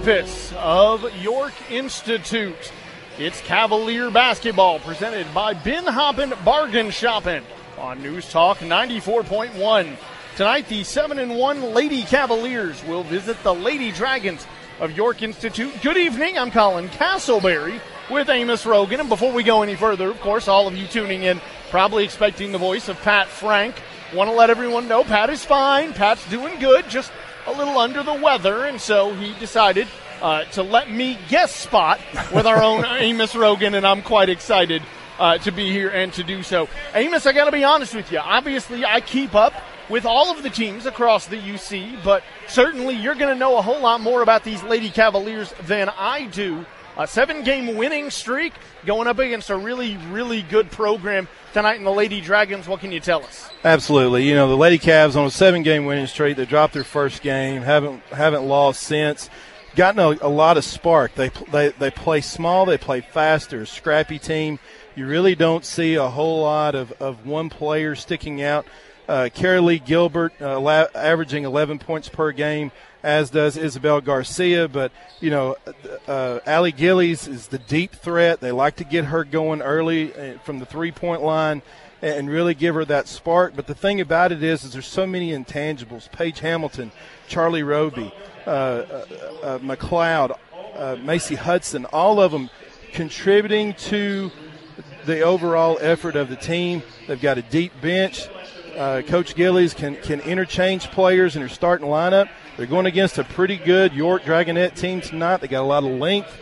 campus of York Institute. It's Cavalier basketball presented by Ben Hoppen Bargain Shoppen on News Talk 94.1. Tonight, the 7-1 Lady Cavaliers will visit the Lady Dragons of York Institute. Good evening, I'm Colin Castleberry with Amos Rogan. And before we go any further, of course, all of you tuning in probably expecting the voice of Pat Frank. Want to let everyone know Pat is fine. Pat's doing good, just a little under the weather, and so he decided to let me guest spot with our own Amos Rogan, and I'm quite excited to be here and to do so. Amos, I got to be honest with you. Obviously, I keep up with all of the teams across the UC, but certainly you're going to know a whole lot more about these Lady Cavaliers than I do. A 7-game winning streak going up against a really, really good program tonight in the Lady Dragons. What can you tell us? Absolutely. You know, the Lady Cavs on a 7-game winning streak. They dropped their first game, haven't lost since. Gotten a lot of spark. They play small. They play fast. They're a scrappy team. You really don't see a whole lot of one player sticking out. Carolee Gilbert averaging 11 points per game, as does Isabel Garcia. But, you know, Allie Gillies is the deep threat. They like to get her going early from the three-point line and really give her that spark. But the thing about it is there's so many intangibles. Paige Hamilton, Charlie Roby, McLeod, Macy Hudson, all of them contributing to the overall effort of the team. They've got a deep bench. Coach Gillies can interchange players in her starting lineup. They're going against a pretty good York Dragonette team tonight. They got a lot of length.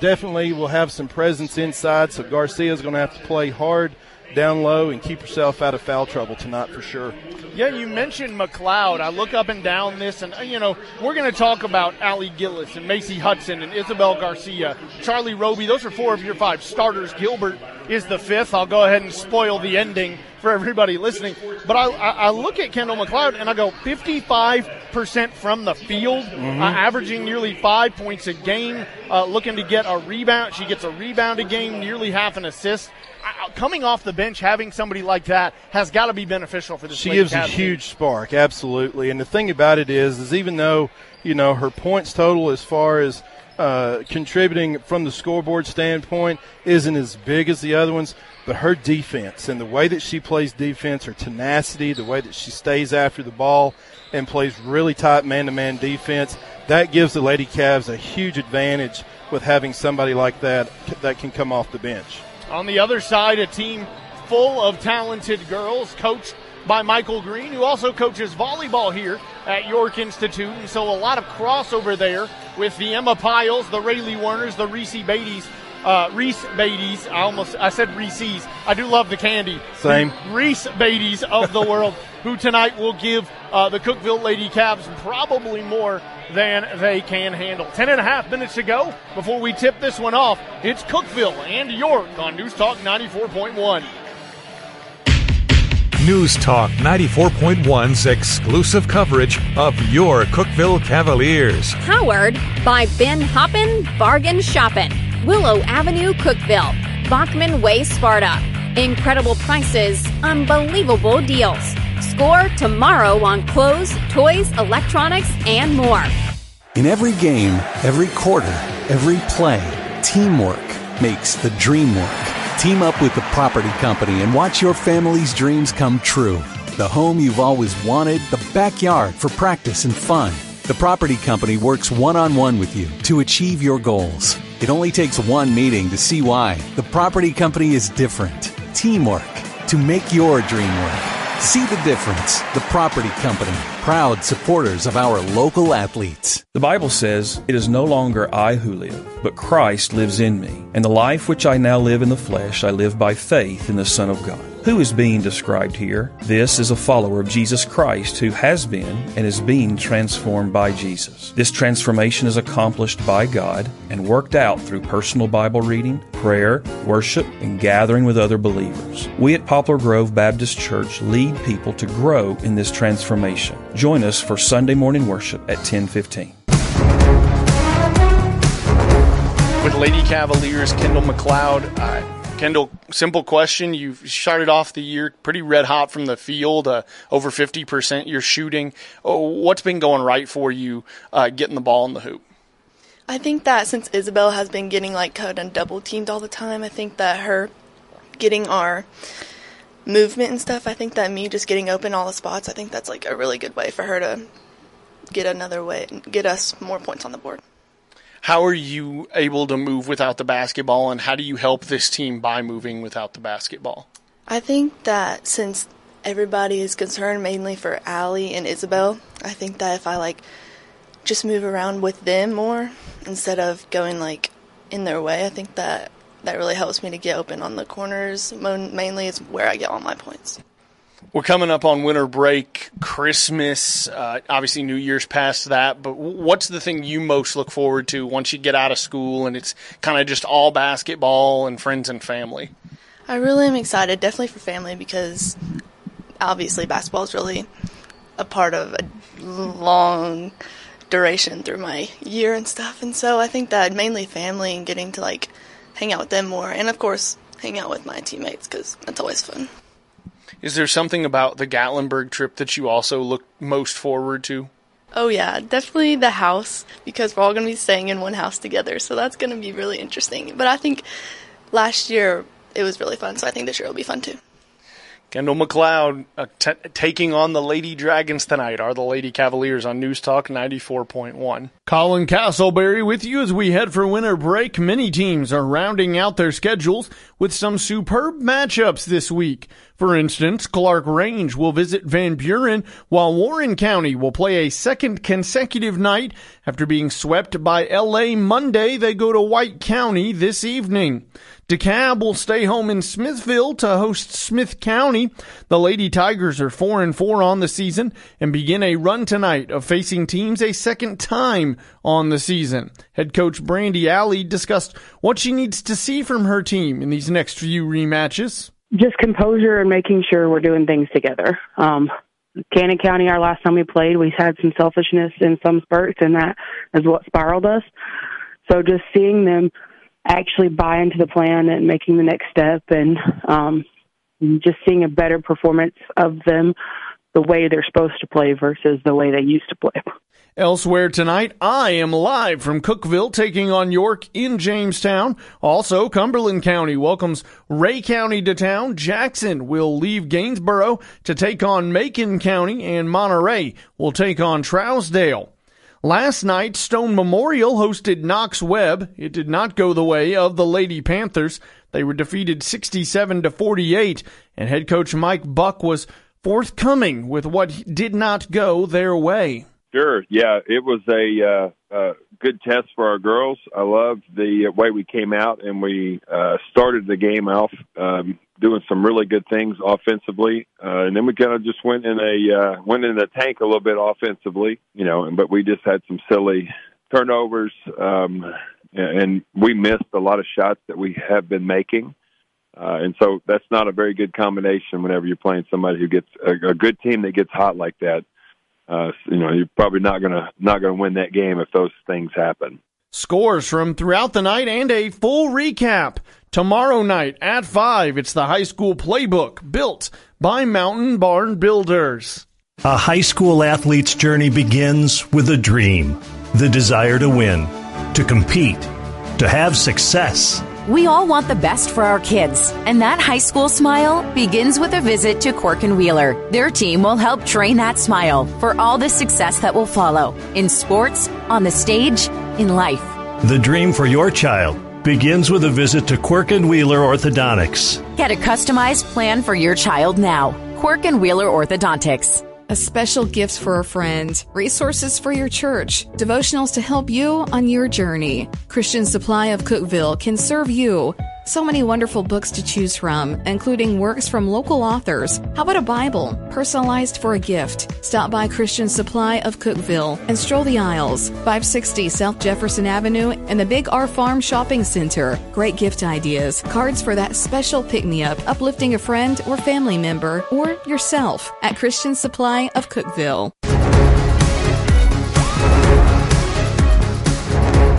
Definitely will have some presence inside, so Garcia's going to have to play hard down low and keep herself out of foul trouble tonight for sure. Yeah, you mentioned McLeod. I look up and down this, and, you know, we're going to talk about Allie Gillis and Macy Hudson and Isabel Garcia, Charlie Roby. Those are 4 of your 5 starters. Gilbert is the 5th. I'll go ahead and spoil the ending for everybody listening. But I look at Kendall McLeod, and I go 55% from the field, averaging nearly 5 points a game, looking to get a rebound. She gets a rebound a game, nearly half an assist. Coming off the bench, having somebody like that has got to be beneficial for this. She gives a huge spark, absolutely. And the thing about it is even though, you know, her points total as far as contributing from the scoreboard standpoint isn't as big as the other ones, but her defense and the way that she plays defense, her tenacity, the way that she stays after the ball and plays really tight man-to-man defense, that gives the Lady Cavs a huge advantage with having somebody like that that can come off the bench. On the other side, a team full of talented girls, coached by Michael Green, who also coaches volleyball here at York Institute. And so a lot of crossover there with the Emma Pyles, the Raylee Werners, the Reese Beatty's. I said Reese's. I do love the candy. Same. Reese Beatty's of the world, who tonight will give the Cookeville Lady Cavs probably more than they can handle. 10.5 minutes to go before we tip this one off. It's Cookeville and York on News Talk 94.1. News Talk 94.1's exclusive coverage of your Cookeville Cavaliers. Powered by Ben Hoppen Bargain Shoppin', Willow Avenue, Cookeville, Bachman Way, Sparta. Incredible prices, unbelievable deals. Score tomorrow on clothes, toys, electronics, and more. In every game, every quarter, every play, teamwork makes the dream work. Team up with the Property Company and watch your family's dreams come true. The home you've always wanted, the backyard for practice and fun. The Property Company works one-on-one with you to achieve your goals. It only takes one meeting to see why. The Property Company is different. Teamwork to make your dream work. See the difference. The Property Company. Proud supporters of our local athletes. The Bible says, "It is no longer I who live, but Christ lives in me. And the life which I now live in the flesh, I live by faith in the Son of God." Who is being described here? This is a follower of Jesus Christ who has been and is being transformed by Jesus. This transformation is accomplished by God and worked out through personal Bible reading, prayer, worship, and gathering with other believers. We at Poplar Grove Baptist Church lead people to grow in this transformation. Join us for Sunday morning worship at 10:15. With Lady Cavaliers, Kendall McLeod, Kendall, simple question. You started off the year pretty red hot from the field, over 50% you're shooting. What's been going right for you getting the ball in the hoop? I think that since Isabel has been getting like cut and double teamed all the time, I think that her getting our movement and stuff, I think that me just getting open all the spots, I think that's like a really good way for her to get another way and get us more points on the board. How are you able to move without the basketball, and how do you help this team by moving without the basketball? I think that since everybody is concerned mainly for Allie and Isabel, I think that if I like just move around with them more instead of going like in their way, I think that that really helps me to get open on the corners. Mainly is where I get all my points. We're coming up on winter break, Christmas, obviously New Year's past that, but what's the thing you most look forward to once you get out of school and it's kind of just all basketball and friends and family? I really am excited, definitely for family, because obviously basketball is really a part of a long duration through my year and stuff, and so I think that mainly family and getting to like hang out with them more, and of course hang out with my teammates because that's always fun. Is there something about the Gatlinburg trip that you also look most forward to? Oh, yeah, definitely the house, because we're all going to be staying in one house together, so that's going to be really interesting. But I think last year it was really fun, so I think this year will be fun too. Kendall McLeod taking on the Lady Dragons tonight are the Lady Cavaliers on News Talk 94.1. Colin Castleberry with you as we head for winter break. Many teams are rounding out their schedules with some superb matchups this week. For instance, Clark Range will visit Van Buren, while Warren County will play a second consecutive night. After being swept by L.A. Monday, they go to White County this evening. DeKalb will stay home in Smithville to host Smith County. The Lady Tigers are 4-4 on the season and begin a run tonight of facing teams a second time on the season. Head coach Brandi Alley discussed what she needs to see from her team in these next few rematches. Just composure and making sure we're doing things together. Cannon County, our last time we played, we had some selfishness in some spurts, and that is what spiraled us. So just seeing them actually buy into the plan and making the next step, and just seeing a better performance of them the way they're supposed to play versus the way they used to play. Elsewhere tonight, I am live from Cookeville taking on York in Jamestown. Also, Cumberland County welcomes Ray County to town. Jackson will leave Gainsboro to take on Macon County, and Monterey will take on Trousdale. Last night, Stone Memorial hosted Knox Webb. It did not go the way of the Lady Panthers. They were defeated 67-48, and head coach Mike Buck was forthcoming with what did not go their way. Sure, yeah, it was a good test for our girls. I loved the way we came out, and we started the game off doing some really good things offensively, and then we kind of just went in the tank a little bit offensively, you know. But we just had some silly turnovers, and we missed a lot of shots that we have been making, and so that's not a very good combination whenever you're playing somebody who gets a good team that gets hot like that. You know, you're probably not gonna win that game if those things happen. Scores from throughout the night and a full recap. Tomorrow night at 5, it's the high school playbook built by Mountain Barn Builders. A high school athlete's journey begins with a dream, the desire to win, to compete, to have success. We all want the best for our kids, and that high school smile begins with a visit to Quirk and Wheeler. Their team will help train that smile for all the success that will follow in sports, on the stage, in life. The dream for your child begins with a visit to Quirk and Wheeler Orthodontics. Get a customized plan for your child now. Quirk and Wheeler Orthodontics. A special gift for a friend, resources for your church, devotionals to help you on your journey. Christian Supply of Cookeville can serve you. So many wonderful books to choose from, including works from local authors. How about a Bible, personalized for a gift? Stop by Christian Supply of Cookeville and stroll the aisles. 560 South Jefferson Avenue and the Big R Farm Shopping Center. Great gift ideas, cards for that special pick-me-up, uplifting a friend or family member or yourself at Christian Supply of Cookeville.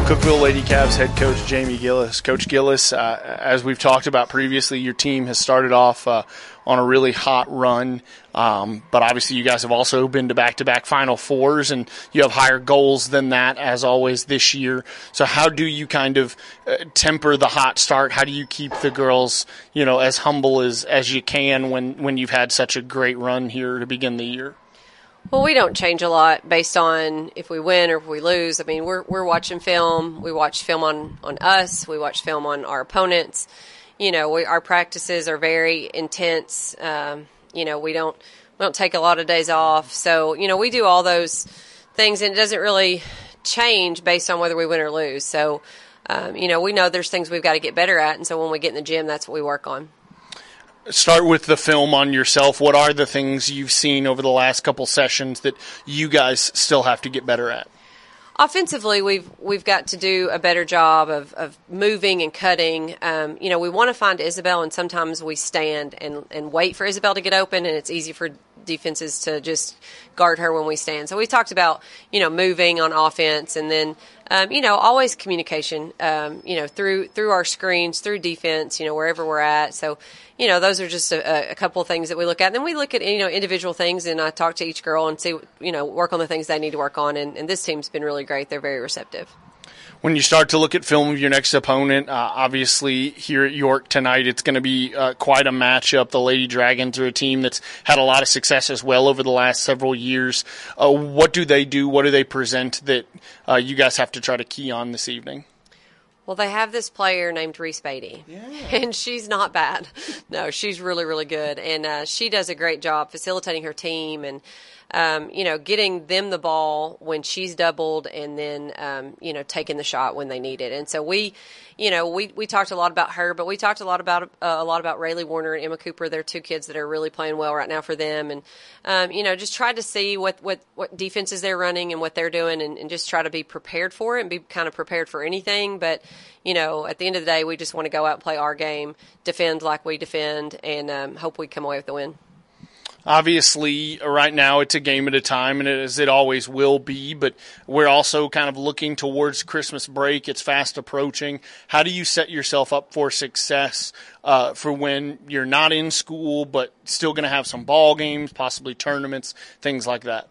Cookeville Lady Cavs head coach Jamie Gillies. Coach Gillies, as we've talked about previously, your team has started off on a really hot run, but obviously you guys have also been to back-to-back Final Fours, and you have higher goals than that, as always, this year. So how do you kind of temper the hot start? How do you keep the girls, you know, as humble as you can when you've had such a great run here to begin the year? Well, we don't change a lot based on if we win or if we lose. I mean, we're watching film. We watch film on us. We watch film on our opponents. You know, our practices are very intense. You know, we don't take a lot of days off. So, you know, we do all those things, and it doesn't really change based on whether we win or lose. So, you know, we know there's things we've got to get better at, and so when we get in the gym, that's what we work on. Start with the film on yourself. What are the things you've seen over the last couple sessions that you guys still have to get better at? Offensively, we've got to do a better job of moving and cutting. You know, we want to find Isabel, and sometimes we stand and wait for Isabel to get open, and it's easy for defenses to just guard her when we stand. So we talked about, you know, moving on offense, and then, you know, always communication, you know, through our screens, through defense, you know, wherever we're at. So, you know, those are just a couple of things that we look at. And then we look at, you know, individual things, and I talk to each girl and see, you know, work on the things they need to work on. And this team's been really great. They're very receptive. When you start to look at film of your next opponent, obviously here at York tonight, it's going to be quite a matchup. The Lady Dragons are a team that's had a lot of success as well over the last several years. What do they do? What do they present that you guys have to try to key on this evening? Well, they have this player named Reese Beatty, yeah. And she's not bad. No, she's really, really good, and she does a great job facilitating her team and, you know, getting them the ball when she's doubled and then, you know, taking the shot when they need it. And so we, you know, we talked a lot about her, but we talked a lot about Raylee Werner and Emma Cooper. They're two kids that are really playing well right now for them, and, you know, just try to see what defenses they're running and what they're doing, and just try to be prepared for it and be kind of prepared for anything, but – you know, at the end of the day, we just want to go out and play our game, defend like we defend, and hope we come away with the win. Obviously, right now it's a game at a time, and as it always will be, but we're also kind of looking towards Christmas break. It's fast approaching. How do you set yourself up for success for when you're not in school but still going to have some ball games, possibly tournaments, things like that?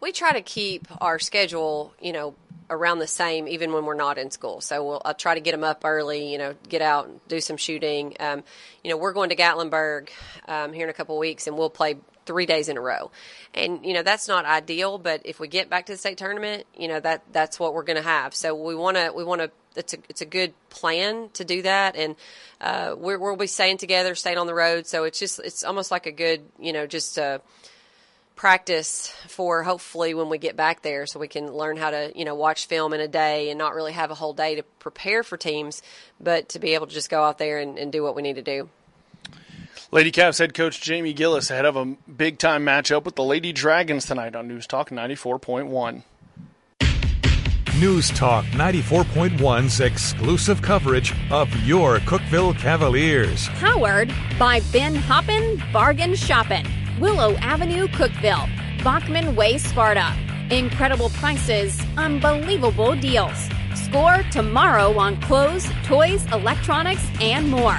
We try to keep our schedule, you know, around the same even when we're not in school. So I'll try to get them up early, you know, get out and do some shooting. You know, we're going to Gatlinburg here in a couple of weeks, and we'll play 3 days in a row. And, you know, that's not ideal, but if we get back to the state tournament, you know, that's what we're going to have. So we want to it's a good plan to do that. And we'll be staying together, staying on the road. So it's almost like a good, you know, just practice for hopefully when we get back there, so we can learn how to, you know, watch film in a day and not really have a whole day to prepare for teams, but to be able to just go out there and do what we need to do. Lady Cavs head coach Jamie Gillies ahead of a big-time matchup with the Lady Dragons tonight on News Talk 94.1. News Talk 94.1's exclusive coverage of your Cookeville Cavaliers. Powered by Ben Hoppen Bargain Shoppen. Willow Avenue, Cookeville. Bachman Way, Sparta. Incredible prices, unbelievable deals. Score tomorrow on clothes, toys, electronics, and more.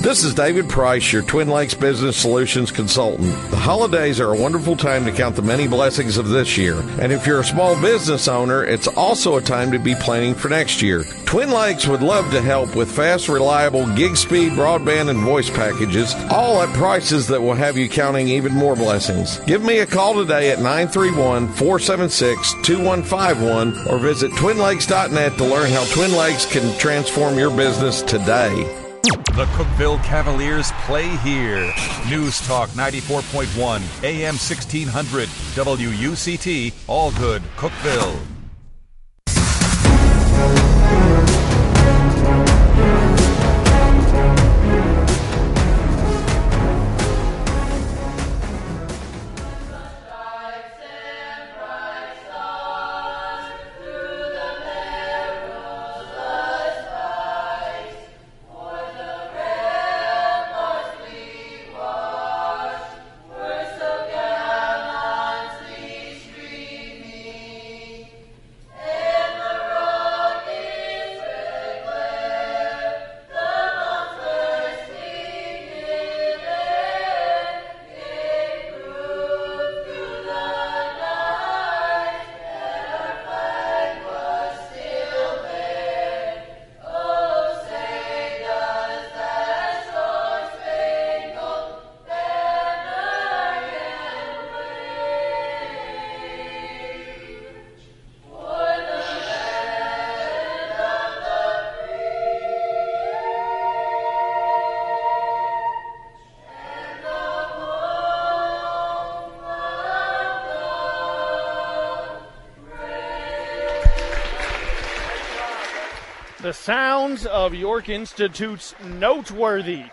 This is David Price, your Twin Lakes Business Solutions consultant. The holidays are a wonderful time to count the many blessings of this year. And if you're a small business owner, it's also a time to be planning for next year. Twin Lakes would love to help with fast, reliable, gig-speed broadband and voice packages, all at prices that will have you counting even more blessings. Give me a call today at 931-476-2151 or visit twinlakes.net to learn how Twin Lakes can transform your business today. The Cookeville Cavaliers play here. News Talk 94.1, AM 1600, WUCT, All Good, Cookeville. sounds of York Institute's Noteworthy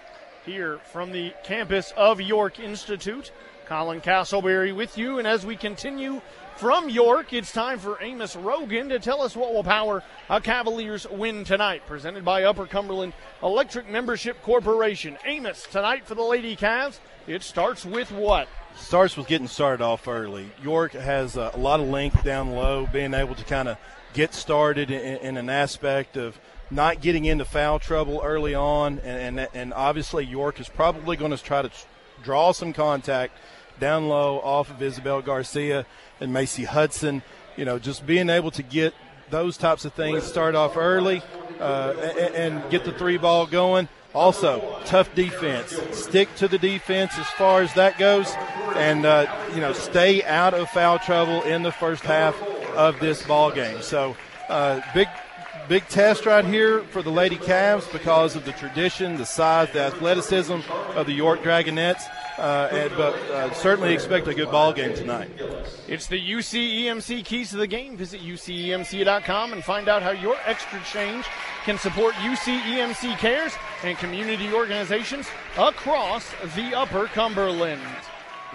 here from the campus of York Institute. Colin Castleberry with you, and as we continue from York, it's time for Amos Rogan to tell us what will power a Cavaliers win tonight. Presented by Upper Cumberland Electric Membership Corporation. Amos, tonight for the Lady Cavs, it starts with what? Starts with getting started off early. York has a lot of length down low, being able to kind of get started in an aspect of not getting into foul trouble early on, and obviously York is probably going to try to draw some contact down low off of Isabel Garcia and Macy Hudson. You know, just being able to get those types of things, start off early and get the three ball going. Also, tough defense. Stick to the defense as far as that goes, and stay out of foul trouble in the first half of this ball game. So, big test right here for the Lady Cavs because of the tradition, the size, the athleticism of the York Dragonettes. But certainly expect a good ball game tonight. It's the UCEMC keys to the game. Visit UCEMC.com and find out how your extra change can support UCEMC cares and community organizations across the Upper Cumberland.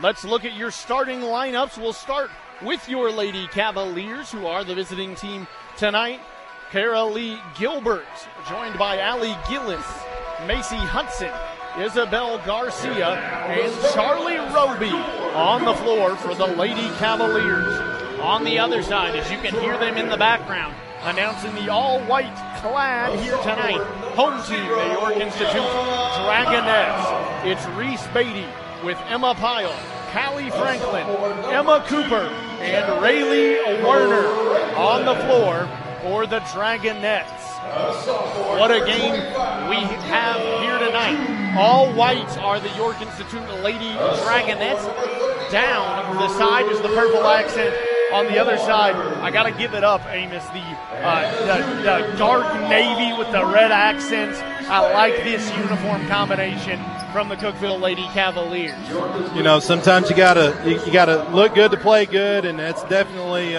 Let's look at your starting lineups. We'll start with your Lady Cavaliers, who are the visiting team tonight. Carolee Gilbert, joined by Allie Gillies, Macy Hudson, Isabel Garcia, and Charlie Roby on the floor for the Lady Cavaliers. On the other side, as you can hear them in the background, announcing the all-white clad here tonight, home team, the York Institute Dragonettes. It's Reese Beatty with Emma Pyles, Callie Franklin, Emma Cooper, and Raylee Werner on the floor for the Dragonettes. What a game we have here tonight. All whites are the York Institute Lady Dragonettes. Down the side is the purple accent. On the other side, I got to give it up, Amos, the dark navy with the red accents. I like this uniform combination from the Cookeville Lady Cavaliers. You know, sometimes you gotta look good to play good, and that's definitely,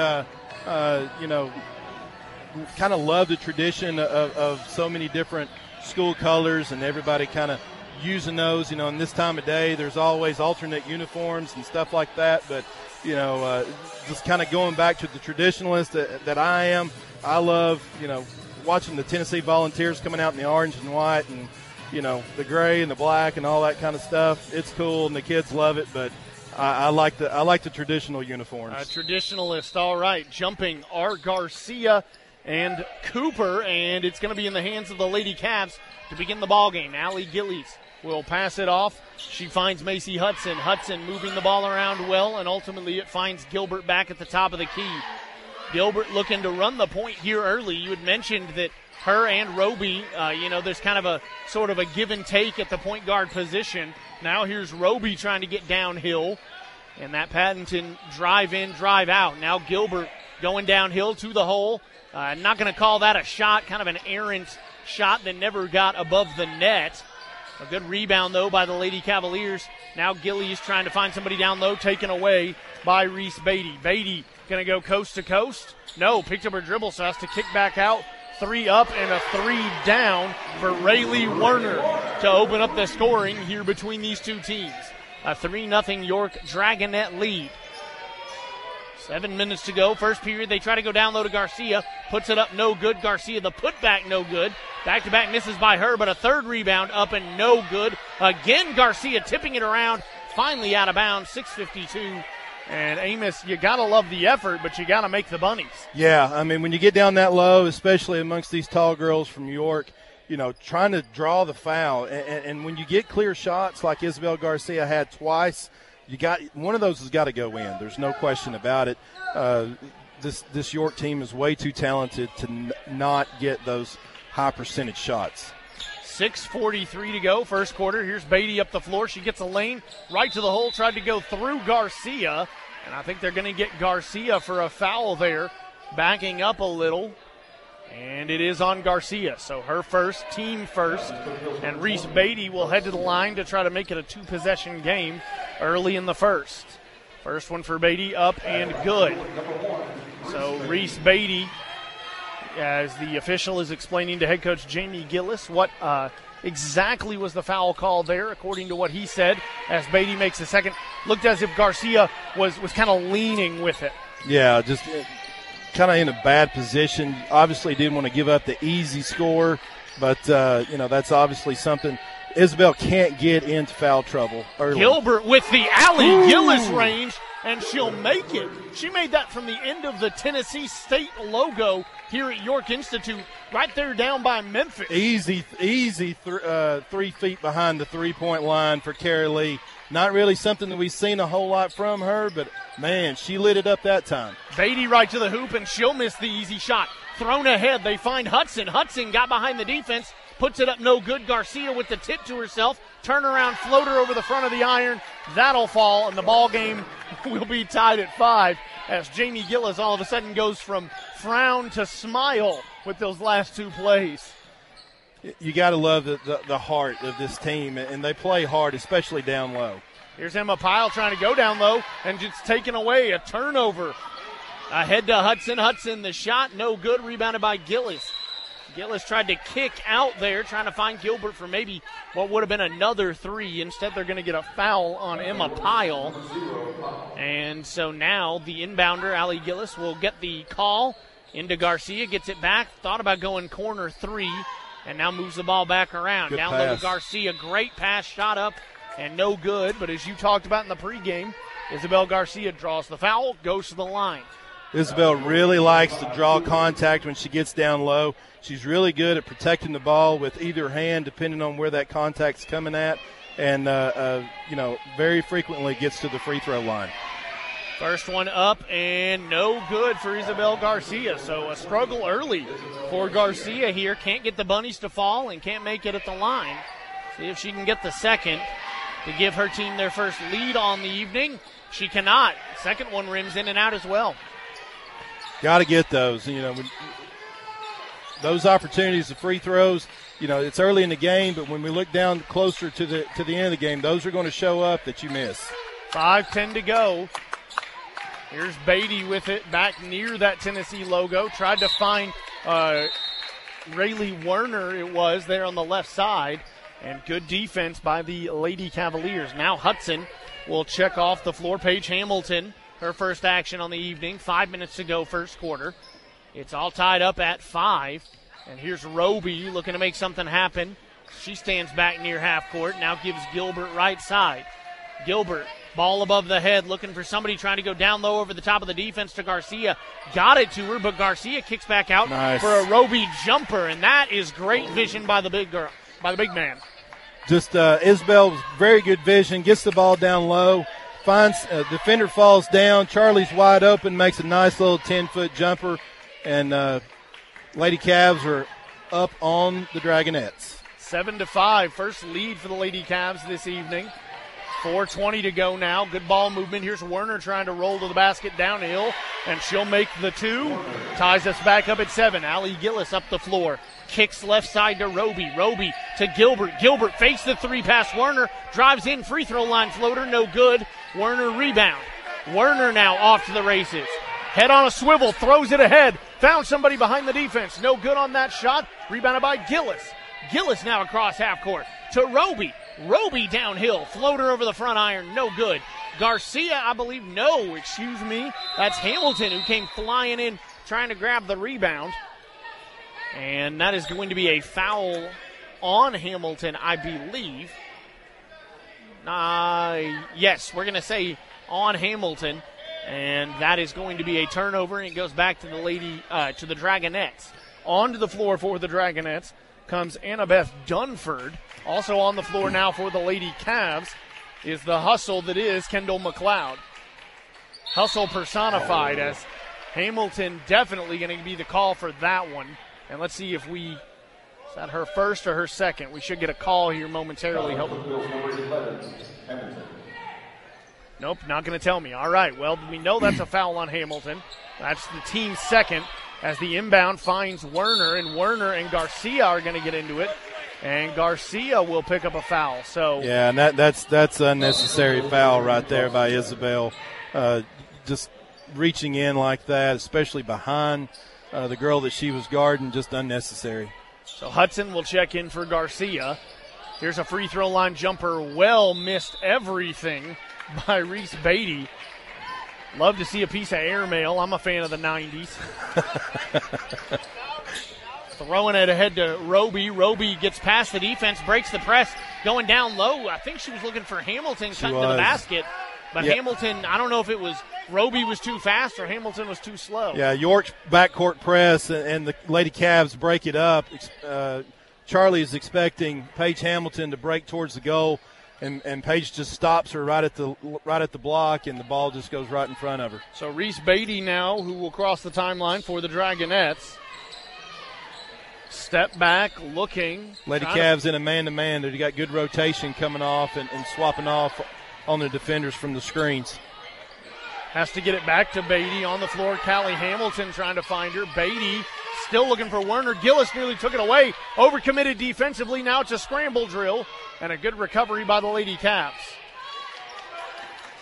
kind of love the tradition of so many different school colors and everybody kind of using those. You know, in this time of day, there's always alternate uniforms and stuff like that. But, you know, just kind of going back to the traditionalist that I am, I love, you know, watching the Tennessee Volunteers coming out in the orange and white and, you know, the gray and the black and all that kind of stuff. It's cool, and the kids love it, but I like the traditional uniforms. Traditionalist, all right. Jumping are Garcia and Cooper, and it's going to be in the hands of the Lady Cavs to begin the ball game. Allie Gillies will pass it off. She finds Macy Hudson. Hudson moving the ball around well, and ultimately it finds Gilbert back at the top of the key. Gilbert looking to run the point here early. You had mentioned that her and Roby, there's kind of a sort of a give and take at the point guard position. Now here's Roby trying to get downhill, and that Pattinson drive in, drive out. Now Gilbert going downhill to the hole. Not going to call that a shot, kind of an errant shot that never got above the net. A good rebound, though, by the Lady Cavaliers. Now Gillies trying to find somebody down low, taken away by Reese Beatty. Beatty going to go coast to coast. No, picked up her dribble, so has to kick back out. Three up and a three down for Raylee Werner to open up the scoring here between these two teams. A 3-0 York Dragonette lead. 7 minutes to go. First period, they try to go down low to Garcia. Puts it up, no good. Garcia, the putback, no good. Back-to-back misses by her, but a third rebound up and no good. Again, Garcia tipping it around. Finally out of bounds, 6:52. And, Amos, you got to love the effort, but you got to make the bunnies. Yeah, I mean, when you get down that low, especially amongst these tall girls from York, you know, trying to draw the foul. And when you get clear shots like Isabel Garcia had twice, you got one of those has got to go in. There's no question about it. This York team is way too talented to not get those high percentage shots. 6:43 to go, first quarter. Here's Beatty up the floor. She gets a lane right to the hole, tried to go through Garcia, and I think they're going to get Garcia for a foul there, backing up a little. And it is on Garcia, so her first, team first. And Reese Beatty will head to the line to try to make it a two-possession game early in the first. First one for Beatty, up and good. So Reese Beatty as the official is explaining to head coach Jamie Gillies what exactly was the foul call there, according to what he said, as Beatty makes the second. Looked as if Garcia was kind of leaning with it. Yeah, just kind of in a bad position. Obviously didn't want to give up the easy score, but, you know, that's obviously something. Isabel can't get into foul trouble early. Gilbert with the Allie Gillies range, and she'll make it. She made that from the end of the Tennessee State logo here at York Institute, right there down by Memphis. Easy 3 feet behind the three-point line for Carolee. Not really something that we've seen a whole lot from her, but, man, she lit it up that time. Beatty right to the hoop, and she'll miss the easy shot. Thrown ahead, they find Hudson. Hudson got behind the defense, puts it up no good. Garcia with the tip to herself. Turnaround floater over the front of the iron. That'll fall, and the ball game will be tied at 5 as Jamie Gillies all of a sudden goes from frown to smile with those last two plays. You got to love the heart of this team, and they play hard, especially down low. Here's Emma Pyle trying to go down low, and it's taken away, a turnover. Ahead to Hudson. Hudson, the shot, no good, rebounded by Gillies. Gillies tried to kick out there, trying to find Gilbert for maybe what would have been another three. Instead, they're going to get a foul on Emma Pyle. And so now the inbounder, Allie Gillies, will get the call into Garcia, gets it back, thought about going corner three, and now moves the ball back around. Good down pass. Low to Garcia, great pass, shot up, and no good. But as you talked about in the pregame, Isabel Garcia draws the foul, goes to the line. Isabel really likes to draw contact when she gets down low. She's really good at protecting the ball with either hand, depending on where that contact's coming at, and, you know, very frequently gets to the free throw line. First one up and no good for Isabel Garcia, so a struggle early for Garcia here. Can't get the bunnies to fall and can't make it at the line. See if she can get the second to give her team their first lead on the evening. She cannot. Second one rims in and out as well. Got to get those, you know, when those opportunities, the free throws, you know, it's early in the game, but when we look down closer to the end of the game, those are going to show up that you miss. 5:10 to go. Here's Beatty with it back near that Tennessee logo. Tried to find Raylee Werner, it was, there on the left side. And good defense by the Lady Cavaliers. Now Hudson will check off the floor. Paige Hamilton, her first action on the evening. 5 minutes to go, first quarter. It's all tied up at 5. And here's Roby looking to make something happen. She stands back near half court. Now gives Gilbert right side. Gilbert, ball above the head, looking for somebody, trying to go down low over the top of the defense to Garcia. Got it to her, but Garcia kicks back out for a Roby jumper, and that is great vision by the big girl, by the big man. Just Isabel's very good vision, gets the ball down low, finds a defender, falls down. Charlie's wide open, makes a nice little 10-foot jumper, and Lady Cavs are up on the Dragonettes. 7-5, first lead for the Lady Cavs this evening. 4:20 to go now. Good ball movement. Here's Werner trying to roll to the basket downhill, and she'll make the two. Ties us back up at 7. Allie Gillies up the floor. Kicks left side to Roby. Roby to Gilbert. Gilbert fakes the three past Werner. Drives in, free throw line floater. No good. Werner rebound. Werner now off to the races. Head on a swivel. Throws it ahead. Found somebody behind the defense. No good on that shot. Rebounded by Gillies. Gillies now across half court to Roby. Roby downhill, floater over the front iron, no good. Garcia, I believe, no, excuse me. That's Hamilton who came flying in trying to grab the rebound. And that is going to be a foul on Hamilton, I believe. Yes, we're going to say on Hamilton. And that is going to be a turnover, and it goes back to the lady, to the Dragonettes. Onto the floor for the Dragonettes comes Annabeth Dunford. Also on the floor now for the Lady Cavs is the hustle that is Kendall McLeod. Hustle personified, as Hamilton definitely going to be the call for that one. And let's see if we, is that her first or her second? We should get a call here momentarily. Nope, not going to tell me. All right, well, we know that's a foul on Hamilton. That's the team's second, as the inbound finds Werner, and Werner and Garcia are going to get into it. And Garcia will pick up a foul. So yeah, and that's unnecessary foul right there by Isabel. Just reaching in like that, especially behind the girl that she was guarding, just unnecessary. So Hudson will check in for Garcia. Here's a free throw line jumper. Well missed everything by Reese Beatty. Love to see a piece of airmail. I'm a fan of the 90s. Throwing it ahead to Roby. Roby gets past the defense, breaks the press, going down low. I think she was looking for Hamilton, cutting to the basket. But yep. Hamilton, I don't know if it was Roby was too fast or Hamilton was too slow. Yeah, York's backcourt press and the Lady Cavs break it up. Charlie is expecting Paige Hamilton to break towards the goal. And Paige just stops her right at the block, and the ball just goes right in front of her. So Reese Beatty now, who will cross the timeline for the Dragonettes. Step back, looking. Lady Cavs in a man-to-man. They've got good rotation coming off and swapping off on their defenders from the screens. Has to get it back to Beatty on the floor. Callie Hamilton trying to find her. Beatty still looking for Werner. Gillis nearly took it away. Overcommitted defensively. Now it's a scramble drill. And a good recovery by the Lady Caps.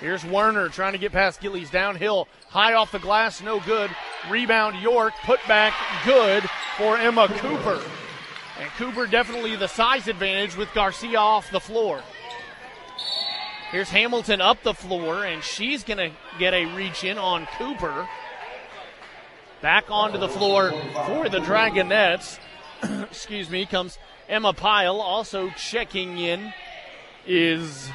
Here's Werner trying to get past Gillies downhill. High off the glass, no good. Rebound York, put back, good for Emma Cooper. And Cooper definitely the size advantage with Garcia off the floor. Here's Hamilton up the floor, and she's going to get a reach in on Cooper. Back onto the floor for the Dragonettes. Excuse me, comes Emma Pyle. Also checking in is,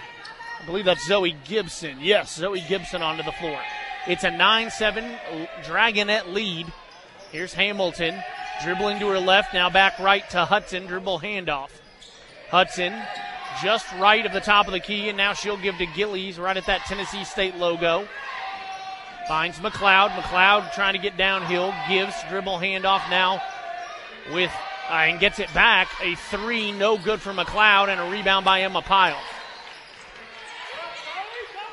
I believe that's Zoe Gibson. Yes, Zoe Gibson onto the floor. It's a 9-7 Dragonette lead. Here's Hamilton dribbling to her left, now back right to Hudson, dribble handoff. Hudson just right of the top of the key, and now she'll give to Gillies right at that Tennessee State logo. Finds McLeod. McLeod trying to get downhill, gives dribble handoff now with and gets it back. A three, no good for McLeod, and a rebound by Emma Pyle.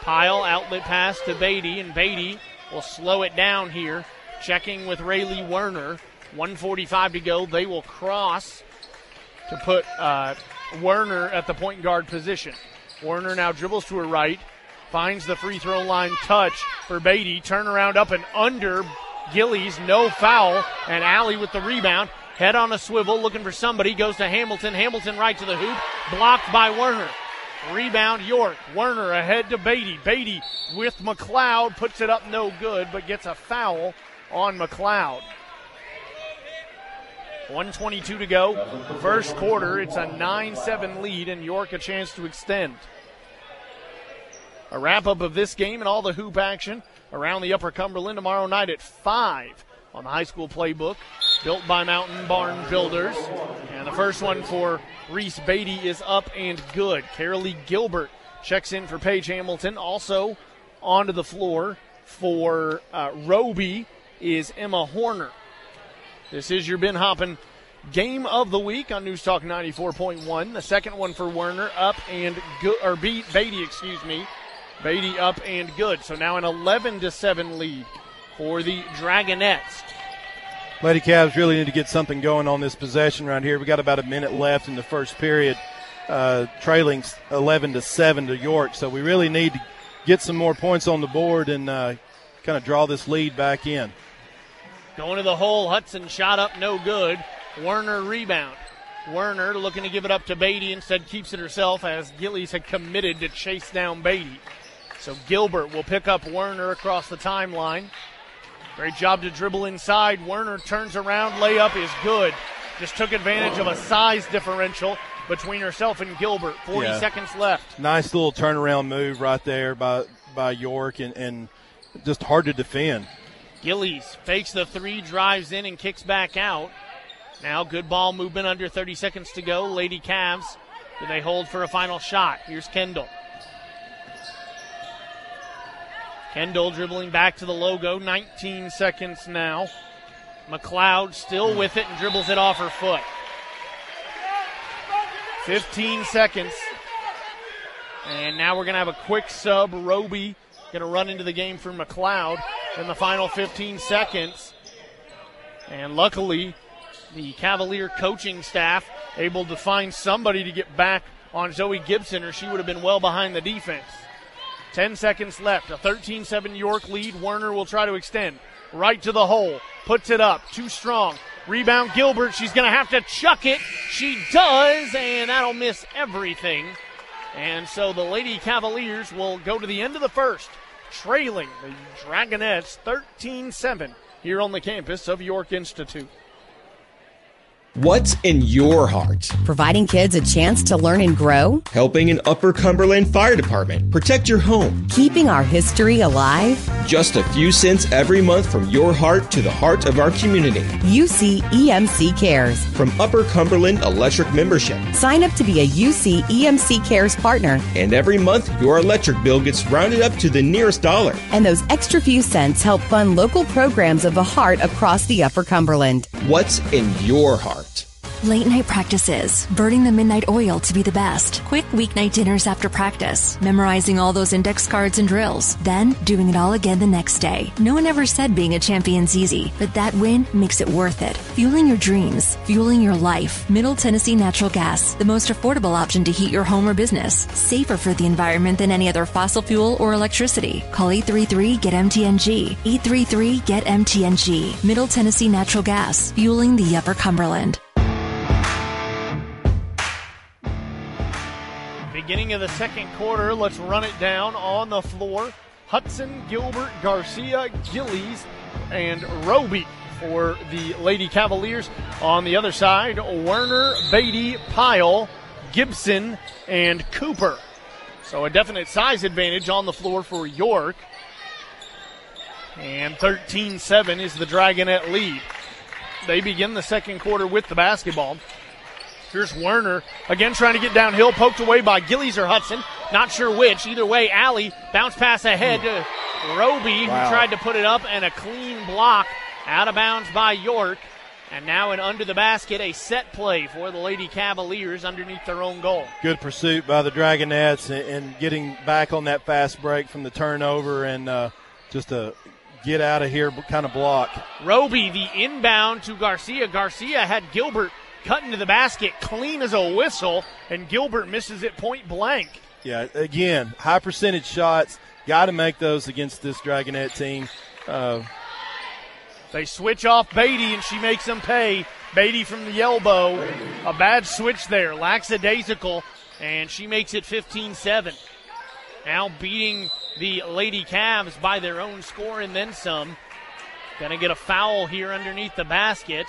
Pyle outlet pass to Beatty, and Beatty will slow it down here. Checking with Raylee Werner. 1:45 to go. They will cross to put Werner at the point guard position. Werner now dribbles to her right, finds the free throw line touch for Beatty. Turnaround up and under. Gillies, no foul, and Allie with the rebound. Head on a swivel, looking for somebody, goes to Hamilton. Hamilton right to the hoop, blocked by Werner. Rebound York. Werner ahead to Beatty. Beatty with McLeod, puts it up no good, but gets a foul on McLeod. 1:22 to go. First quarter, it's a 9-7 lead, and York a chance to extend. A wrap-up of this game and all the hoop action around the Upper Cumberland tomorrow night at 5 on the High School Playbook. Built by Mountain Barn Builders. And the first one for Reese Beatty is up and good. Carolee Gilbert checks in for Paige Hamilton. Also onto the floor for Roby is Emma Horner. This is your Ben Hoppen Game of the Week on News Talk 94.1. The second one for Werner up and good, or Beatty, excuse me. Beatty up and good. So now an 11-7 lead for the Dragonettes. Lady Cavs really need to get something going on this possession right here. We got about a minute left in the first period, trailing 11-7 to York. So we really need to get some more points on the board and kind of draw this lead back in. Going to the hole, Hudson shot up, no good. Werner rebound. Werner looking to give it up to Beatty, instead keeps it herself as Gillies had committed to chase down Beatty. So Gilbert will pick up Werner across the timeline. Great job to dribble inside. Werner turns around. Layup is good. Just took advantage of a size differential between herself and Gilbert. 40 seconds left. Nice little turnaround move right there by York and just hard to defend. Gillies fakes the three, drives in, and kicks back out. Now good ball movement under 30 seconds to go. Lady Cavs, do they hold for a final shot? Here's Kendall. Kendall dribbling back to the logo, 19 seconds now. McLeod still with it and dribbles it off her foot. 15 seconds. And now we're going to have a quick sub. Roby going to run into the game for McLeod in the final 15 seconds. And luckily, the Cavalier coaching staff able to find somebody to get back on Zoe Gibson, or she would have been well behind the defense. 10 seconds left. A 13-7 York lead. Werner will try to extend. right to the hole. Puts it up. Too strong. Rebound Gilbert. She's going to have to chuck it. She does, and that'll miss everything. And so the Lady Cavaliers will go to the end of the first, trailing the Dragonettes 13-7 here on the campus of York Institute. What's in your heart? Providing kids a chance to learn and grow. Helping an Upper Cumberland Fire Department protect your home. Keeping our history alive. Just a few cents every month from your heart to the heart of our community. UC EMC Cares. From Upper Cumberland Electric membership. Sign up to be a UC EMC Cares partner. And every month, your electric bill gets rounded up to the nearest dollar. And those extra few cents help fund local programs of the heart across the Upper Cumberland. What's in your heart? Late night practices, burning the midnight oil to be the best, quick weeknight dinners after practice, memorizing all those index cards and drills, then doing it all again the next day. No one ever said being a champion's easy, but that win makes it worth it. Fueling your dreams, fueling your life. Middle Tennessee Natural Gas, the most affordable option to heat your home or business. Safer for the environment than any other fossil fuel or electricity. Call 833-GET-MTNG. 833-GET-MTNG. Middle Tennessee Natural Gas, fueling the Upper Cumberland. Beginning of the second quarter, let's run it down on the floor. Hudson, Gilbert, Garcia, Gillies, and Roby for the Lady Cavaliers. On the other side, Werner, Beatty, Pyle, Gibson, and Cooper. So a definite size advantage on the floor for York. And 13-7 is the Dragonette lead. They begin the second quarter with the basketball. Here's Werner, again trying to get downhill, poked away by Gillies or Hudson. Not sure which. Either way, Allie, bounce pass ahead to Roby, who tried to put it up, and a clean block out of bounds by York. And now an under the basket, a set play for the Lady Cavaliers underneath their own goal. Good pursuit by the Dragonettes and getting back on that fast break from the turnover and just a get out of here kind of block. Roby, the inbound to Garcia. Garcia had Gilbert cut into the basket, clean as a whistle, and Gilbert misses it point blank. Yeah, again, high percentage shots. Got to make those against this Dragonette team. They switch off Beatty, and she makes them pay. Beatty from the elbow. A bad switch there, lackadaisical, and she makes it 15-7. Now beating the Lady Cavs by their own score and then some. Going to get a foul here underneath the basket.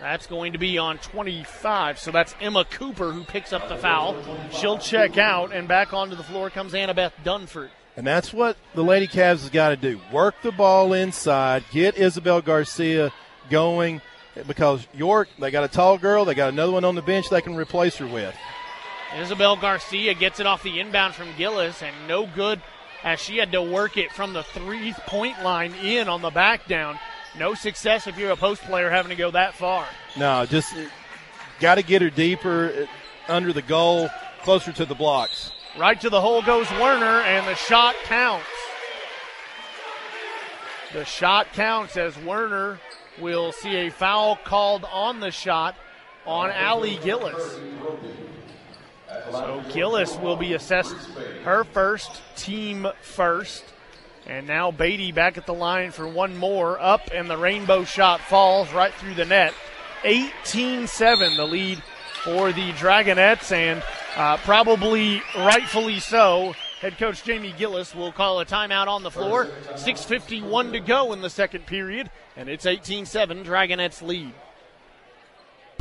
That's going to be on 25, so that's Emma Cooper who picks up the foul. She'll check out, and back onto the floor comes Annabeth Dunford. And that's what the Lady Cavs has got to do. Work the ball inside, get Isabel Garcia going, because York, they got a tall girl, they got another one on the bench they can replace her with. Isabel Garcia gets it off the inbound from Gillies, and no good as she had to work it from the three-point line in on the back down. No success if you're a post player having to go that far. No, just got to get her deeper under the goal, closer to the blocks. Right to the hole goes Werner, and the shot counts. The shot counts as Werner will see a foul called on the shot on Allie Gillies. So Gillies will be assessed her first, team first. And now Beatty back at the line for one more. Up, and the rainbow shot falls right through the net. 18-7, the lead for the Dragonettes, and probably rightfully so. Head coach Jamie Gillies will call a timeout on the floor. 6:51 to go in the second period, and it's 18-7, Dragonettes lead.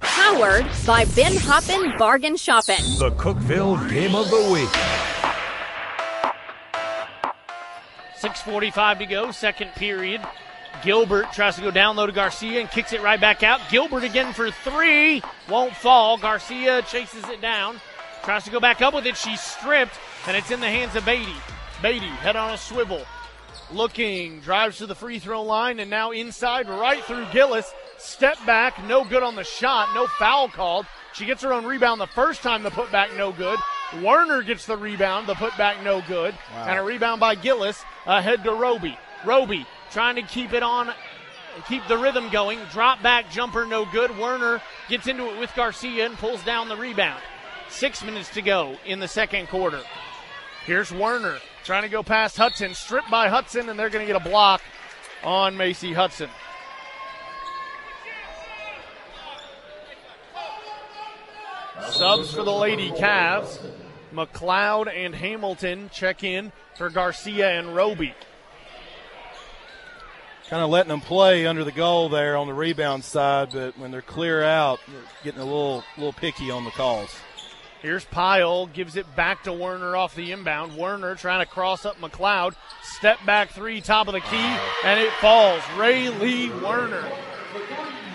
Powered by Ben Hoppen Bargain Shoppen. The Cookeville Game of the Week. 6:45 to go, second period. Gilbert tries to go down low to Garcia and kicks it right back out. Gilbert again for three. Won't fall. Garcia chases it down. Tries to go back up with it. She's stripped, and it's in the hands of Beatty. Beatty, head on a swivel. looking, drives to the free throw line, and now inside right through Gillis. Step back, no good on the shot, no foul called. She gets her own rebound the first time, the putback no good. Werner gets the rebound, the putback no good. Wow. And a rebound by Gillis ahead to Roby. Roby trying to keep it on, keep the rhythm going. Drop back jumper no good. Werner gets into it with Garcia and pulls down the rebound. 6 minutes to go in the second quarter. Here's Werner trying to go past Hudson. Stripped by Hudson, and they're going to get a block on Macy Hudson. Subs for the Lady Cavs. McLeod and Hamilton check in for Garcia and Roby. Kind of letting them play under the goal there on the rebound side, but when they're clear out, getting a little picky on the calls. Here's Pyle, gives it back to Werner off the inbound. Werner trying to cross up McLeod. Step back three, top of the key, and it falls. Raylee Werner.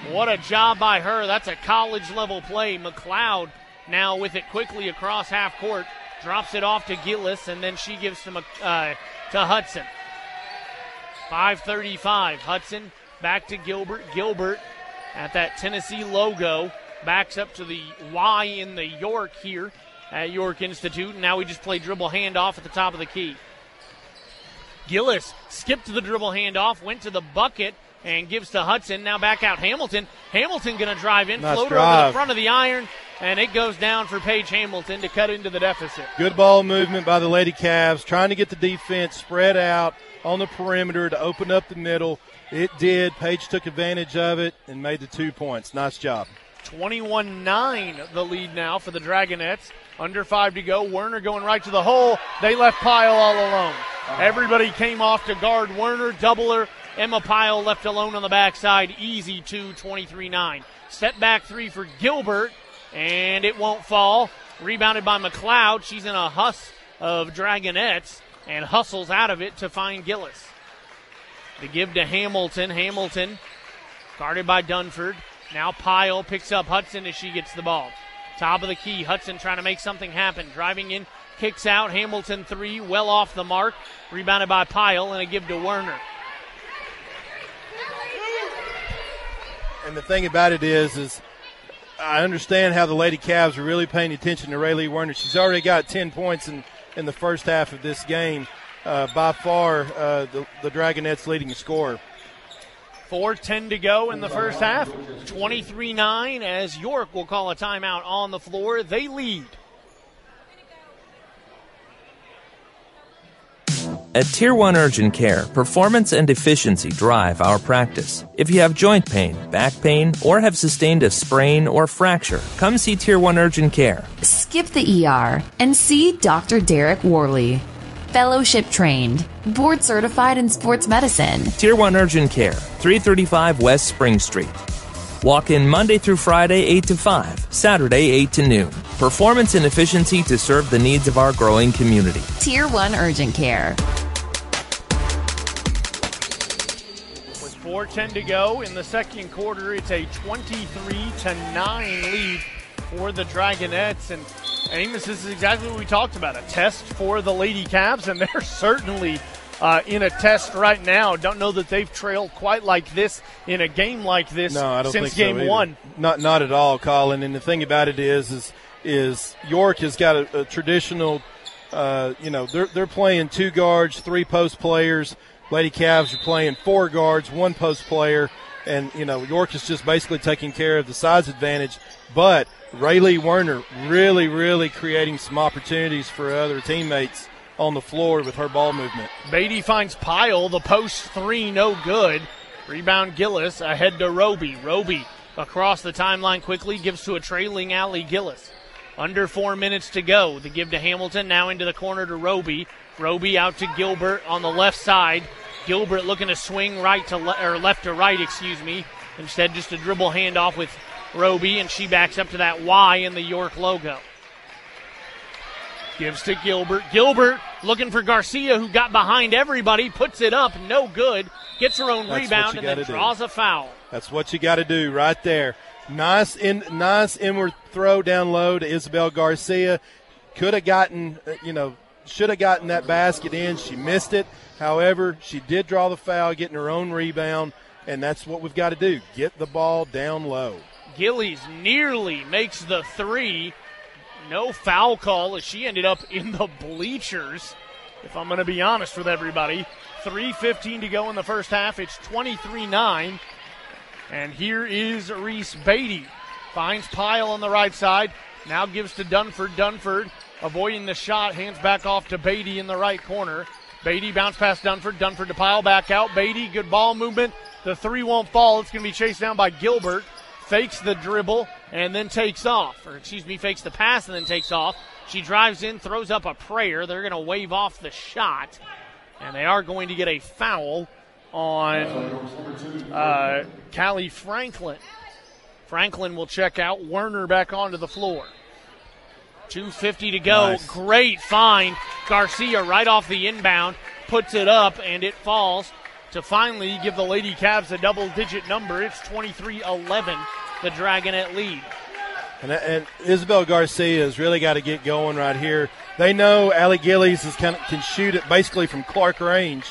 What a job by her. That's a college-level play. McLeod now with it quickly across half court. Drops it off to Gillis, and then she gives to Hudson. 5:35. Hudson back to Gilbert. Gilbert at that Tennessee logo. Backs up to the Y in the York here at York Institute. And now we just play dribble handoff at the top of the key. Gillis skipped the dribble handoff, went to the bucket, and gives to Hudson. Now back out Hamilton. Hamilton going to drive in. Nice floater drive over the front of the iron, and it goes down for Paige Hamilton to cut into the deficit. Good ball movement by the Lady Cavs, trying to get the defense spread out on the perimeter to open up the middle. It did. Paige took advantage of it and made the 2 points. Nice job. 21-9 the lead now for the Dragonettes. Under 5 to go. Werner going right to the hole. They left Pyle all alone. Everybody came off to guard Werner. Doubler. Emma Pyle left alone on the backside. Easy 2, 23-9. Step back three for Gilbert, and it won't fall. Rebounded by McLeod. She's in a huss of Dragonettes and hustles out of it to find Gillis. The give to Hamilton. Hamilton guarded by Dunford. Now Pyle picks up Hudson as she gets the ball. Top of the key, Hudson trying to make something happen. Driving in, kicks out. Hamilton three, well off the mark. Rebounded by Pyle, and a give to Werner. And the thing about it is I understand how the Lady Cavs are really paying attention to Raylee Werner. She's already got 10 points in the first half of this game. By far, the Dragonettes' leading scorer. 4:10 to go in the first half. 23-9 as York will call a timeout on the floor. They lead. At Tier One Urgent Care, performance and efficiency drive our practice. If you have joint pain, back pain, or have sustained a sprain or fracture, come see Tier One Urgent Care. Skip the ER and see Dr. Derek Worley. Fellowship trained, board certified in sports medicine. Tier 1 Urgent Care, 335 West Spring Street. Walk in Monday through Friday, 8 to 5, Saturday, 8 to noon. Performance and efficiency to serve the needs of our growing community. Tier 1 Urgent Care. With 4:10 to go in the second quarter, it's a 23-9 lead for the Dragonettes. And Amos, this is exactly what we talked about, a test for the Lady Cavs, and they're certainly in a test right now. Don't know that they've trailed quite like this in a game like this since game one. Not at all, Colin. And the thing about it is York has got a traditional, they're playing two guards, three post players. Lady Cavs are playing four guards, one post player. And, York is just basically taking care of the size advantage. But Raylee Werner really, really creating some opportunities for other teammates on the floor with her ball movement. Beatty finds Pyle, the post three, no good. Rebound Gillis ahead to Roby. Roby across the timeline quickly, gives to a trailing Allie Gillis. Under 4 minutes to go. The give to Hamilton, now into the corner to Roby. Roby out to Gilbert on the left side. Gilbert looking to swing left to right, Instead, just a dribble handoff with Roby, and she backs up to that Y in the York logo. Gives to Gilbert. Gilbert looking for Garcia, who got behind everybody, puts it up, no good. Gets her own rebound and then draws a foul. That's what you got to do right there. Nice inward throw down low to Isabel Garcia. Could have gotten, should have gotten that basket in. She missed it. However, she did draw the foul, getting her own rebound, and that's what we've got to do, get the ball down low. Gillies nearly makes the three. No foul call as she ended up in the bleachers, if I'm going to be honest with everybody. 3:15 to go in the first half. It's 23-9. And here is Reese Beatty. Finds Pyle on the right side. Now gives to Dunford. Dunford avoiding the shot. Hands back off to Beatty in the right corner. Beatty bounce past Dunford. Dunford to Pyle. Back out. Beatty, good ball movement. The three won't fall. It's going to be chased down by Gilbert. Fakes the dribble and then takes off. Or excuse me, fakes the pass and then takes off. She drives in, throws up a prayer. They're going to wave off the shot. And they are going to get a foul on Callie Franklin. Franklin will check out. Werner back onto the floor. 2:50 to go. Nice. Great find. Garcia right off the inbound. Puts it up, and it falls to finally give the Lady Cavs a double-digit number. It's 23-11, the Dragonette lead. And Isabel Garcia has really got to get going right here. They know Allie Gillies is can shoot it basically from Clark range,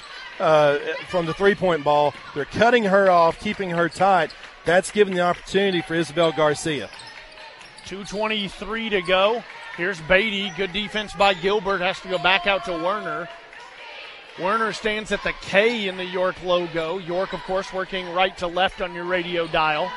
from the three-point ball. They're cutting her off, keeping her tight. That's giving the opportunity for Isabel Garcia. 2:23 to go. Here's Beatty. Good defense by Gilbert. Has to go back out to Werner. Werner stands at the K in the York logo. York, of course, working right to left on your radio dial.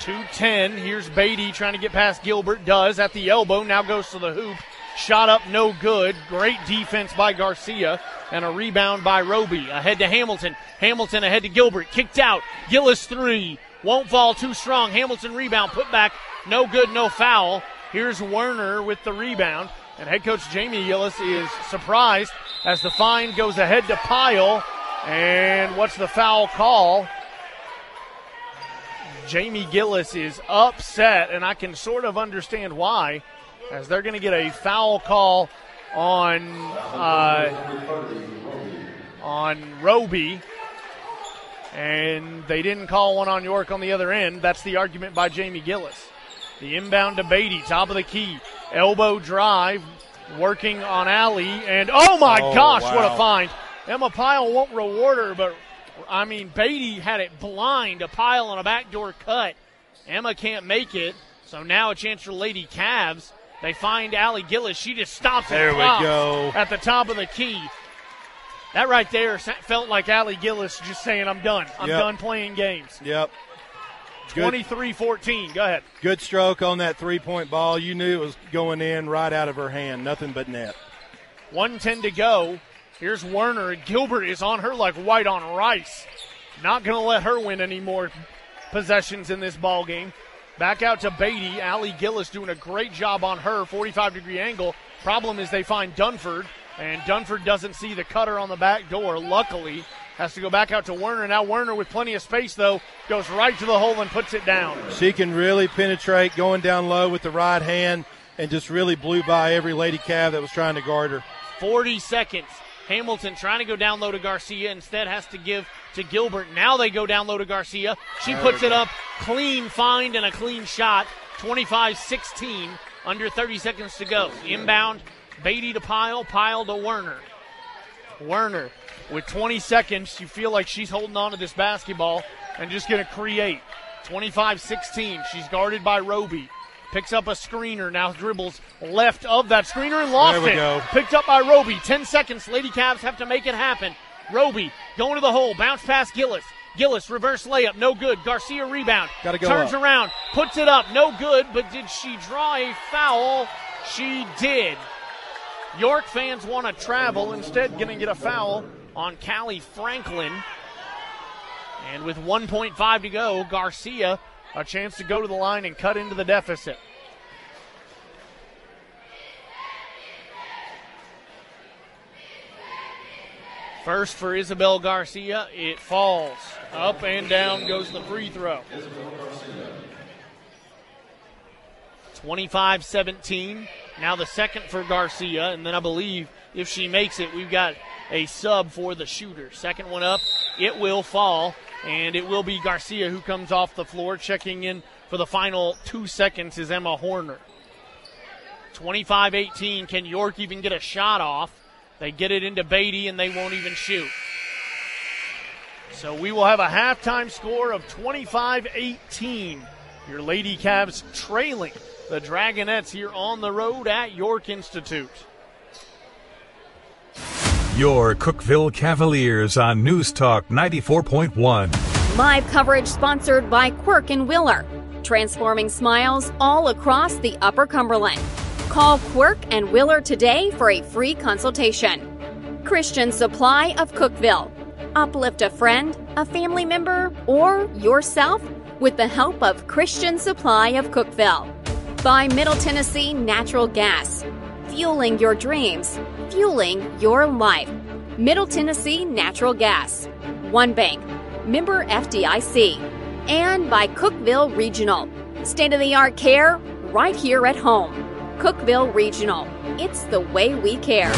2:10. Here's Beatty trying to get past Gilbert. Does at the elbow. Now goes to the hoop. Shot up, no good. Great defense by Garcia. And a rebound by Roby. Ahead to Hamilton. Hamilton ahead to Gilbert. Kicked out. Gillis three. Won't fall, too strong. Hamilton rebound. Put back. No good, no foul. Here's Werner with the rebound. And head coach Jamie Gillies is surprised as the fine goes ahead to Pyle. And what's the foul call? Jamie Gillies is upset, and I can sort of understand why, as they're going to get a foul call on Roby. And they didn't call one on York on the other end. That's the argument by Jamie Gillies. The inbound to Beatty, top of the key. Elbow drive, working on Allie. And, oh, my gosh, wow. What a find. Emma Pyle won't reward her, but, I mean, Beatty had it blind. A Pyle on a backdoor cut. Emma can't make it, so now a chance for Lady Cavs. They find Allie Gillies. She just stops and there we go. At the top of the key. That right there felt like Allie Gillies just saying, I'm done. I'm done playing games. Yep. 23-14. Go ahead. Good stroke on that three-point ball. You knew it was going in right out of her hand. Nothing but net. 1:10 to go. Here's Werner. Gilbert is on her like white on rice. Not going to let her win any more possessions in this ball game. Back out to Beatty. Allie Gillies doing a great job on her. 45-degree angle. Problem is they find Dunford. And Dunford doesn't see the cutter on the back door, luckily. Has to go back out to Werner. Now Werner with plenty of space, though, goes right to the hole and puts it down. She can really penetrate going down low with the right hand and just really blew by every Lady Cav that was trying to guard her. 40 seconds. Hamilton trying to go down low to Garcia. Instead has to give to Gilbert. Now they go down low to Garcia. She puts it up. Clean find and a clean shot. 25-16. Under 30 seconds to go. Inbound. Beatty to Pyle, Pyle to Werner. Werner, with 20 seconds, you feel like she's holding on to this basketball and just going to create. 25-16, she's guarded by Roby. Picks up a screener, now dribbles left of that screener and lost it. Picked up by Roby, 10 seconds, Lady Cavs have to make it happen. Roby going to the hole, bounce past Gillies. Gillies, reverse layup, no good. Garcia rebound, turns around, puts it up, no good, but did she draw a foul? She did. York fans want to travel. Instead, going to get a foul on Callie Franklin. And with 1:05 to go, Garcia a chance to go to the line and cut into the deficit. First for Isabel Garcia. It falls. Up and down goes the free throw. 25-17. Now the second for Garcia, and then I believe if she makes it, we've got a sub for the shooter. Second one up, it will fall, and it will be Garcia who comes off the floor. Checking in for the final 2 seconds is Emma Horner. 25-18. Can York even get a shot off? They get it into Beatty, and they won't even shoot. So we will have a halftime score of 25-18. Your Lady Cavs trailing the Dragonettes here on the road at York Institute. Your Cookeville Cavaliers on News Talk 94.1. Live coverage sponsored by Quirk and Wheeler, transforming smiles all across the Upper Cumberland. Call Quirk and Wheeler today for a free consultation. Christian Supply of Cookeville. Uplift a friend, a family member, or yourself with the help of Christian Supply of Cookeville. By Middle Tennessee Natural Gas. Fueling your dreams, fueling your life. Middle Tennessee Natural Gas. One Bank. Member FDIC. And by Cookeville Regional. State-of-the-art care right here at home. Cookeville Regional. It's the way we care.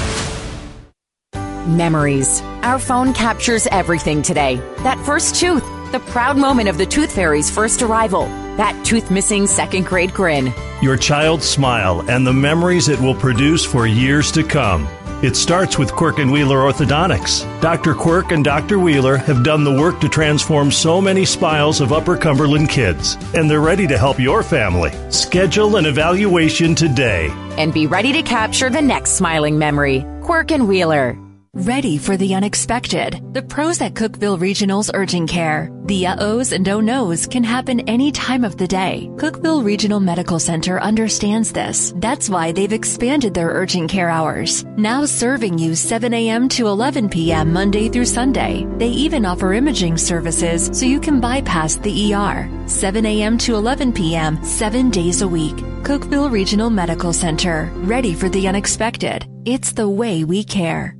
Memories. Our phone captures everything today. That first tooth, the proud moment of the Tooth Fairy's first arrival, that tooth-missing second-grade grin. Your child's smile and the memories it will produce for years to come. It starts with Quirk and Wheeler Orthodontics. Dr. Quirk and Dr. Wheeler have done the work to transform so many smiles of Upper Cumberland kids, and they're ready to help your family. Schedule an evaluation today. And be ready to capture the next smiling memory. Quirk and Wheeler. Ready for the unexpected. The pros at Cookeville Regional's Urgent Care. The uh-ohs and oh-nos can happen any time of the day. Cookeville Regional Medical Center understands this. That's why they've expanded their urgent care hours, now serving you 7 a.m. to 11 p.m. Monday through Sunday. They even offer imaging services so you can bypass the ER. 7 a.m. to 11 p.m., 7 days a week. Cookeville Regional Medical Center. Ready for the unexpected. It's the way we care.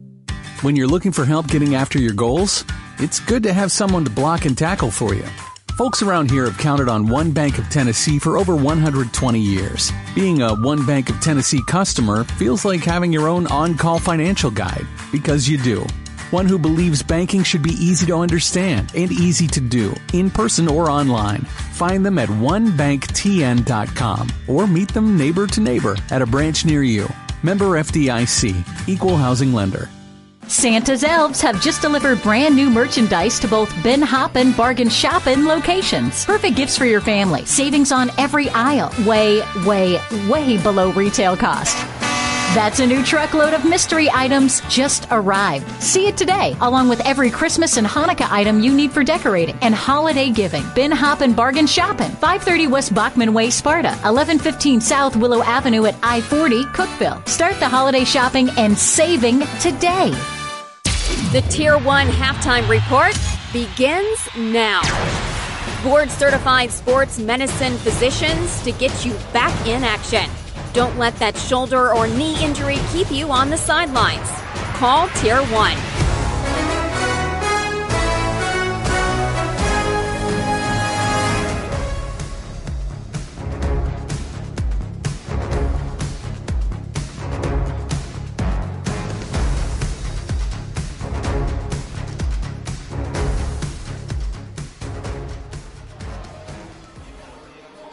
When you're looking for help getting after your goals, it's good to have someone to block and tackle for you. Folks around here have counted on One Bank of Tennessee for over 120 years. Being a One Bank of Tennessee customer feels like having your own on-call financial guide, because you do. One who believes banking should be easy to understand and easy to do, in person or online. Find them at onebanktn.com or meet them neighbor to neighbor at a branch near you. Member FDIC, Equal Housing Lender. Santa's Elves have just delivered brand new merchandise to both Ben Hoppen Bargain Shoppen locations. Perfect gifts for your family. Savings on every aisle. Way, way, way below retail cost. That's a new truckload of mystery items just arrived. See it today, along with every Christmas and Hanukkah item you need for decorating and holiday giving. Ben Hoppen Bargain Shopping, 530 West Bachman Way, Sparta, 1115 South Willow Avenue at I-40, Cookeville. Start the holiday shopping and saving today. The Tier 1 Halftime Report begins now. Board-certified sports medicine physicians to get you back in action. Don't let that shoulder or knee injury keep you on the sidelines. Call Tier 1.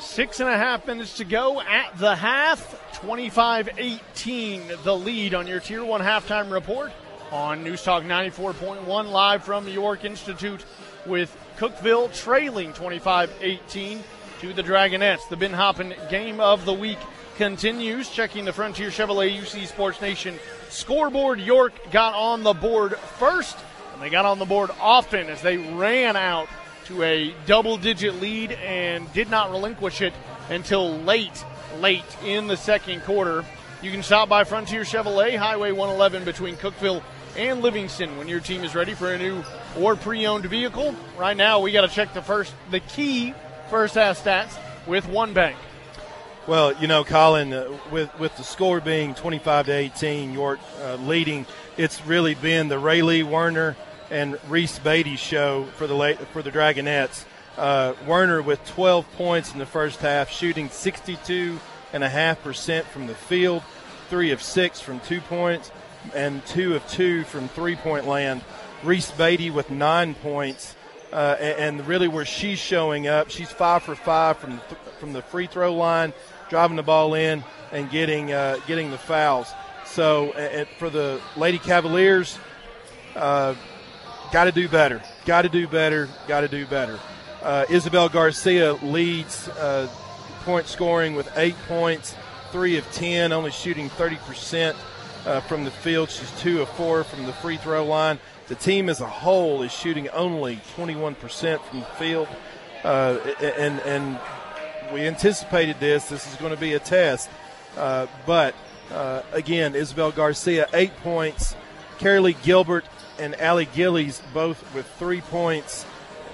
Six and a half minutes to go at the half. 25-18 the lead on your Tier 1 halftime report on News Talk 94.1, live from the York Institute, with Cookeville trailing 25-18 to the Dragonettes. The Ben Hoppen Game of the Week continues. Checking the Frontier Chevrolet UC Sports Nation scoreboard, York got on the board first, and they got on the board often as they ran out to a double-digit lead and did not relinquish it until late in the second quarter. You can stop by Frontier Chevrolet, Highway 111 between Cookeville and Livingston when your team is ready for a new or pre-owned vehicle. Right now, we got to check the key first-half stats with One Bank. Well, you know, Colin, with the score being 25-18, York leading, it's really been the Raylee Werner and Reese Beatty show for the Dragonettes. Werner with 12 points in the first half, shooting 62.5% from the field, 3 of 6 from 2 points, and 2 of 2 from 3-point land. Reese Beatty with 9 points, and really where she's showing up, she's 5 for 5 from the free throw line, driving the ball in, and getting the fouls. So for the Lady Cavaliers, got to do better. Isabel Garcia leads point scoring with 8 points, 3 of 10, only shooting 30% from the field. She's 2 of 4 from the free throw line. The team as a whole is shooting only 21% from the field, and we anticipated this. This is going to be a test, but again, Isabel Garcia, 8 points. Carolee Gilbert and Allie Gillies both with 3 points.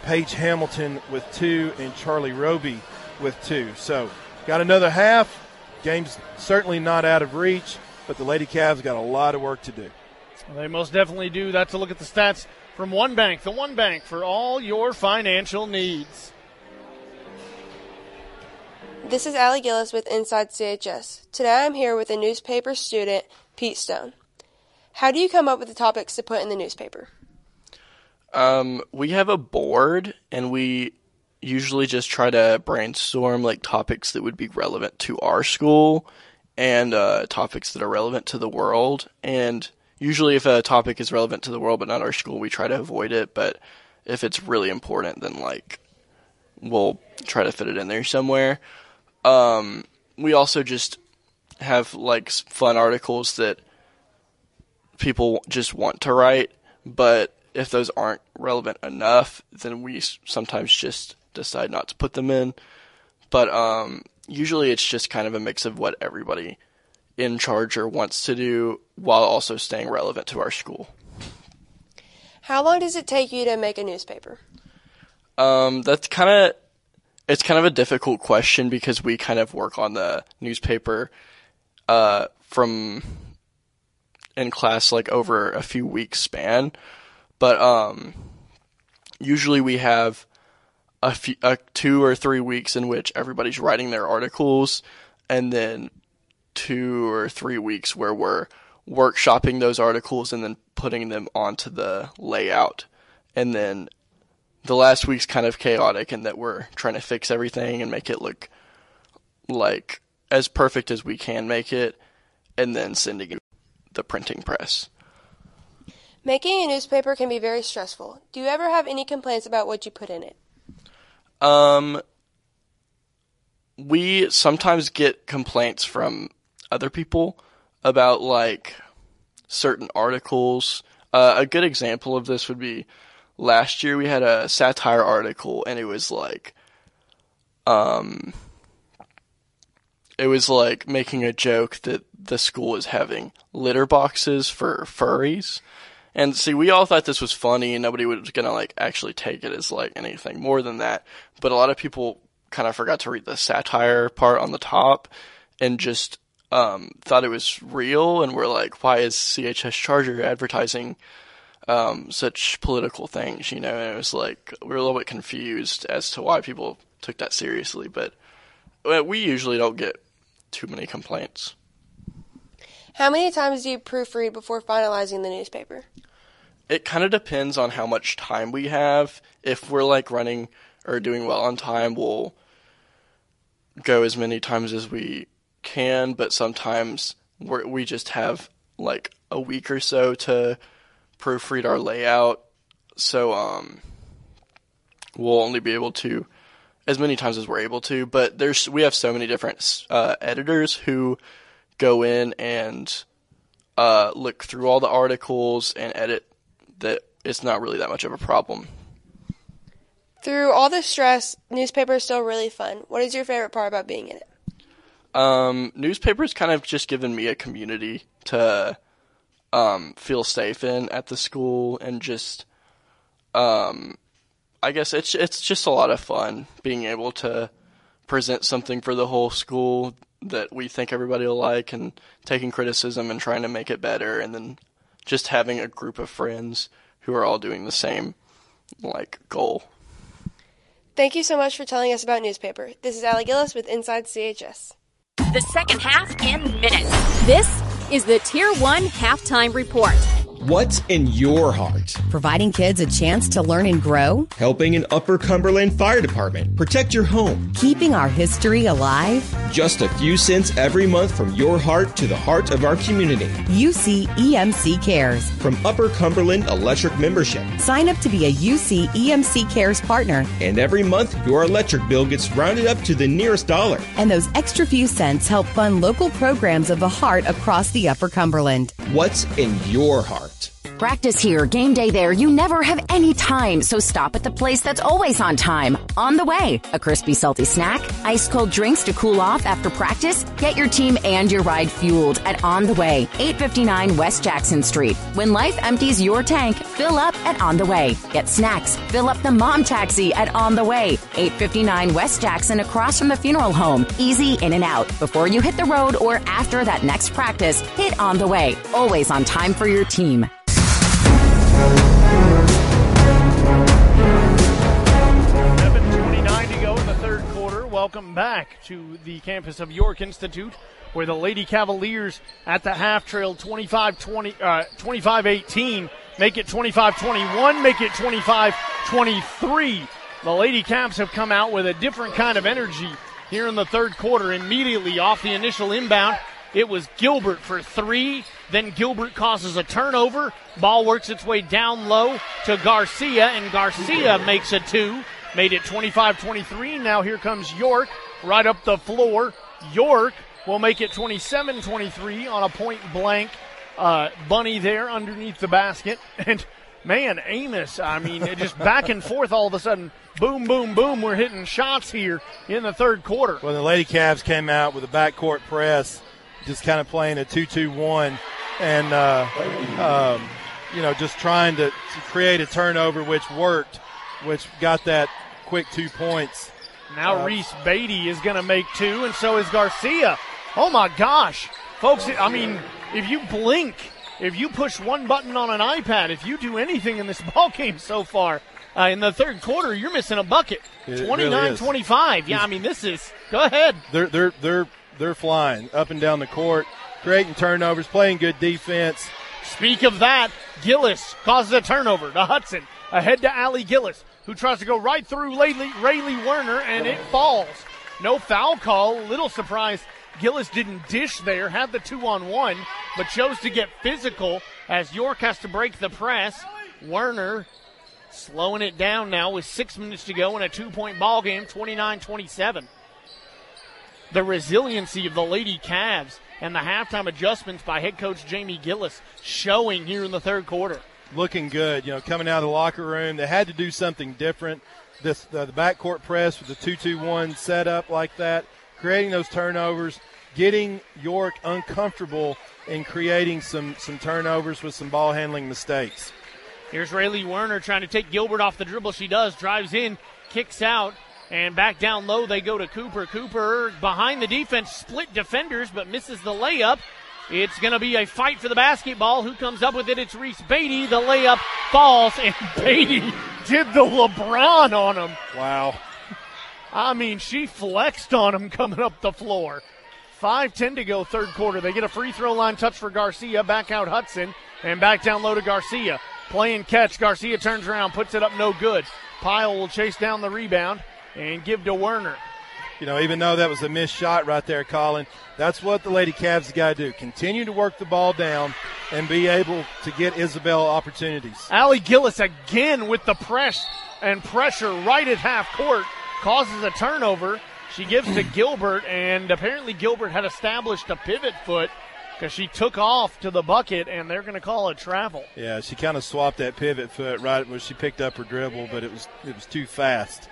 Paige Hamilton with 2, and Charlie Roby with 2. So got another half. Game's certainly not out of reach, but the Lady Cavs got a lot of work to do. They most definitely do. That's a look at the stats from One Bank. The One Bank for all your financial needs. This is Allie Gillis with Inside CHS. Today I'm here with a newspaper student, Pete Stone. How do you come up with the topics to put in the newspaper? We have a board, and we usually just try to brainstorm like topics that would be relevant to our school and topics that are relevant to the world. And usually if a topic is relevant to the world but not our school, we try to avoid it. But if it's really important, then like we'll try to fit it in there somewhere. We also just have like fun articles that people just want to write, but if those aren't relevant enough, then we sometimes just decide not to put them in. But usually it's just kind of a mix of what everybody in charge or wants to do while also staying relevant to our school. How long does it take you to make a newspaper? It's kind of a difficult question because we kind of work on the newspaper from in class like over a few weeks span. But usually we have 2 or 3 weeks in which everybody's writing their articles, and then 2 or 3 weeks where we're workshopping those articles and then putting them onto the layout. And then the last week's kind of chaotic in that we're trying to fix everything and make it look like as perfect as we can make it, and then sending it to the printing press. Making a newspaper can be very stressful. Do you ever have any complaints about what you put in it? We sometimes get complaints from other people about, like, certain articles. A good example of this would be last year we had a satire article, and it was making a joke that the school is having litter boxes for furries. And see, we all thought this was funny, and nobody was going to, like, actually take it as, like, anything more than that. But a lot of people kind of forgot to read the satire part on the top and just thought it was real, and were like, why is CHS Charger advertising such political things, you know? And it was like, we were a little bit confused as to why people took that seriously, but we usually don't get too many complaints. How many times do you proofread before finalizing the newspaper? It kind of depends on how much time we have. If we're, like, running or doing well on time, we'll go as many times as we can. But sometimes we just have, like, a week or so to proofread our layout. So we'll only be able to as many times as we're able to. But we have so many different editors who go in and look through all the articles and edit, that it's not really that much of a problem. Through all the stress, newspaper is still really fun. What is your favorite part about being in it? Newspaper's kind of just given me a community to feel safe in at the school, and just I guess it's just a lot of fun being able to present something for the whole school that we think everybody will like, and taking criticism and trying to make it better, and then just having a group of friends who are all doing the same, like, goal. Thank you so much for telling us about newspaper. This is Allie Gillis with Inside CHS. The second half in minutes. This is the Tier 1 Halftime Report. What's in your heart? Providing kids a chance to learn and grow. Helping an Upper Cumberland Fire Department protect your home. Keeping our history alive. Just a few cents every month from your heart to the heart of our community. UC EMC Cares. From Upper Cumberland Electric membership. Sign up to be a UC EMC Cares partner. And every month, your electric bill gets rounded up to the nearest dollar. And those extra few cents help fund local programs of the heart across the Upper Cumberland. What's in your heart? Practice here, game day there. You never have any time, so stop at the place that's always on time. On the way, a crispy, salty snack, ice cold drinks to cool off after practice. Get your team and your ride fueled at On the Way, 859 West Jackson Street. When life empties your tank, fill up at On the Way. Get snacks, fill up the mom taxi at On the Way, 859 West Jackson, across from the funeral home. Easy in and out. Before you hit the road or after that next practice, hit On the Way. Always on time for your team. Welcome back to the campus of York Institute, where the Lady Cavaliers at the half trail 25-18, make it 25-21, make it 25-23. The Lady Caps have come out with a different kind of energy here in the third quarter. Immediately off the initial inbound, it was Gilbert for three. Then Gilbert causes a turnover. Ball works its way down low to Garcia, and Garcia makes a two. Made it 25-23. Now here comes York right up the floor. York will make it 27-23 on a point-blank bunny there underneath the basket. And, man, Amos, I mean, just back and forth all of a sudden. Boom, boom, boom. We're hitting shots here in the third quarter. Well, the Lady Cavs came out with a backcourt press, just kind of playing a 2-2-1 and, you know, just trying to create a turnover, which worked, which got that quick 2 points. Now Reese Beatty is going to make two, and so is Garcia. Oh, my gosh. Folks, I mean, if you blink, if you push one button on an iPad, if you do anything in this ballgame so far in the third quarter, you're missing a bucket. 29-25. Really, yeah, I mean, this is – go ahead. They're flying up and down the court, creating turnovers, playing good defense. Speak of that, Gillis causes a turnover to Hudson. Ahead to Allie Gillies, who tries to go right through Raylee Werner, and it falls. No foul call. Little surprise. Gillis didn't dish there, had the 2-on-1, but chose to get physical as York has to break the press. Werner slowing it down now with 6 minutes to go in a two-point ball game, 29-27. The resiliency of the Lady Cavs and the halftime adjustments by head coach Jamie Gillies showing here in the third quarter. Looking good, you know, coming out of the locker room. They had to do something different. The backcourt press with the 2-2-1 setup like that, creating those turnovers, getting York uncomfortable and creating some turnovers with some ball handling mistakes. Here's Raylee Werner trying to take Gilbert off the dribble. She does, drives in, kicks out, and back down low they go to Cooper. Cooper behind the defense, split defenders, but misses the layup. It's going to be a fight for the basketball. Who comes up with it? It's Reese Beatty. The layup falls, and Beatty did the LeBron on him. Wow. I mean, she flexed on him coming up the floor. 5:10 to go, third quarter. They get a free throw line touch for Garcia. Back out Hudson, and back down low to Garcia. Play and catch. Garcia turns around, puts it up no good. Pyle will chase down the rebound and give to Werner. You know, even though that was a missed shot right there, Colin, that's what the Lady Cavs have got to do. Continue to work the ball down and be able to get Isabel opportunities. Allie Gillies again with the press and pressure right at half court causes a turnover. She gives to Gilbert, and apparently Gilbert had established a pivot foot because she took off to the bucket, and they're going to call a travel. Yeah, she kind of swapped that pivot foot right when she picked up her dribble, but it was too fast.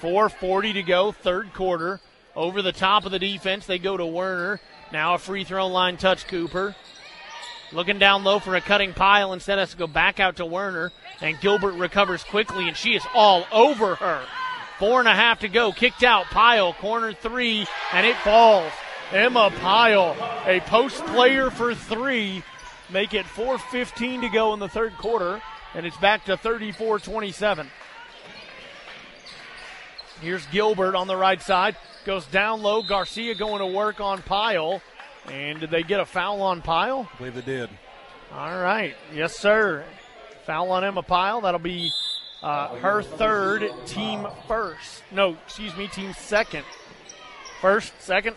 4:40 to go, third quarter. Over the top of the defense, they go to Werner. Now a free throw line touch, Cooper. Looking down low for a cutting Pyle. Instead has to go back out to Werner. And Gilbert recovers quickly, and she is all over her. 4.5 to go. Kicked out. Pyle, corner three, and it falls. Emma Pyle, a post player for three. Make it 4:15 to go in the third quarter, and it's back to 34-27. Here's Gilbert on the right side. Goes down low. Garcia going to work on Pyle. And did they get a foul on Pyle? I believe they did. All right. Yes, sir. Foul on Emma Pyle. That'll be her third, team first. No, excuse me, team second. First, second,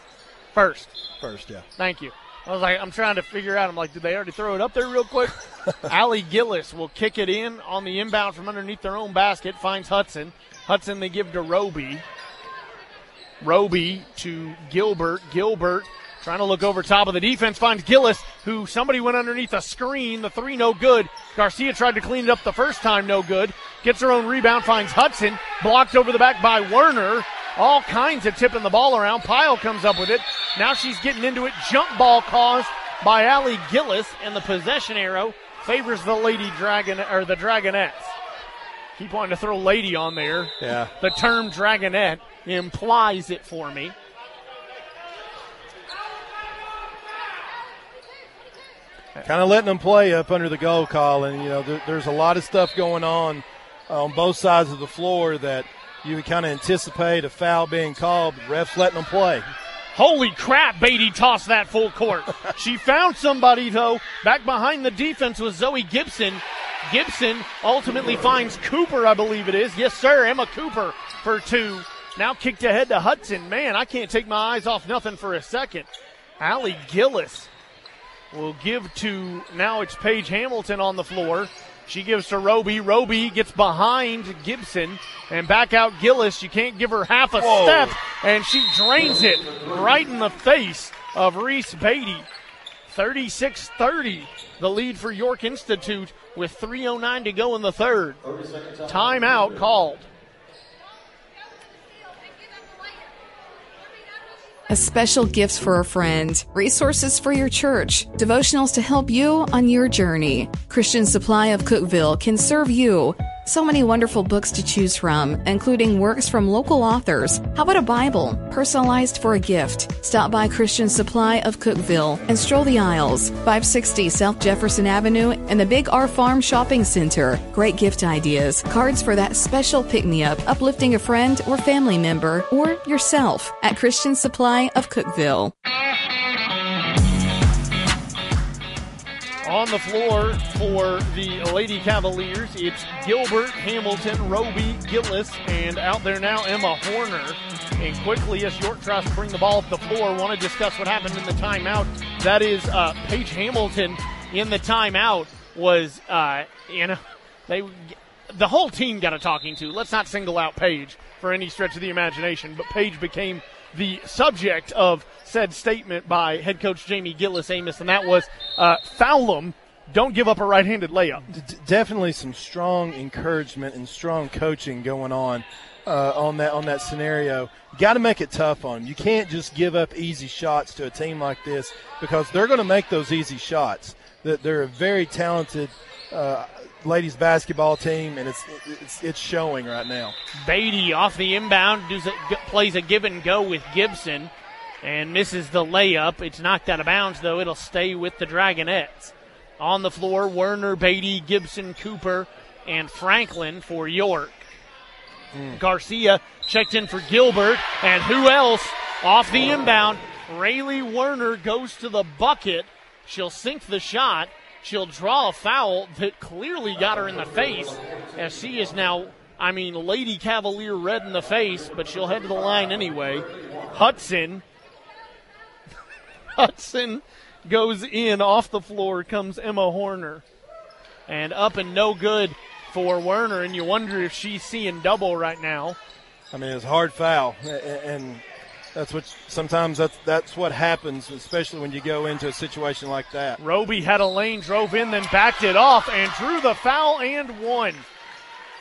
first. First, yeah. Thank you. I was like, I'm trying to figure out. I'm like, did they already throw it up there real quick? Allie Gillies will kick it in on the inbound from underneath their own basket. Finds Hudson. Hudson they give to Roby. Roby to Gilbert. Gilbert trying to look over top of the defense. Finds Gillies, who somebody went underneath a screen. The three, no good. Garcia tried to clean it up the first time, no good. Gets her own rebound. Finds Hudson. Blocked over the back by Werner. All kinds of tipping the ball around. Pyle comes up with it. Now she's getting into it. Jump ball caused by Allie Gillies, and the possession arrow favors the Lady Dragon, or the Dragonettes. Keep wanting to throw lady on there. Yeah. The term Dragonette implies it for me. Kind of letting them play up under the goal call, and, you know, there's a lot of stuff going on both sides of the floor that you would kind of anticipate a foul being called, but refs letting them play. Holy crap, Beatty tossed that full court. She found somebody, though. Back behind the defense was Zoe Gibson. Gibson ultimately finds Cooper, I believe it is. Yes, sir, Emma Cooper for two. Now kicked ahead to Hudson. Man, I can't take my eyes off nothing for a second. Allie Gillies will give to, now it's Paige Hamilton on the floor. She gives to Roby. Roby gets behind Gibson and back out Gillies. You can't give her half a step, and she drains it right in the face of Reese Beatty. 36-30, the lead for York Institute with 3:09 to go in the third. Timeout called. A special gift for a friend, resources for your church, devotionals to help you on your journey. Christian Supply of Cookeville can serve you. So many wonderful books to choose from, including works from local authors. How about a Bible, personalized for a gift? Stop by Christian Supply of Cookeville and stroll the aisles. 560 South Jefferson Avenue and the Big R Farm Shopping Center. Great gift ideas, cards for that special pick-me-up, uplifting a friend or family member or yourself at Christian Supply of Cookeville. On the floor for the Lady Cavaliers, it's Gilbert, Hamilton, Roby, Gillies, and out there now Emma Horner. And quickly as York tries to bring the ball up the floor, want to discuss what happened in the timeout. That is Paige Hamilton in the timeout was, you know, the whole team got a talking to. Let's not single out Paige for any stretch of the imagination, but Paige became the subject of said statement by head coach Jamie Gillies Amos, and that was foul them, don't give up a right-handed layup. Definitely some strong encouragement and strong coaching going on that scenario. Got to make it tough on them. You can't just give up easy shots to a team like this because they're going to make those easy shots. They're a very talented ladies basketball team, and it's showing right now. Beatty off the inbound plays a give and go with Gibson and misses the layup. It's knocked out of bounds, though. It'll stay with the Dragonettes. On the floor, Werner, Beatty, Gibson, Cooper, and Franklin for York. Garcia checked in for Gilbert, and who else? Off the inbound, Raylee Werner goes to the bucket. She'll sink the shot. She'll draw a foul that clearly got her in the face, as she is now, I mean, Lady Cavalier red in the face, but she'll head to the line anyway. Hudson goes in off the floor, comes Emma Horner. And up and no good for Werner, and you wonder if she's seeing double right now. I mean, it's a hard foul, and That's what happens, especially when you go into a situation like that. Roby had a lane, drove in, then backed it off, and drew the foul and won.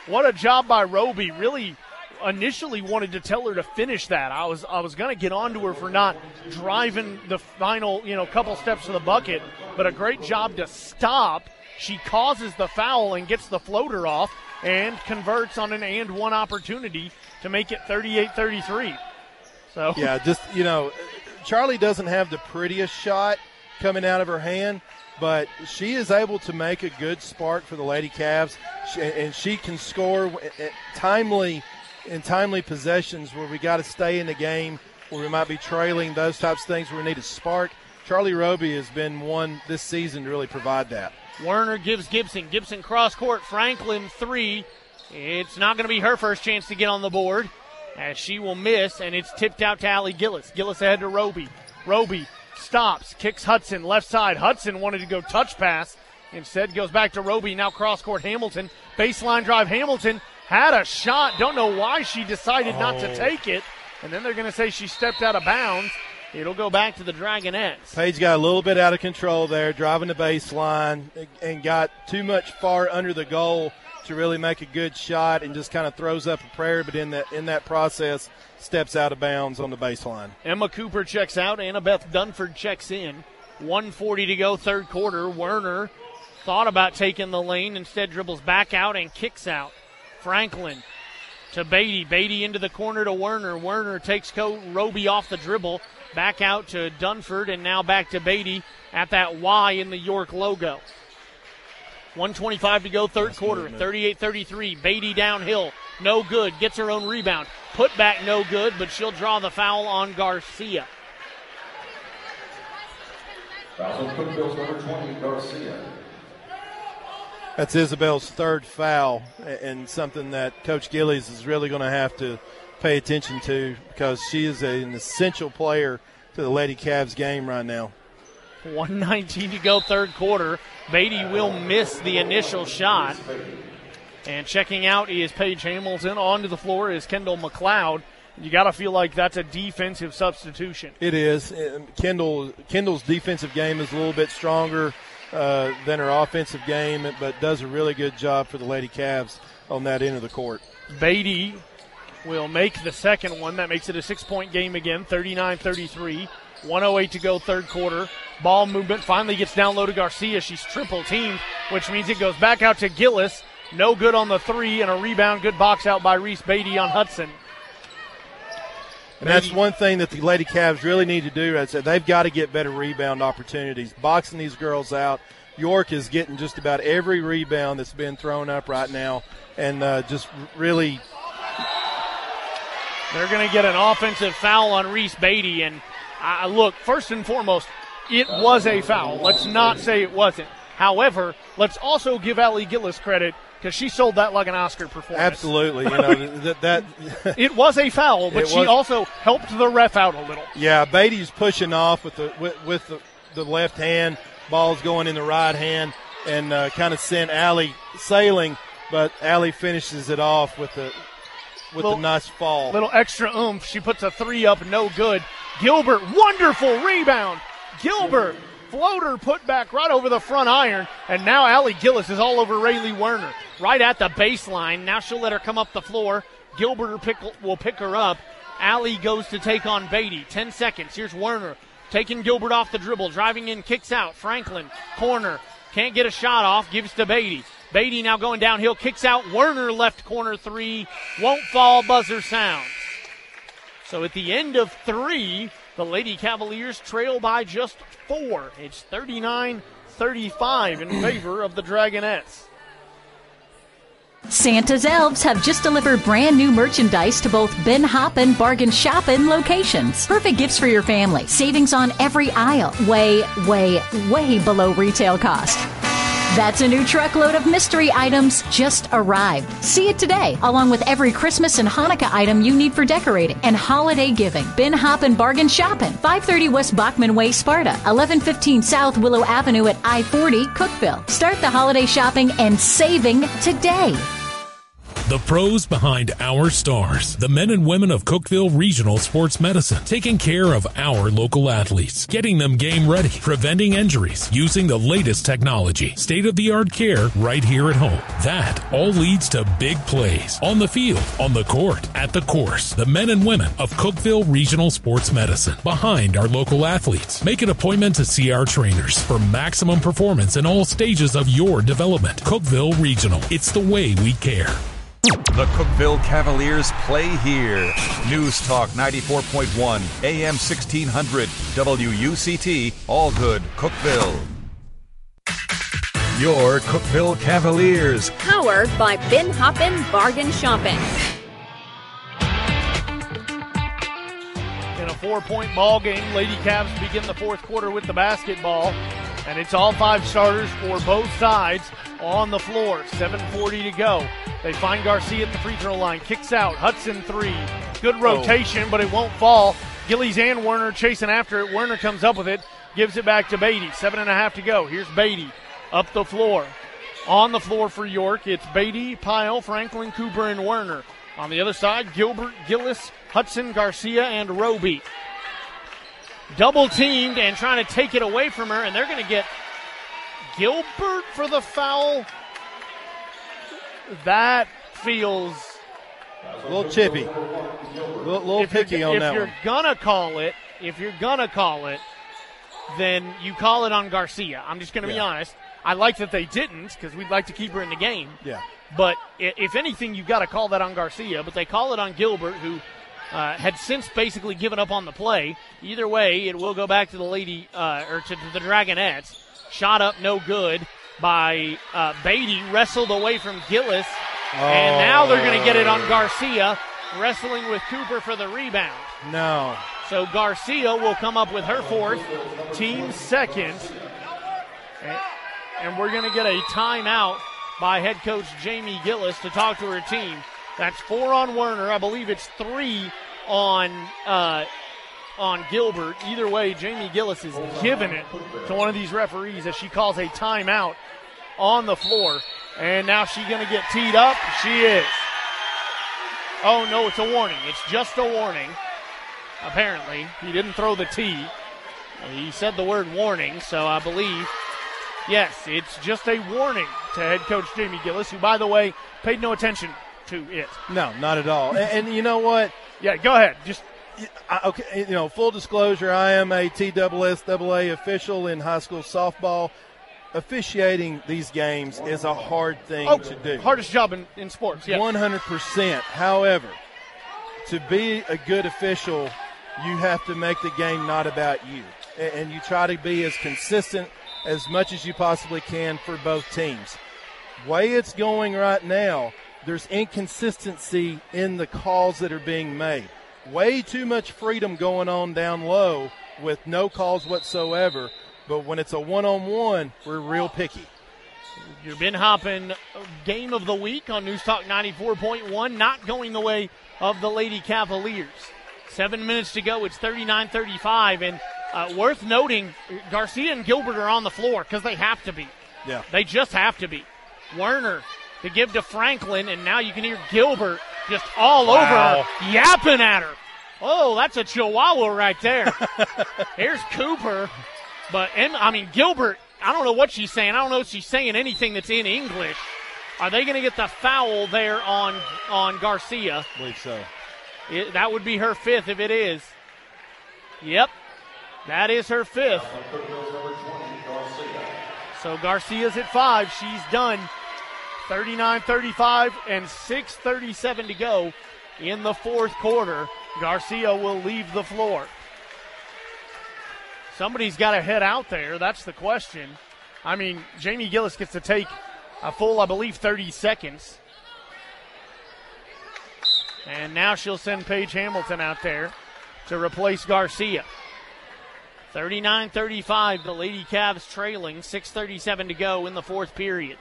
What a job by Roby. Really initially wanted to tell her to finish that. I was going to get on to her for not driving the final, you know, couple steps to the bucket, but a great job to stop. She causes the foul and gets the floater off and converts on an and-one opportunity to make it 38-33. So. Yeah, just, you know, Charlie doesn't have the prettiest shot coming out of her hand, but she is able to make a good spark for the Lady Cavs, and she can score in timely possessions where we got to stay in the game, where we might be trailing, those types of things where we need a spark. Charlie Roby has been one this season to really provide that. Werner gives Gibson. Gibson cross court. Franklin three. It's not going to be her first chance to get on the board, as she will miss, and it's tipped out to Allie Gillies. Gillies ahead to Roby. Roby stops, kicks Hudson left side. Hudson wanted to go touch pass. Instead goes back to Roby. Now cross court Hamilton. Baseline drive. Hamilton had a shot. Don't know why she decided not to take it. And then they're going to say she stepped out of bounds. It'll go back to the Dragonettes. Paige got a little bit out of control there, driving the baseline, and got too much far under the goal to really make a good shot, and just kind of throws up a prayer, but in that process steps out of bounds on the baseline. Emma Cooper checks out. Annabeth Dunford checks in. 1:40 to go, third quarter. Werner thought about taking the lane, instead dribbles back out and kicks out. Franklin to Beatty. Beatty into the corner to Werner. Werner takes Roby off the dribble. Back out to Dunford, and now back to Beatty at that Y in the York logo. 1:25 to go, third quarter, 38-33. Beatty downhill, no good, gets her own rebound. Put back no good, but she'll draw the foul on Garcia. Foul on Cookeville's number 20, Garcia. That's Isabel's third foul, and something that Coach Gillies is really going to have to pay attention to, because she is an essential player to the Lady Cavs game right now. 1:19 to go, third quarter. Beatty will miss the initial shot. And checking out is Paige Hamilton. Onto the floor is Kendall McLeod. You got to feel like that's a defensive substitution. It is. Kendall's defensive game is a little bit stronger than her offensive game, but does a really good job for the Lady Cavs on that end of the court. Beatty will make the second one. That makes it a 6-point game again, 39-33. 1:08 to go, third quarter. Ball movement finally gets down low to Garcia. She's triple teamed, which means it goes back out to Gillies. No good on the three, and a rebound. Good box out by Reese Beatty on Hudson. And that's one thing that the Lady Cavs really need to do. I'd say they've got to get better rebound opportunities, boxing these girls out. York is getting just about every rebound that's been thrown up right now, and just really. They're going to get an offensive foul on Reese Beatty, and look, first and foremost, it was a foul. Let's not say it wasn't. However, let's also give Allie Gillies credit, because she sold that like an Oscar performance. Absolutely. You know, that it was a foul, but she also helped the ref out a little. Yeah, Beatty's pushing off with the left hand. Ball's going in the right hand, and kind of sent Allie sailing, but Allie finishes it off with a nice fall. Little extra oomph. She puts a three up, no good. Gilbert, wonderful rebound. Gilbert, floater put back right over the front iron, and now Allie Gillies is all over Raylee Werner. Right at the baseline. Now she'll let her come up the floor. Gilbert will pick her up. Allie goes to take on Beatty. 10 seconds. Here's Werner taking Gilbert off the dribble. Driving in, kicks out. Franklin, corner. Can't get a shot off. Gives to Beatty. Beatty now going downhill, kicks out. Werner left corner three, won't fall, buzzer sounds. So at the end of three, the Lady Cavaliers trail by just four. It's 39-35 in favor of the Dragonettes. Santa's Elves have just delivered brand new merchandise to both Ben Hoppen Bargain Shoppen locations. Perfect gifts for your family. Savings on every aisle. Way, way, way below retail cost. That's a new truckload of mystery items just arrived. See it today, along with every Christmas and Hanukkah item you need for decorating and holiday giving. Ben Hoppen Bargain Shopping, 530 West Bachman Way, Sparta, 1115 South Willow Avenue at I-40, Cookeville. Start the holiday shopping and saving today. The pros behind our stars, the men and women of Cookeville Regional Sports Medicine, taking care of our local athletes, getting them game ready, preventing injuries, using the latest technology, state-of-the-art care right here at home. That all leads to big plays on the field, on the court, at the course. The men and women of Cookeville Regional Sports Medicine, behind our local athletes. Make an appointment to see our trainers for maximum performance in all stages of your development. Cookeville Regional, it's the way we care. The Cookeville Cavaliers play here. News Talk 94.1, AM 1600, WUCT, All Good, Cookeville. Your Cookeville Cavaliers. Powered by Ben Hoppen Bargain Shopping. In a 4-point ball game, Lady Cavs begin the fourth quarter with the basketball. And it's all five starters for both sides on the floor. 7:40 to go. They find Garcia at the free throw line. Kicks out. Hudson three. Good rotation, but it won't fall. Gillies and Werner chasing after it. Werner comes up with it. Gives it back to Beatty. 7.5 to go. Here's Beatty up the floor. On the floor for York, it's Beatty, Pyle, Franklin, Cooper, and Werner. On the other side, Gilbert, Gillis, Hudson, Garcia, and Roby. Double teamed and trying to take it away from her, and they're going to get Gilbert for the foul. That feels a little chippy, a little picky on that one. If you're going to call it, then you call it on Garcia. I'm just going to be honest. I like that they didn't because we'd like to keep her in the game. Yeah. But if anything, you've got to call that on Garcia. But they call it on Gilbert, who had since basically given up on the play. Either way, it will go back to the lady or to the Dragonettes. Shot up, no good by Beatty. Wrestled away from Gillis, and now they're going to get it on Garcia, wrestling with Cooper for the rebound. No. So Garcia will come up with her fourth, team second. And we're going to get a timeout by head coach Jamie Gillies to talk to her team. That's four on Werner. I believe it's three on Gilbert. Either way, Jamie Gillies is giving it to one of these referees as she calls a timeout on the floor. And now she's going to get teed up. She is. Oh, no, it's a warning. It's just a warning, apparently. He didn't throw the tee. He said the word warning, so I believe... Yes, it's just a warning to head coach Jamie Gillies, who, by the way, paid no attention to it. No, not at all. And you know what? Yeah, go ahead. Okay. You know, full disclosure, I am a TSSAA official in high school softball. Officiating these games is a hard thing to do. Hardest job in sports, yes. 100%. However, to be a good official, you have to make the game not about you. And you try to be as consistent as much as you possibly can for both teams. Way it's going right now, there's inconsistency in the calls that are being made. Way too much freedom going on down low with no calls whatsoever. But when it's a one-on-one, we're real picky. Your Ben Hoppen Game of the Week on News Talk 94.1, not going the way of the Lady Cavaliers. 7 minutes to go. It's 39-35, and worth noting, Garcia and Gilbert are on the floor because they have to be. Yeah. They just have to be. Werner to give to Franklin, and now you can hear Gilbert just all over her, yapping at her. Oh, that's a chihuahua right there. Here's Cooper. Gilbert, I don't know what she's saying. I don't know if she's saying anything that's in English. Are they going to get the foul there on Garcia? I believe so. That would be her fifth if it is. Yep. That is her fifth. So Garcia's at five. She's done. 39-35 and 6:37 to go in the fourth quarter. Garcia will leave the floor. Somebody's got to head out there. That's the question. I mean, Jamie Gillies gets to take a full, 30 seconds. And now she'll send Paige Hamilton out there to replace Garcia. 39-35, the Lady Cavs trailing, 6:37 to go in the fourth period.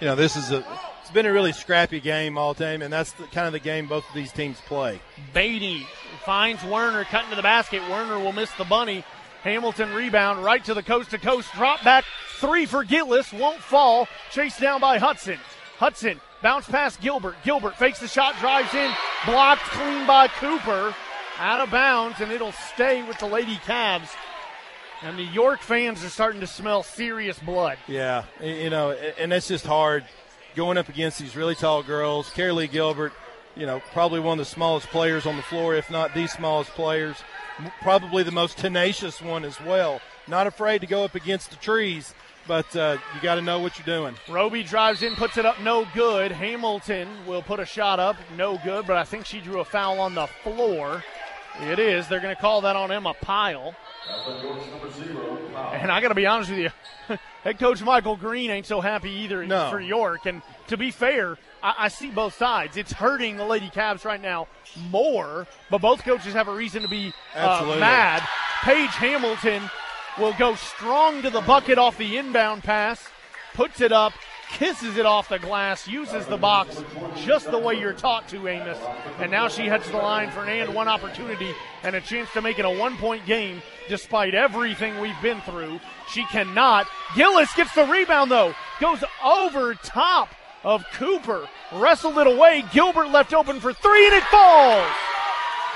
You know, it's been a really scrappy game all time, and that's kind of the game both of these teams play. Beatty finds Werner cutting to the basket. Werner will miss the bunny. Hamilton rebound right to the coast-to-coast drop back. Three for Gillis, won't fall. Chased down by Hudson. Hudson bounce past Gilbert. Gilbert fakes the shot, drives in, blocked clean by Cooper. Out of bounds, and it'll stay with the Lady Cavs. And the York fans are starting to smell serious blood. Yeah, you know, and that's just hard going up against these really tall girls. Carolee Gilbert, you know, probably one of the smallest players on the floor, if not the smallest players. Probably the most tenacious one as well. Not afraid to go up against the trees, but you got to know what you're doing. Roby drives in, puts it up, no good. Hamilton will put a shot up, no good, but I think she drew a foul on the floor. It is. They're going to call that on Emma Pyle. And I got to be honest with you, head coach Michael Green ain't so happy either for York. And to be fair, I see both sides. It's hurting the Lady Cavs right now more, but both coaches have a reason to be mad. Paige Hamilton will go strong to the bucket off the inbound pass, puts it up, kisses it off the glass, uses the box just the way you're taught to, Amos. And now she heads the line for an and-one opportunity and a chance to make it a one-point game despite everything we've been through. She cannot. Gillies gets the rebound, though. Goes over top of Cooper. Wrestled it away. Gilbert left open for three, and it falls.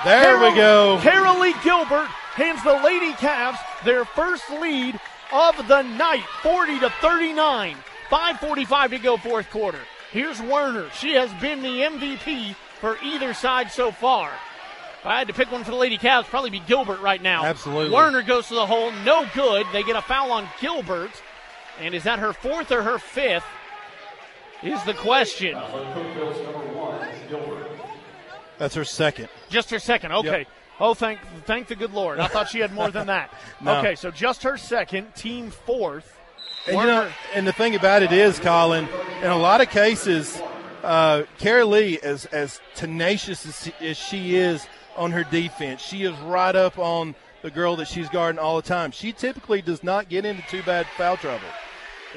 There we go. Carolee Gilbert hands the Lady Cavs their first lead of the night, 40-39. 5:45 to go, fourth quarter. Here's Werner. She has been the MVP for either side so far. If I had to pick one for the Lady Cavs, probably be Gilbert right now. Absolutely. Werner goes to the hole. No good. They get a foul on Gilbert. And is that her fourth or her fifth is the question. That's her second. Just her second. Okay. Yep. Oh, thank the good Lord. I thought she had more than that. No. Okay, so just her second, team fourth. And, and the thing about it is, Colin, in a lot of cases, Carolee, as tenacious as she is on her defense, she is right up on the girl that she's guarding all the time. She typically does not get into too bad foul trouble.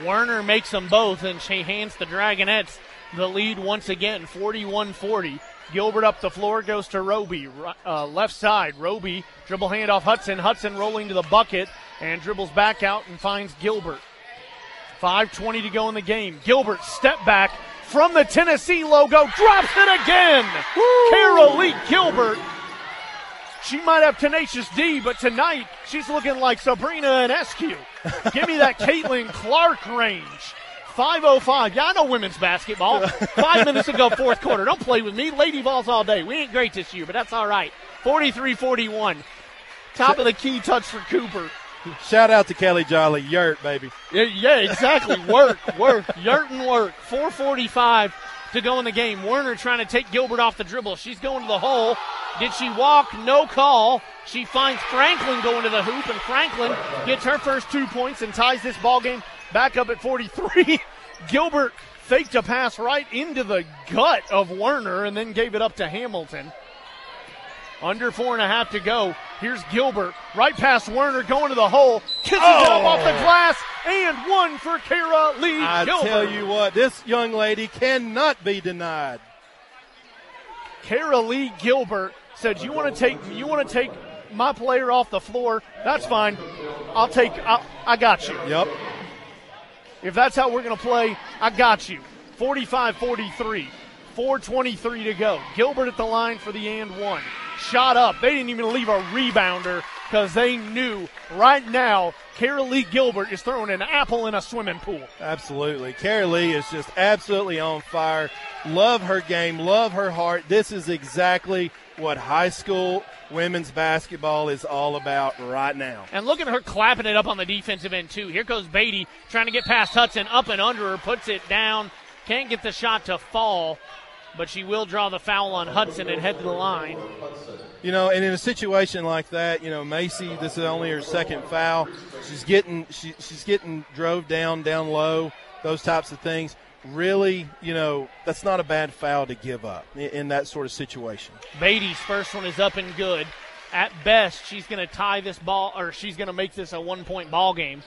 Werner makes them both, and she hands the Dragonettes the lead once again, 41-40. Gilbert up the floor, goes to Roby, left side. Roby, dribble handoff Hudson. Hudson rolling to the bucket and dribbles back out and finds Gilbert. 5:20 to go in the game. Gilbert, step back from the Tennessee logo, drops it again. Woo! Carolee Gilbert. She might have tenacious D, but tonight she's looking like Sabrina and Eskew. Give me that Caitlin Clark range. 5:05. Yeah, I know women's basketball. 5 minutes to go, fourth quarter. Don't play with me. Lady balls all day. We ain't great this year, but that's all right. 43-41. Top of the key touch for Cooper. Shout out to Kelly Jolly. Yurt, baby. Yeah, exactly. Work. Yurt and work. 4:45 to go in the game. Werner trying to take Gilbert off the dribble. She's going to the hole. Did she walk? No call. She finds Franklin going to the hoop, and Franklin gets her first 2 points and ties this ball game back up at 43. Gilbert faked a pass right into the gut of Werner and then gave it up to Hamilton. Under 4.5 to go. Here's Gilbert. Right past Werner going to the hole. Kisses it up off the glass. And one for Carolee Gilbert. I tell you what, this young lady cannot be denied. Carolee Gilbert said, you want to take my player off the floor? That's fine. I got you. Yep. If that's how we're going to play, I got you. 45-43. 4:23 to go. Gilbert at the line for the and one. Shot up. They didn't even leave a rebounder because they knew right now Carolee Gilbert is throwing an apple in a swimming pool. Absolutely. Carolee is just absolutely on fire. Love her game. Love her heart. This is exactly what high school women's basketball is all about right now. And look at her clapping it up on the defensive end, too. Here goes Beatty trying to get past Hudson. Up and under her. Puts it down. Can't get the shot to fall, but she will draw the foul on Hudson and head to the line. You know, and in a situation like that, you know, Macy, this is only her second foul. She's getting drove down low, those types of things. Really, you know, that's not a bad foul to give up in that sort of situation. Beatty's first one is up and good. At best, she's going to tie this ball, or she's going to make this a one-point ball game.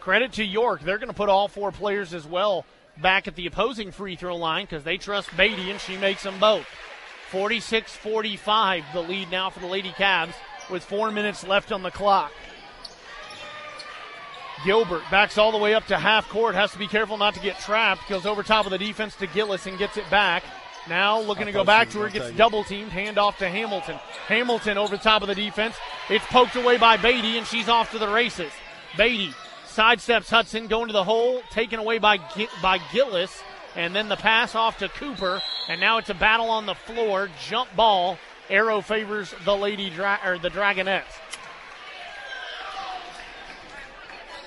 Credit to York. They're going to put all four players as well back at the opposing free throw line because they trust Beatty, and she makes them both. 46-45 the lead now for the Lady Cavs with 4 minutes left on the clock. Gilbert backs all the way up to half court, has to be careful not to get trapped, goes over top of the defense to Gillies and gets it back. Now looking to go back to her, gets double-teamed, hand off to Hamilton. Hamilton over the top of the defense. It's poked away by Beatty, and she's off to the races. Beatty sidesteps Hudson, going to the hole, taken away by Gillies, and then the pass off to Cooper, and now it's a battle on the floor, jump ball, arrow favors the the Dragonettes.